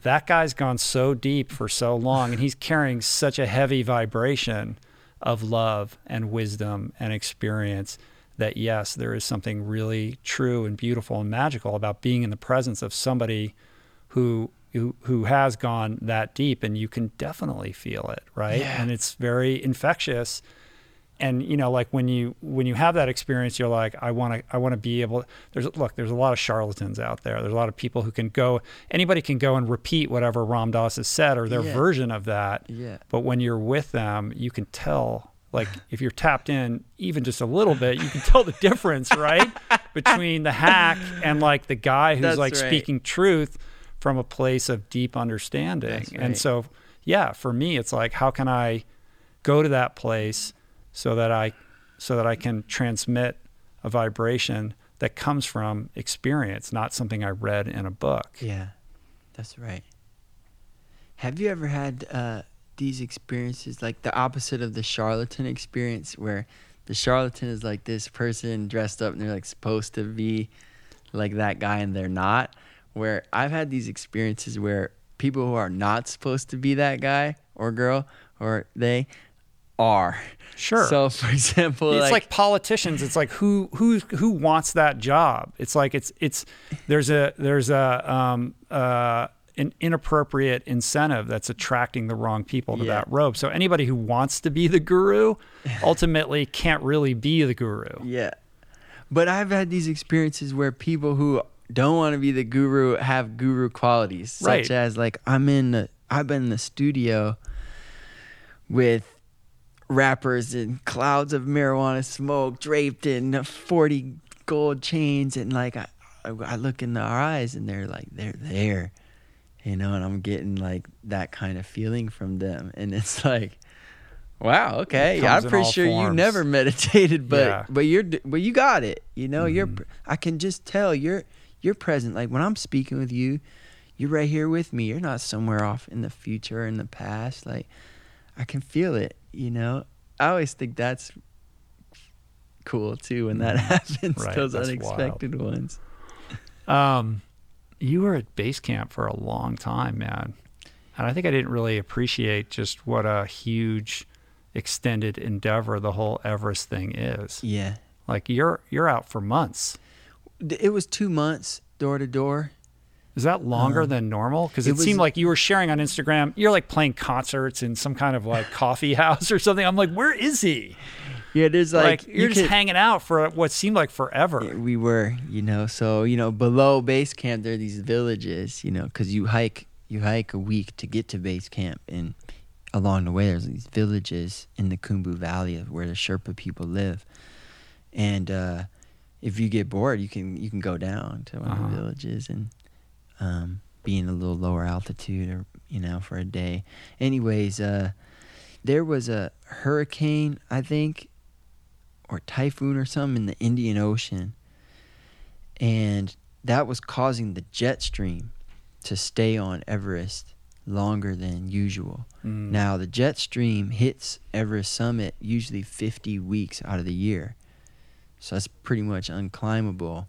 that guy's gone so deep for so long, and he's carrying such a heavy vibration of love and wisdom and experience that, yes, there is something really true and beautiful and magical about being in the presence of somebody who who, who has gone that deep, and you can definitely feel it, right? Yeah. And it's very infectious. And, you know, like when you when you have that experience, you're like, I want to I want to be able to, there's look, there's a lot of charlatans out there. There's a lot of people who can go, anybody can go and repeat whatever Ram Dass has said or their yeah. version of that. Yeah. But when you're with them, you can tell, like if you're tapped in even just a little bit, you can tell the difference, right? Between the hack and like the guy who's That's like right. speaking truth from a place of deep understanding. That's right. And so, yeah, for me, it's like, how can I go to that place so that I so that I can transmit a vibration that comes from experience, not something I read in a book. Yeah, that's right. Have you ever had uh, these experiences, like the opposite of the charlatan experience, where the charlatan is like this person dressed up and they're like supposed to be like that guy and they're not? Where I've had these experiences where people who are not supposed to be that guy or girl or they are. Sure. So for example, it's like, like politicians, it's like who who who wants that job? It's like it's it's there's a there's a um uh an inappropriate incentive that's attracting the wrong people to yeah. that robe. So anybody who wants to be the guru ultimately can't really be the guru. Yeah. But I've had these experiences where people who don't want to be the guru have guru qualities, such right. as like I'm in the, I've been in the studio with rappers and clouds of marijuana smoke draped in forty gold chains, and like I, I look in their eyes and they're like they're there, you know, and I'm getting like that kind of feeling from them, and it's like, wow, okay, yeah, I'm pretty sure forms. You never meditated, but yeah. but you're but you got it, you know, mm-hmm. you're I can just tell you're you're present. Like when I'm speaking with you, you're right here with me. You're not somewhere off in the future or in the past. Like I can feel it. You know, I always think that's cool too when that happens, right, those unexpected wild. ones. Um, you were at base camp for a long time, man. And I think I didn't really appreciate just what a huge extended endeavor the whole Everest thing is. Yeah. Like you're you're out for months. It was two months door to door. Is that longer um, than normal? Because it, it was, seemed like you were sharing on Instagram, you're like playing concerts in some kind of like coffee house or something. I'm like, where is he? Yeah, there's like, like you're you just could, hanging out for what seemed like forever. Yeah, we were, you know, so, you know, below base camp, there are these villages, you know, because you hike, you hike a week to get to base camp. And along the way, there's these villages in the Khumbu Valley where the Sherpa people live. And uh, if you get bored, you can, you can go down to one uh-huh. of the villages and Um, being a little lower altitude or, you know, for a day. Anyways, uh, there was a hurricane, I think, or typhoon or something in the Indian Ocean. And that was causing the jet stream to stay on Everest longer than usual. Mm. Now, the jet stream hits Everest summit usually fifty weeks out of the year. So that's pretty much unclimbable,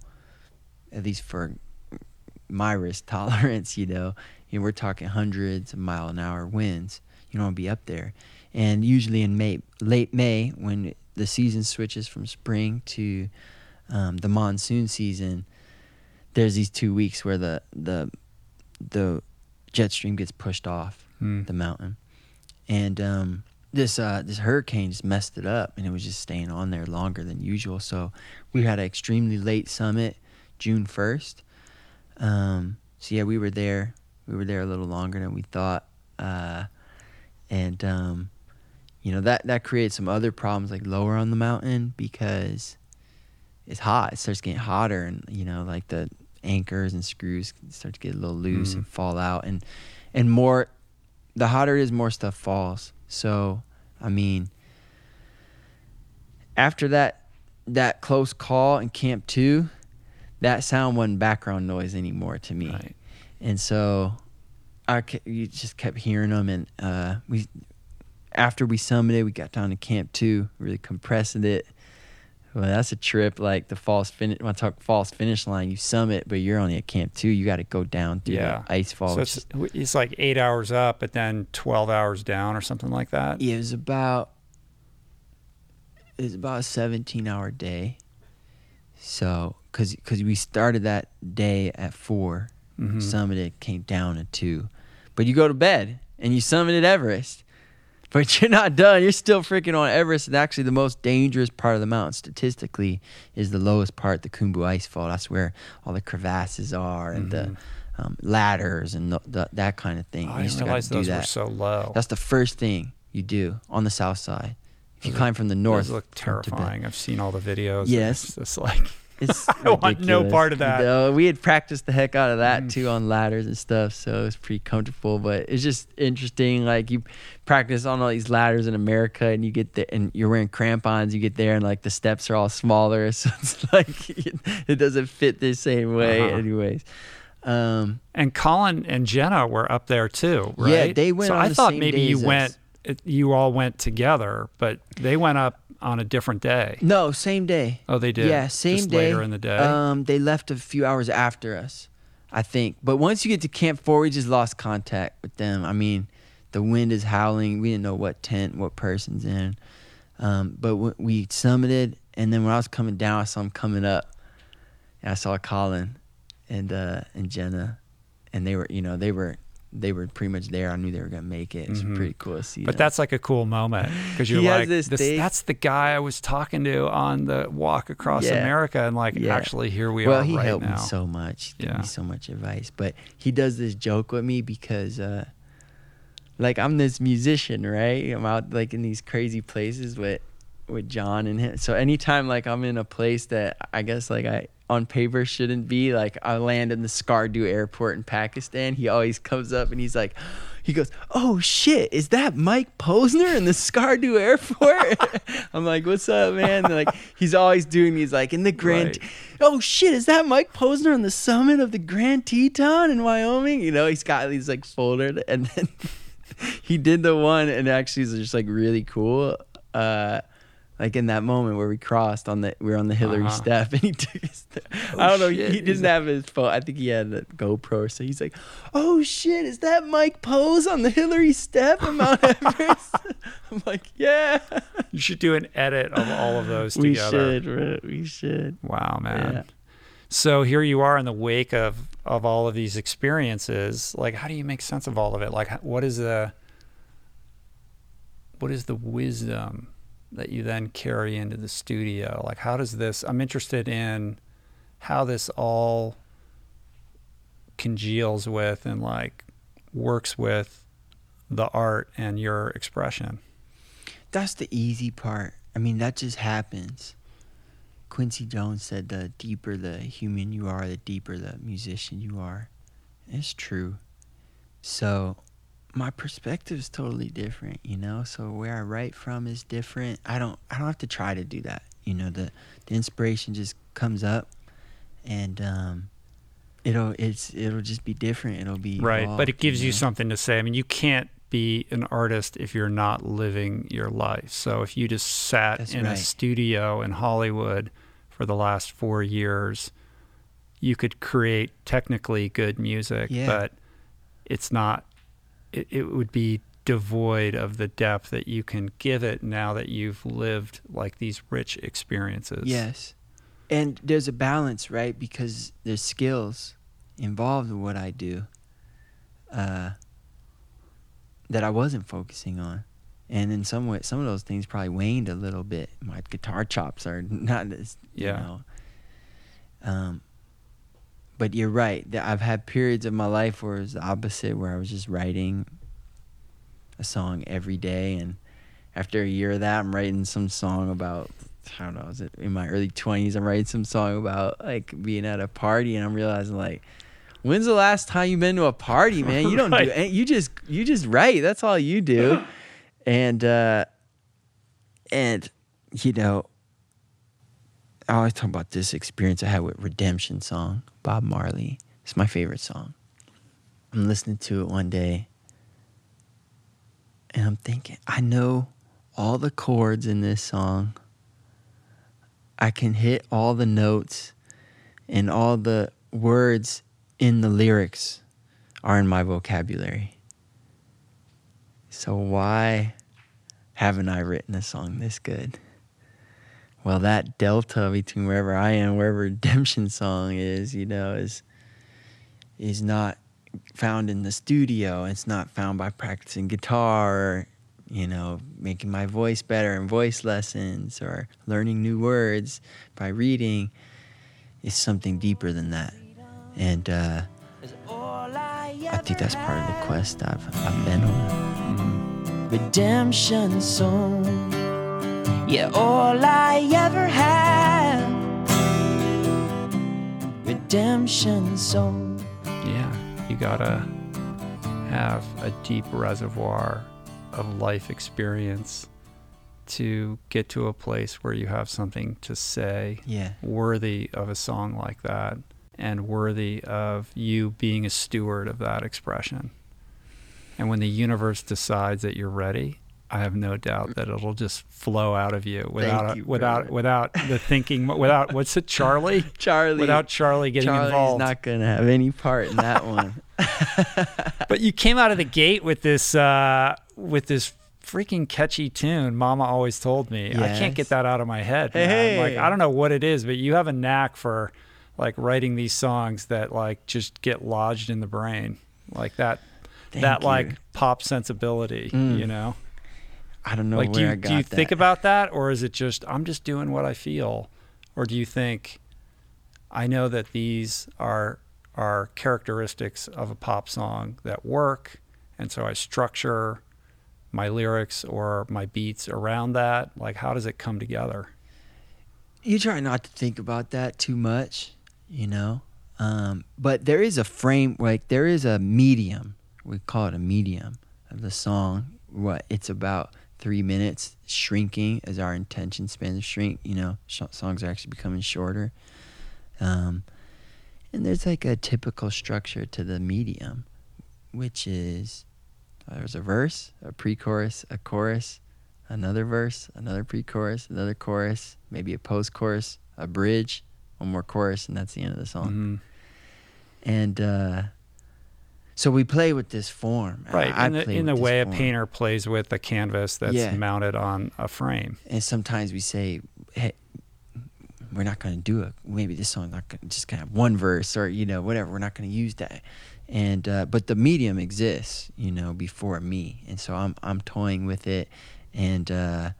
at least for my risk tolerance, you know, and we're talking hundreds of mile an hour winds. You don't want to be up there. And usually in May, late May, when the season switches from spring to um, the monsoon season, there's these two weeks where the the the jet stream gets pushed off hmm. the mountain, and um, this uh, this hurricane just messed it up, and it was just staying on there longer than usual. So we had an extremely late summit, June first. Um, so yeah, we were there, we were there a little longer than we thought. Uh, and, um, you know, that, that creates some other problems like lower on the mountain because it's hot, it starts getting hotter and, you know, like the anchors and screws start to get a little loose mm. and fall out and, and more, the hotter it is, more stuff falls. So, I mean, after that, that close call in Camp Two, that sound wasn't background noise anymore to me. Right. And so I ke- you just kept hearing them. And uh, we, after we summited, we got down to Camp two, really compressing it. Well, that's a trip. Like the false finish. When I talk false finish line, you summit, but you're only at camp two. You got to go down through yeah. the ice fall. So it's, is- it's like eight hours up, but then twelve hours down, or something like that. Yeah, it was about it was about a seventeen hour day. So, cause, cause we started that day at four, mm-hmm. summited, came down at two, but you go to bed and you summited Everest, but you're not done. You're still freaking on Everest. And actually the most dangerous part of the mountain statistically is the lowest part, the Khumbu Icefall. That's where all the crevasses are and mm-hmm. the um, ladders and the, the, that kind of thing. Oh, I didn't realize those were so low. That's the first thing you do on the south side. If you climb from the north, those look terrifying. I've seen all the videos. Yes, it's just like it's I want no part of that. No, we had practiced the heck out of that mm. too on ladders and stuff, so it's pretty comfortable. But it's just interesting. Like you practice on all these ladders in America, and you get there, and you're wearing crampons. You get there, and like the steps are all smaller, so it's like it doesn't fit the same way. Uh-huh. Anyways. Um, and Colin and Jenna were up there too, right? Yeah, they went. So on I the thought same maybe you went. Us. You all went together, but they went up on a different day. No, same day. Oh, they did? Yeah, same Just day. Later in the day? Um, they left a few hours after us, I think. But once you get to Camp four, we just lost contact with them. I mean, the wind is howling. We didn't know what tent, what person's in. Um, but we summited, and then when I was coming down, I saw them coming up. And I saw Colin and uh, and Jenna, and they were, you know, they were... they were pretty much there. I knew they were going to make it. It's mm-hmm. pretty cool to see But them. That's like a cool moment because you're like, this this, that's the guy I was talking to on the walk across yeah. America. And like, yeah. actually, here we well, are right now. Well, he helped me so much. He yeah. gave me so much advice. But he does this joke with me because uh, like I'm this musician, right? I'm out like in these crazy places with, with John and him. So anytime like I'm in a place that I guess like I... on paper shouldn't be, like I land in the Skardu airport in Pakistan, he always comes up and he's like, he goes, oh shit, is that Mike Posner in the Skardu airport? I'm like, what's up, man? And like he's always doing these like in the Grand, right. oh shit, is that Mike Posner on the summit of the Grand Teton in Wyoming? You know, he's got these like foldered, and then he did the one, and actually it's just like really cool. Uh, Like in that moment where we crossed on the, we were on the Hillary uh-huh. step, and he took his, st- oh, I don't know, shit. He didn't have his phone. I think he had a GoPro, so he's like, "Oh shit, is that Mike Pose on the Hillary step on Mount Everest?" I'm like, "Yeah." You should do an edit of all of those together. We should. We should. Wow, man. Yeah. So here you are in the wake of of all of these experiences. Like, how do you make sense of all of it? Like, what is the what is the wisdom that you then carry into the studio? Like, how does this, I'm interested in how this all congeals with and like works with the art and your expression. That's the easy part. I mean, that just happens. Quincy Jones said the deeper the human you are, the deeper the musician you are. And it's true. So my perspective is totally different, you know, so where I write from is different. I don't I don't have to try to do that, you know. The the inspiration just comes up, and um it'll it's it'll just be different. It'll be right evolved, but it gives you, know? you something to say. I mean, you can't be an artist if you're not living your life. So if you just sat That's in right. a studio in Hollywood for the last four years, you could create technically good music, yeah. but it's not It, it would be devoid of the depth that you can give it now that you've lived like these rich experiences. Yes. And there's a balance, right? Because there's skills involved in what I do uh, that I wasn't focusing on. And in some way, some of those things probably waned a little bit. My guitar chops are not as, yeah. you know. Um, But you're right. That I've had periods of my life where it was the opposite, where I was just writing a song every day. And after a year of that, I'm writing some song about, I don't know, is it in my early twenties, I'm writing some song about like being at a party, and I'm realizing like, when's the last time you've been to a party, man? You don't right. do any, you just you just write. That's all you do. and uh, and you know, I always talk about this experience I had with Redemption Song, Bob Marley. It's my favorite song. I'm listening to it one day, and I'm thinking, I know all the chords in this song. I can hit all the notes and all the words in the lyrics are in my vocabulary. So why haven't I written a song this good? Well, that delta between wherever I am, wherever Redemption Song is, you know, is is not found in the studio. It's not found by practicing guitar or, you know, making my voice better in voice lessons or learning new words by reading. It's something deeper than that. And uh, I think that's part of the quest I've, I've been on. Mm. Redemption Song. Yeah, all I ever had. Redemption Song. Yeah, you gotta have a deep reservoir of life experience to get to a place where you have something to say, yeah, worthy of a song like that and worthy of you being a steward of that expression. And when the universe decides that you're ready, I have no doubt that it'll just flow out of you without you, without without the thinking, without what's it, Charlie? Charlie. Without Charlie getting Charlie's involved. Charlie's not going to have any part in that one. But you came out of the gate with this uh, with this freaking catchy tune, Mama Always Told Me. Yes. I can't get that out of my head. Hey. Like, I don't know what it is, but you have a knack for like writing these songs that like just get lodged in the brain. Like that, Thank that you. Like pop sensibility, mm. you know? I don't know like, where do you, I got that. Do you that. think about that, or is it just, I'm just doing what I feel? Or do you think, I know that these are are characteristics of a pop song that work, and so I structure my lyrics or my beats around that? Like, how does it come together? You try not to think about that too much, you know? Um, but there is a frame, like there is a medium, we call it a medium of the song, what it's about. Three minutes shrinking as our intention spans shrink, you know, sh- songs are actually becoming shorter. Um, and there's like a typical structure to the medium, which is uh, there's a verse, a pre-chorus, a chorus, another verse, another pre-chorus, another chorus, maybe a post-chorus, a bridge, one more chorus, and that's the end of the song. Mm-hmm. And, uh, so we play with this form. Right, I in the, in the way form. A painter plays with a canvas that's yeah. mounted on a frame. And sometimes we say, hey, we're not going to do it. Maybe this song not gonna, just going to have one verse or, you know, whatever. We're not going to use that. And uh, but the medium exists, you know, before me. And so I'm I'm toying with it. And uh,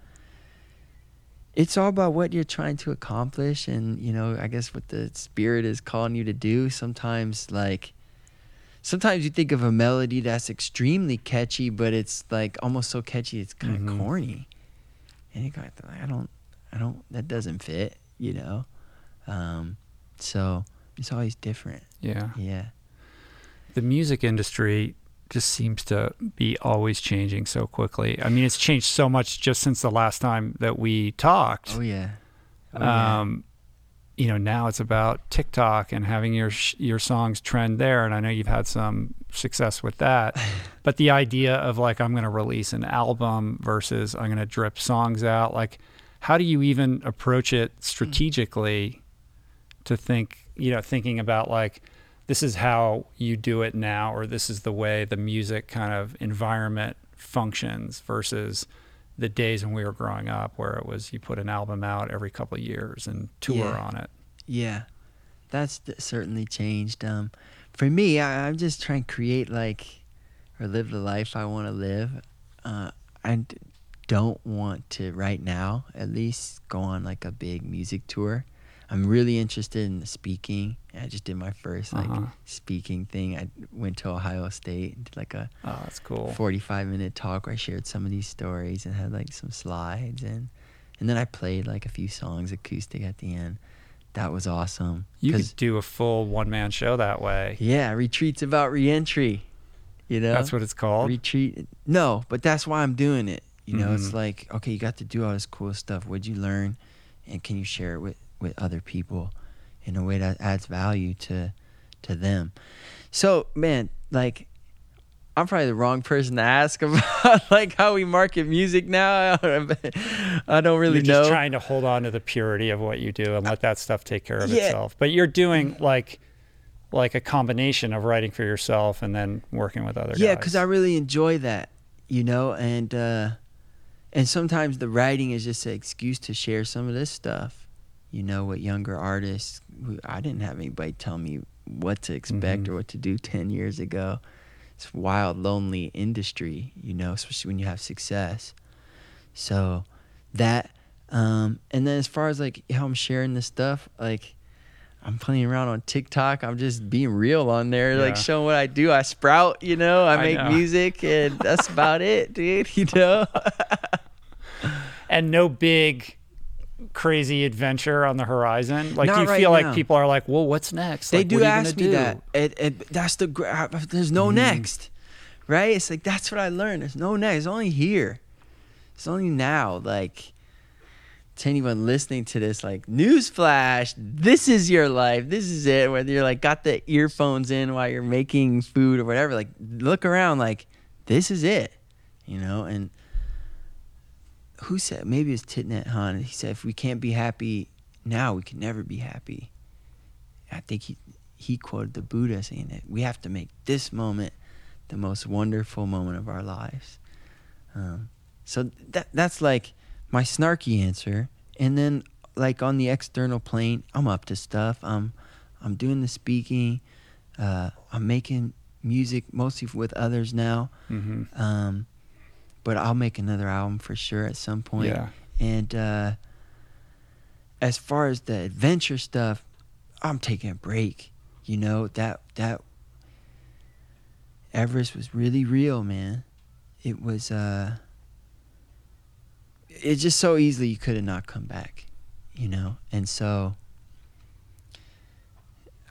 it's all about what you're trying to accomplish and, you know, I guess what the spirit is calling you to do. Sometimes, like... Sometimes you think of a melody that's extremely catchy, but it's like almost so catchy it's kind of mm-hmm. corny, and you go, I don't, I don't, that doesn't fit, you know. Um, so it's always different. Yeah, yeah. The music industry just seems to be always changing so quickly. I mean, it's changed so much just since the last time that we talked. Oh yeah. Oh, um, yeah. You know, now it's about TikTok and having your sh- your songs trend there, and I know you've had some success with that. But the idea of like, I'm going to release an album versus I'm going to drip songs out, like, how do you even approach it strategically? To think, you know, thinking about like, this is how you do it now, or this is the way the music kind of environment functions versus the days when we were growing up where it was you put an album out every couple of years and tour yeah. on it. Yeah, that's th- certainly changed. Um, for me, I, I'm just trying to create like, or live the life I want to live. Uh, I d- don't want to right now, at least, go on like a big music tour. I'm really interested in speaking. I just did my first like uh-huh. speaking thing. I went to Ohio State and did like a oh, that's cool. forty-five minute talk where I shared some of these stories and had like some slides. And and then I played like a few songs acoustic at the end. That was awesome. You could do a full one-man show that way. Yeah, Retreat's about reentry. You know? That's what it's called? Retreat. No, but that's why I'm doing it. You know, mm-hmm. it's like, okay, you got to do all this cool stuff. What'd you learn? And can you share it with with other people in a way that adds value to to them? So man, like I'm probably the wrong person to ask about like how we market music now. I don't really you're just know. Just trying to hold on to the purity of what you do and let that stuff take care of yeah. itself. But you're doing like like a combination of writing for yourself and then working with other yeah, guys. Yeah, because I really enjoy that, you know, and uh, and sometimes the writing is just an excuse to share some of this stuff, you know, with younger artists. Who, I didn't have anybody tell me what to expect mm-hmm. or what to do ten years ago. It's a wild, lonely industry, you know, especially when you have success. So that, um, and then as far as like how I'm sharing this stuff, like I'm playing around on TikTok. I'm just being real on there, yeah. like showing what I do. I sprout, you know, I make I know. music and that's about it, dude, you know? And no big crazy adventure on the horizon. Like, do you right feel now. Like people are like, well, what's next? They like, do ask me do? that. It, it, that's the, there's no mm. next, right? It's like, that's what I learned. There's no next. It's only here. It's only now. Like, to anyone listening to this, like, newsflash, this is your life. This is it. Whether you're like, got the earphones in while you're making food or whatever, like, look around, like, this is it, you know? And who said, maybe it's Thich Nhat Hanh, he said, if we can't be happy now, we can never be happy. I think he he quoted the Buddha saying that we have to make this moment the most wonderful moment of our lives. Um, so that that's like my snarky answer. And then like on the external plane, I'm up to stuff. I'm, I'm doing the speaking. Uh, I'm making music mostly with others now. Mm-hmm. Um, But I'll make another album for sure at some point. Yeah. And uh, as far as the adventure stuff, I'm taking a break. You know, that that Everest was really real, man. It was, uh, it's just so easily you could have not come back, you know? And so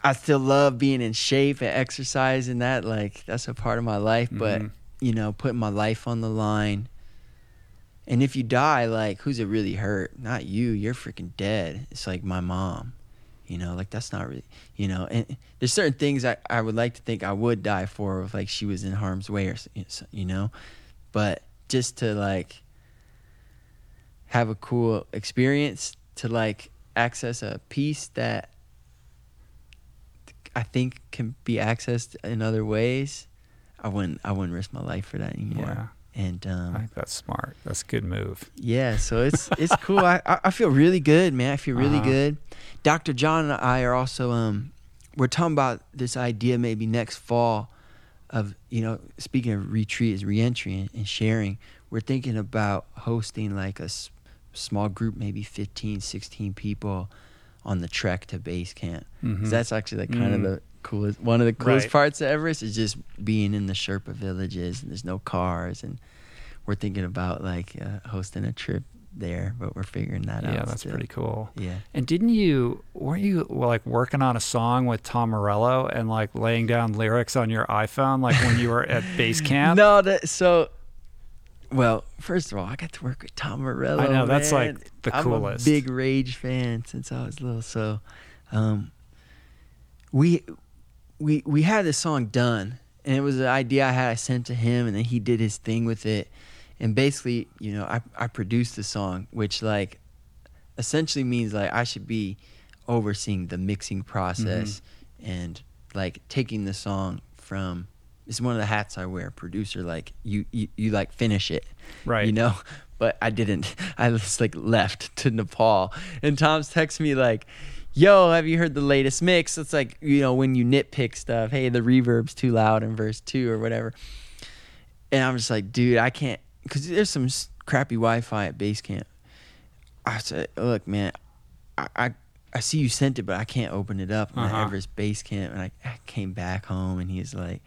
I still love being in shape and exercise and that. Like, that's a part of my life, mm-hmm. but you know, putting my life on the line. And if you die, like, who's it really hurt? Not you. You're freaking dead. It's like my mom, you know, like, that's not really, you know, and there's certain things I, I would like to think I would die for if, like, she was in harm's way or, you know, but just to, like, have a cool experience, to, like, access a piece that I think can be accessed in other ways. I wouldn't I wouldn't risk my life for that anymore. Yeah. And um I think that's smart. That's a good move. Yeah, so it's it's cool. I, I feel really good, man. I feel really uh-huh. good. Doctor John and I are also um we're talking about this idea maybe next fall of, you know, speaking of retreat is reentry and, and sharing, we're thinking about hosting like a s- small group, maybe fifteen, sixteen people on the trek to base camp. Mm-hmm. 'Cause that's actually like kind mm. of the coolest, one of the coolest right. parts of Everest is just being in the Sherpa villages, and there's no cars, and we're thinking about like uh, hosting a trip there, but we're figuring that yeah, out. Yeah, that's still. pretty cool. Yeah. And didn't you, weren't you like working on a song with Tom Morello and like laying down lyrics on your iPhone like when you were at base camp? No, that, so well, first of all, I got to work with Tom Morello. I know, man. That's like the coolest. I'm a big Rage fan since I was little, so um, we. We we had this song done, and it was an idea I had I sent to him, and then he did his thing with it. And basically, you know, I, I produced the song, which like essentially means like I should be overseeing the mixing process mm-hmm. and like taking the song from, it's one of the hats I wear, producer, like you, you, you like finish it, right? You know, but I didn't. I just like left to Nepal, and Tom's texting me like, yo, have you heard the latest mix? It's like, you know, when you nitpick stuff, hey, the reverb's too loud in verse two or whatever. And I'm just like, dude, I can't, because there's some crappy Wi-Fi at base camp. I said, look, man, I, I, I see you sent it, but I can't open it up on uh-huh. Everest base camp. And I, I came back home, and he's like,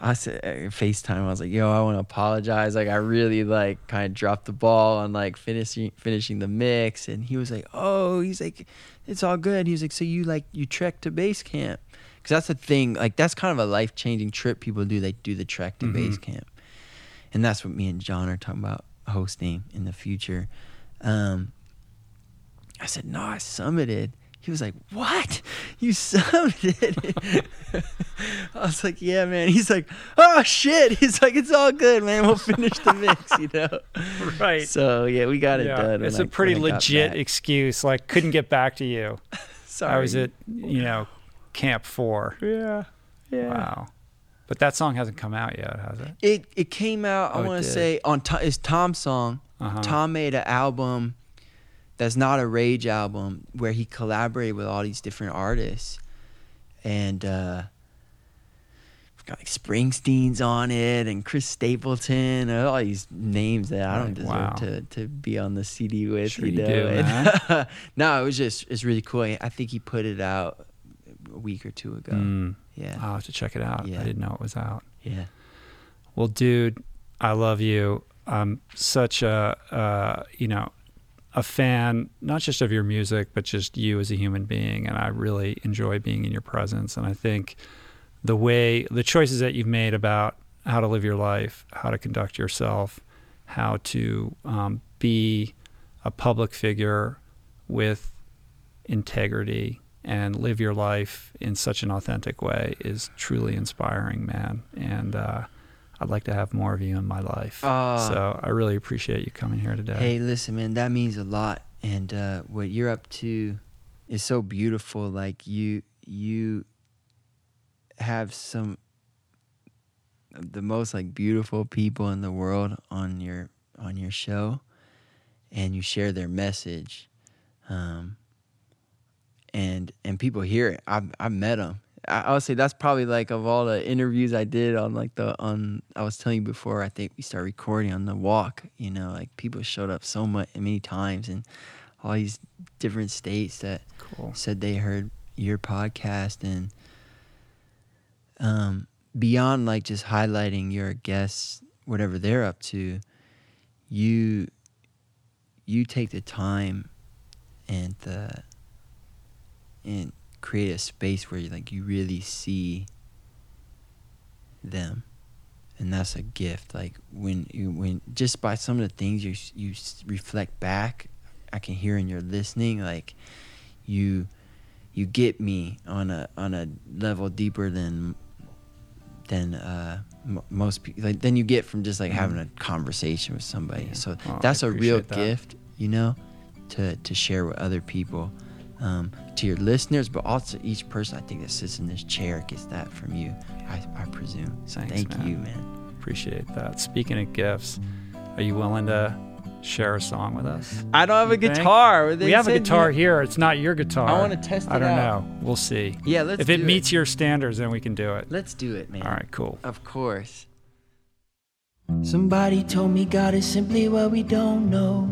I said, FaceTime, I was like, yo, I want to apologize. Like, I really, like, kind of dropped the ball on, like, finishing finishing the mix. And he was like, oh, he's like, it's all good. He was like, so you, like, you trek to base camp? Because that's the thing. Like, that's kind of a life-changing trip people do. They do the trek to mm-hmm. base camp. And that's what me and John are talking about hosting in the future. Um, I said, no, I summited. He was like, what? You summited? I was like, yeah, man. He's like, oh, shit. He's like, it's all good, man. We'll finish the mix, you know? Right. So, yeah, we got it yeah. done. It's a I, pretty legit excuse. Like, couldn't get back to you. Sorry. I was at, you know, Camp four. Yeah. Yeah. Wow. But that song hasn't come out yet, has it? It it came out, oh, I want to say, on it's Tom's song. Uh-huh. Tom made an album that's not a Rage album where he collaborated with all these different artists. And uh, we've got like Springsteen's on it and Chris Stapleton, all these names that I don't deserve wow. to, to be on the C D with. Sure you know? You do, and, no, it was just, it's really cool. I think he put it out a week or two ago. Mm. Yeah, I'll have to check it out. Yeah. I didn't know it was out. Yeah. Well, dude, I love you. I'm such a, uh, you know, a fan, not just of your music, but just you as a human being. And I really enjoy being in your presence. And I think the way, the choices that you've made about how to live your life, how to conduct yourself, how to um, be a public figure with integrity and live your life in such an authentic way is truly inspiring, man. And uh, I'd like to have more of you in my life. Uh, so I really appreciate you coming here today. Hey, listen, man, that means a lot. And uh, what you're up to is so beautiful. Like you, you have some of the most like beautiful people in the world on your on your show, and you share their message. Um, And and people hear it. I I met them. I, I would say that's probably like of all the interviews I did on like the on. I was telling you before. I think we started recording on the walk. You know, like people showed up so much many times in all these different states that cool. said they heard your podcast and um beyond like just highlighting your guests, whatever they're up to. You you take the time and the. And create a space where you like you really see them, and that's a gift. Like when you when just by some of the things you you reflect back, I can hear in your listening. Like you you get me on a on a level deeper than than uh, m- most people. Like than you get from just like mm-hmm. having a conversation with somebody. Yeah. So oh, that's I a real that. gift, you know, to to share with other people. Um, to your listeners, but also each person I think that sits in this chair gets that from you, I, I presume. So Thanks, thank man. you, man. Appreciate that. Speaking of gifts, are you willing to share a song with us? I don't have you a think? guitar. They we have a guitar you... here. It's not your guitar. I want to test it out. I don't out. know. We'll see. Yeah, let's If do it meets it. your standards, then we can do it. Let's do it, man. All right, cool. Of course. Somebody told me God is simply what we don't know.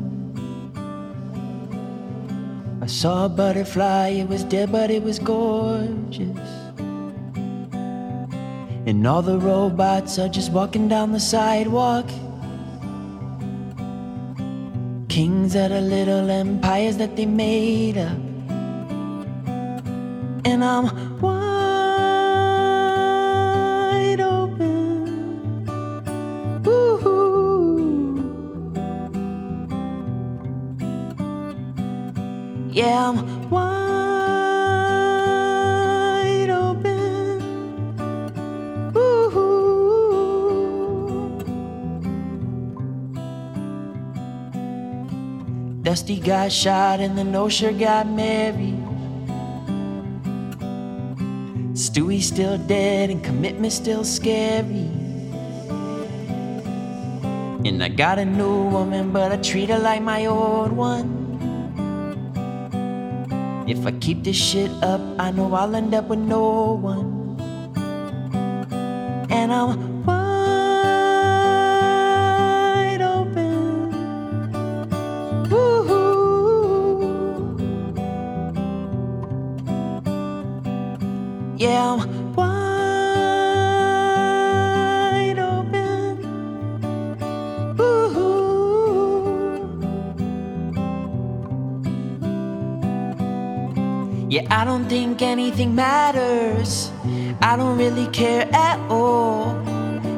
I saw a butterfly, it was dead, but it was gorgeous. And all the robots are just walking down the sidewalk. Kings that are little empires that they made up. And I'm wide open. Woo-hoo. Yeah, I'm wide open. Ooh. Dusty got shot and the no-shirt got married. Stewie's still dead and commitment's still scary. And I got a new woman, but I treat her like my old one. If I keep this shit up, I know I'll end up with no one. And I'm wide open. Woo-hoo. Yeah, I'm Yeah, I don't think anything matters. I don't really care at all.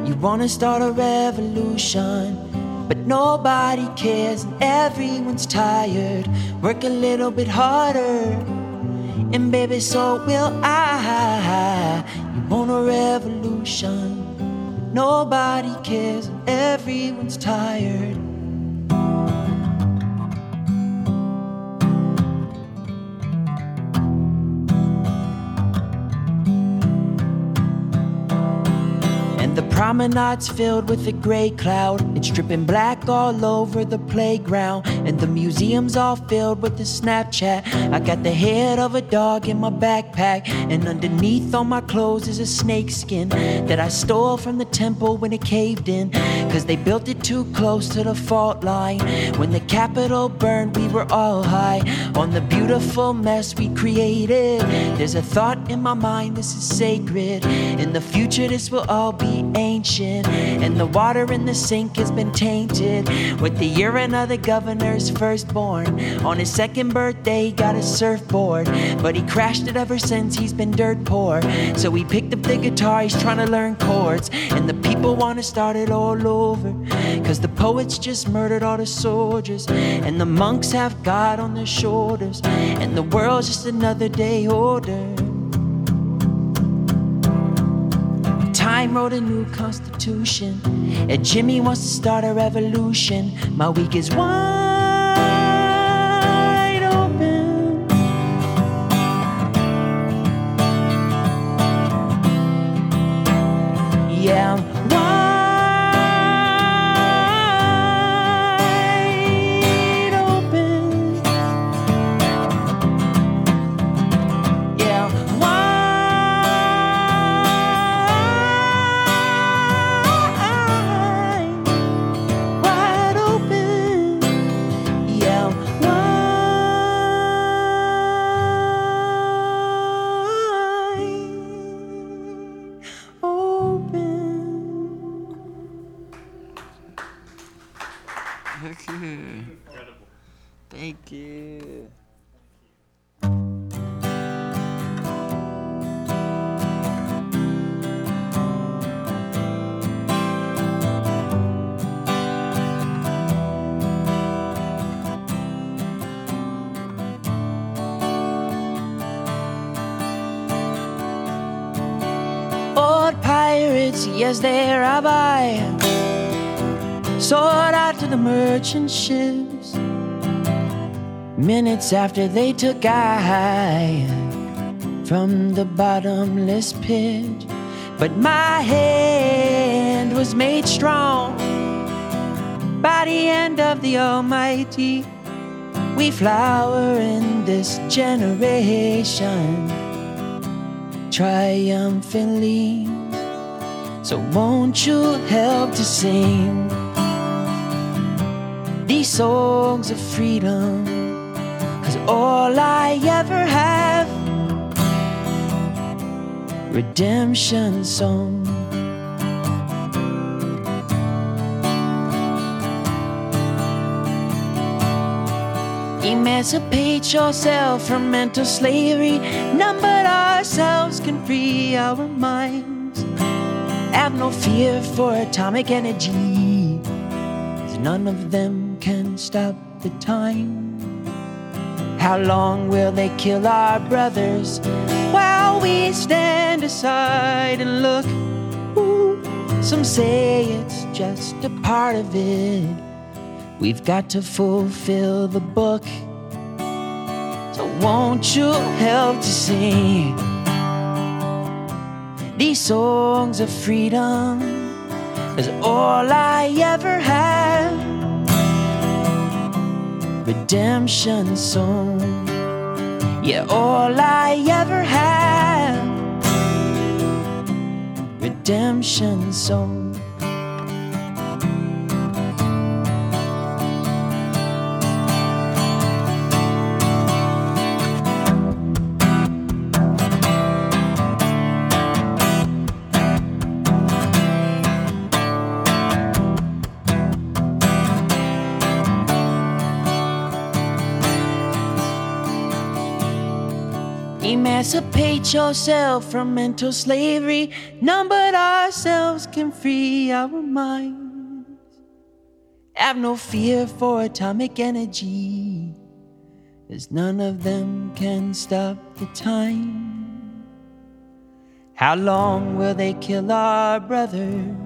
You wanna start a revolution, but nobody cares and everyone's tired. Work a little bit harder And baby, so will I. You want a revolution? Nobody cares and everyone's tired. The promenade's filled with a gray cloud. It's dripping black all over the playground. And the museum's all filled with a Snapchat. I got the head of a dog in my backpack. And underneath all my clothes is a snake skin that I stole from the temple when it caved in, 'cause they built it too close to the fault line. When the Capitol burned, we were all high on the beautiful mess we created. There's a thought in my mind, this is sacred. In the future, this will all be ancient, and the water in the sink has been tainted with the urine of the governor's firstborn. On his second birthday, he got a surfboard, but he crashed it ever since. He's been dirt poor, so he picked up the guitar. He's trying to learn chords, and the people want to start it all over, 'cause the poets just murdered all the soldiers, and the monks have God on their shoulders, and the world's just another day older. Time wrote a new constitution, and Jimmy wants to start a revolution. My week is wide open. Yeah, I'm wide open. Yeah, I'm wide. Thank you. Old pirates, yes, they're rabbi, sold out to the merchant ships. Minutes after they took I from the bottomless pit, but my hand was made strong by the hand of the Almighty. We flower in this generation triumphantly, so won't you help to sing these songs of freedom? All I ever have, redemption song. Emancipate yourself from mental slavery. None but ourselves can free our minds. Have no fear for atomic energy, 'cause none of them can stop the time. How long will they kill our brothers while we stand aside and look? Ooh, some say it's just a part of it. We've got to fulfill the book. So won't you help to sing these songs of freedom? 'Cause all I ever had, redemption song. Yeah, all I ever had, redemption song. Emancipate yourself from mental slavery. None but ourselves can free our minds. Have no fear for atomic energy. 'Cause none of them can stop the time. How long will they kill our brothers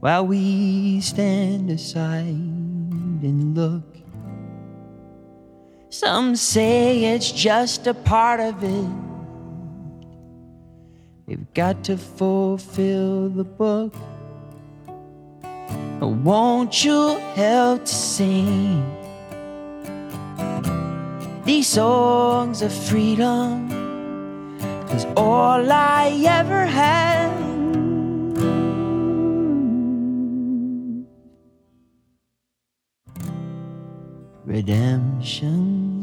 while we stand aside and look? Some say it's just a part of it. We've got to fulfill the book. But won't you help to sing these songs of freedom? 'Cause all I ever had. Redemption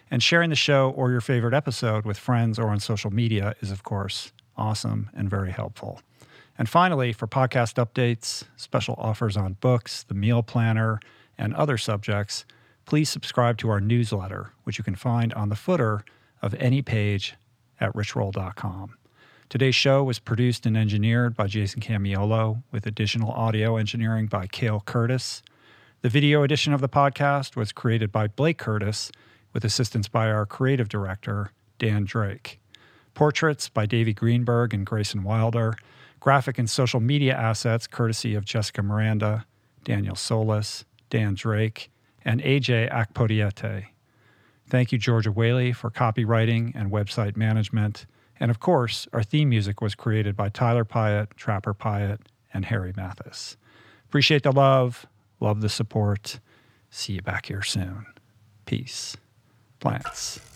and sharing the show or your favorite episode with friends or on social media is, of course, awesome and very helpful. And finally, for podcast updates, special offers on books, the meal planner, and other subjects, please subscribe to our newsletter, which you can find on the footer of any page at rich roll dot com. Today's show was produced and engineered by Jason Camiolo, with additional audio engineering by Cale Curtis. The video edition of the podcast was created by Blake Curtis, with assistance by our creative director, Dan Drake. Portraits by Davey Greenberg and Grayson Wilder. Graphic and social media assets courtesy of Jessica Miranda, Daniel Solis, Dan Drake, and A J Akpodiete. Thank you, Georgia Whaley, for copywriting and website management. And of course, our theme music was created by Tyler Pyatt, Trapper Pyatt, and Harry Mathis. Appreciate the love, love the support. See you back here soon. Peace. Plants.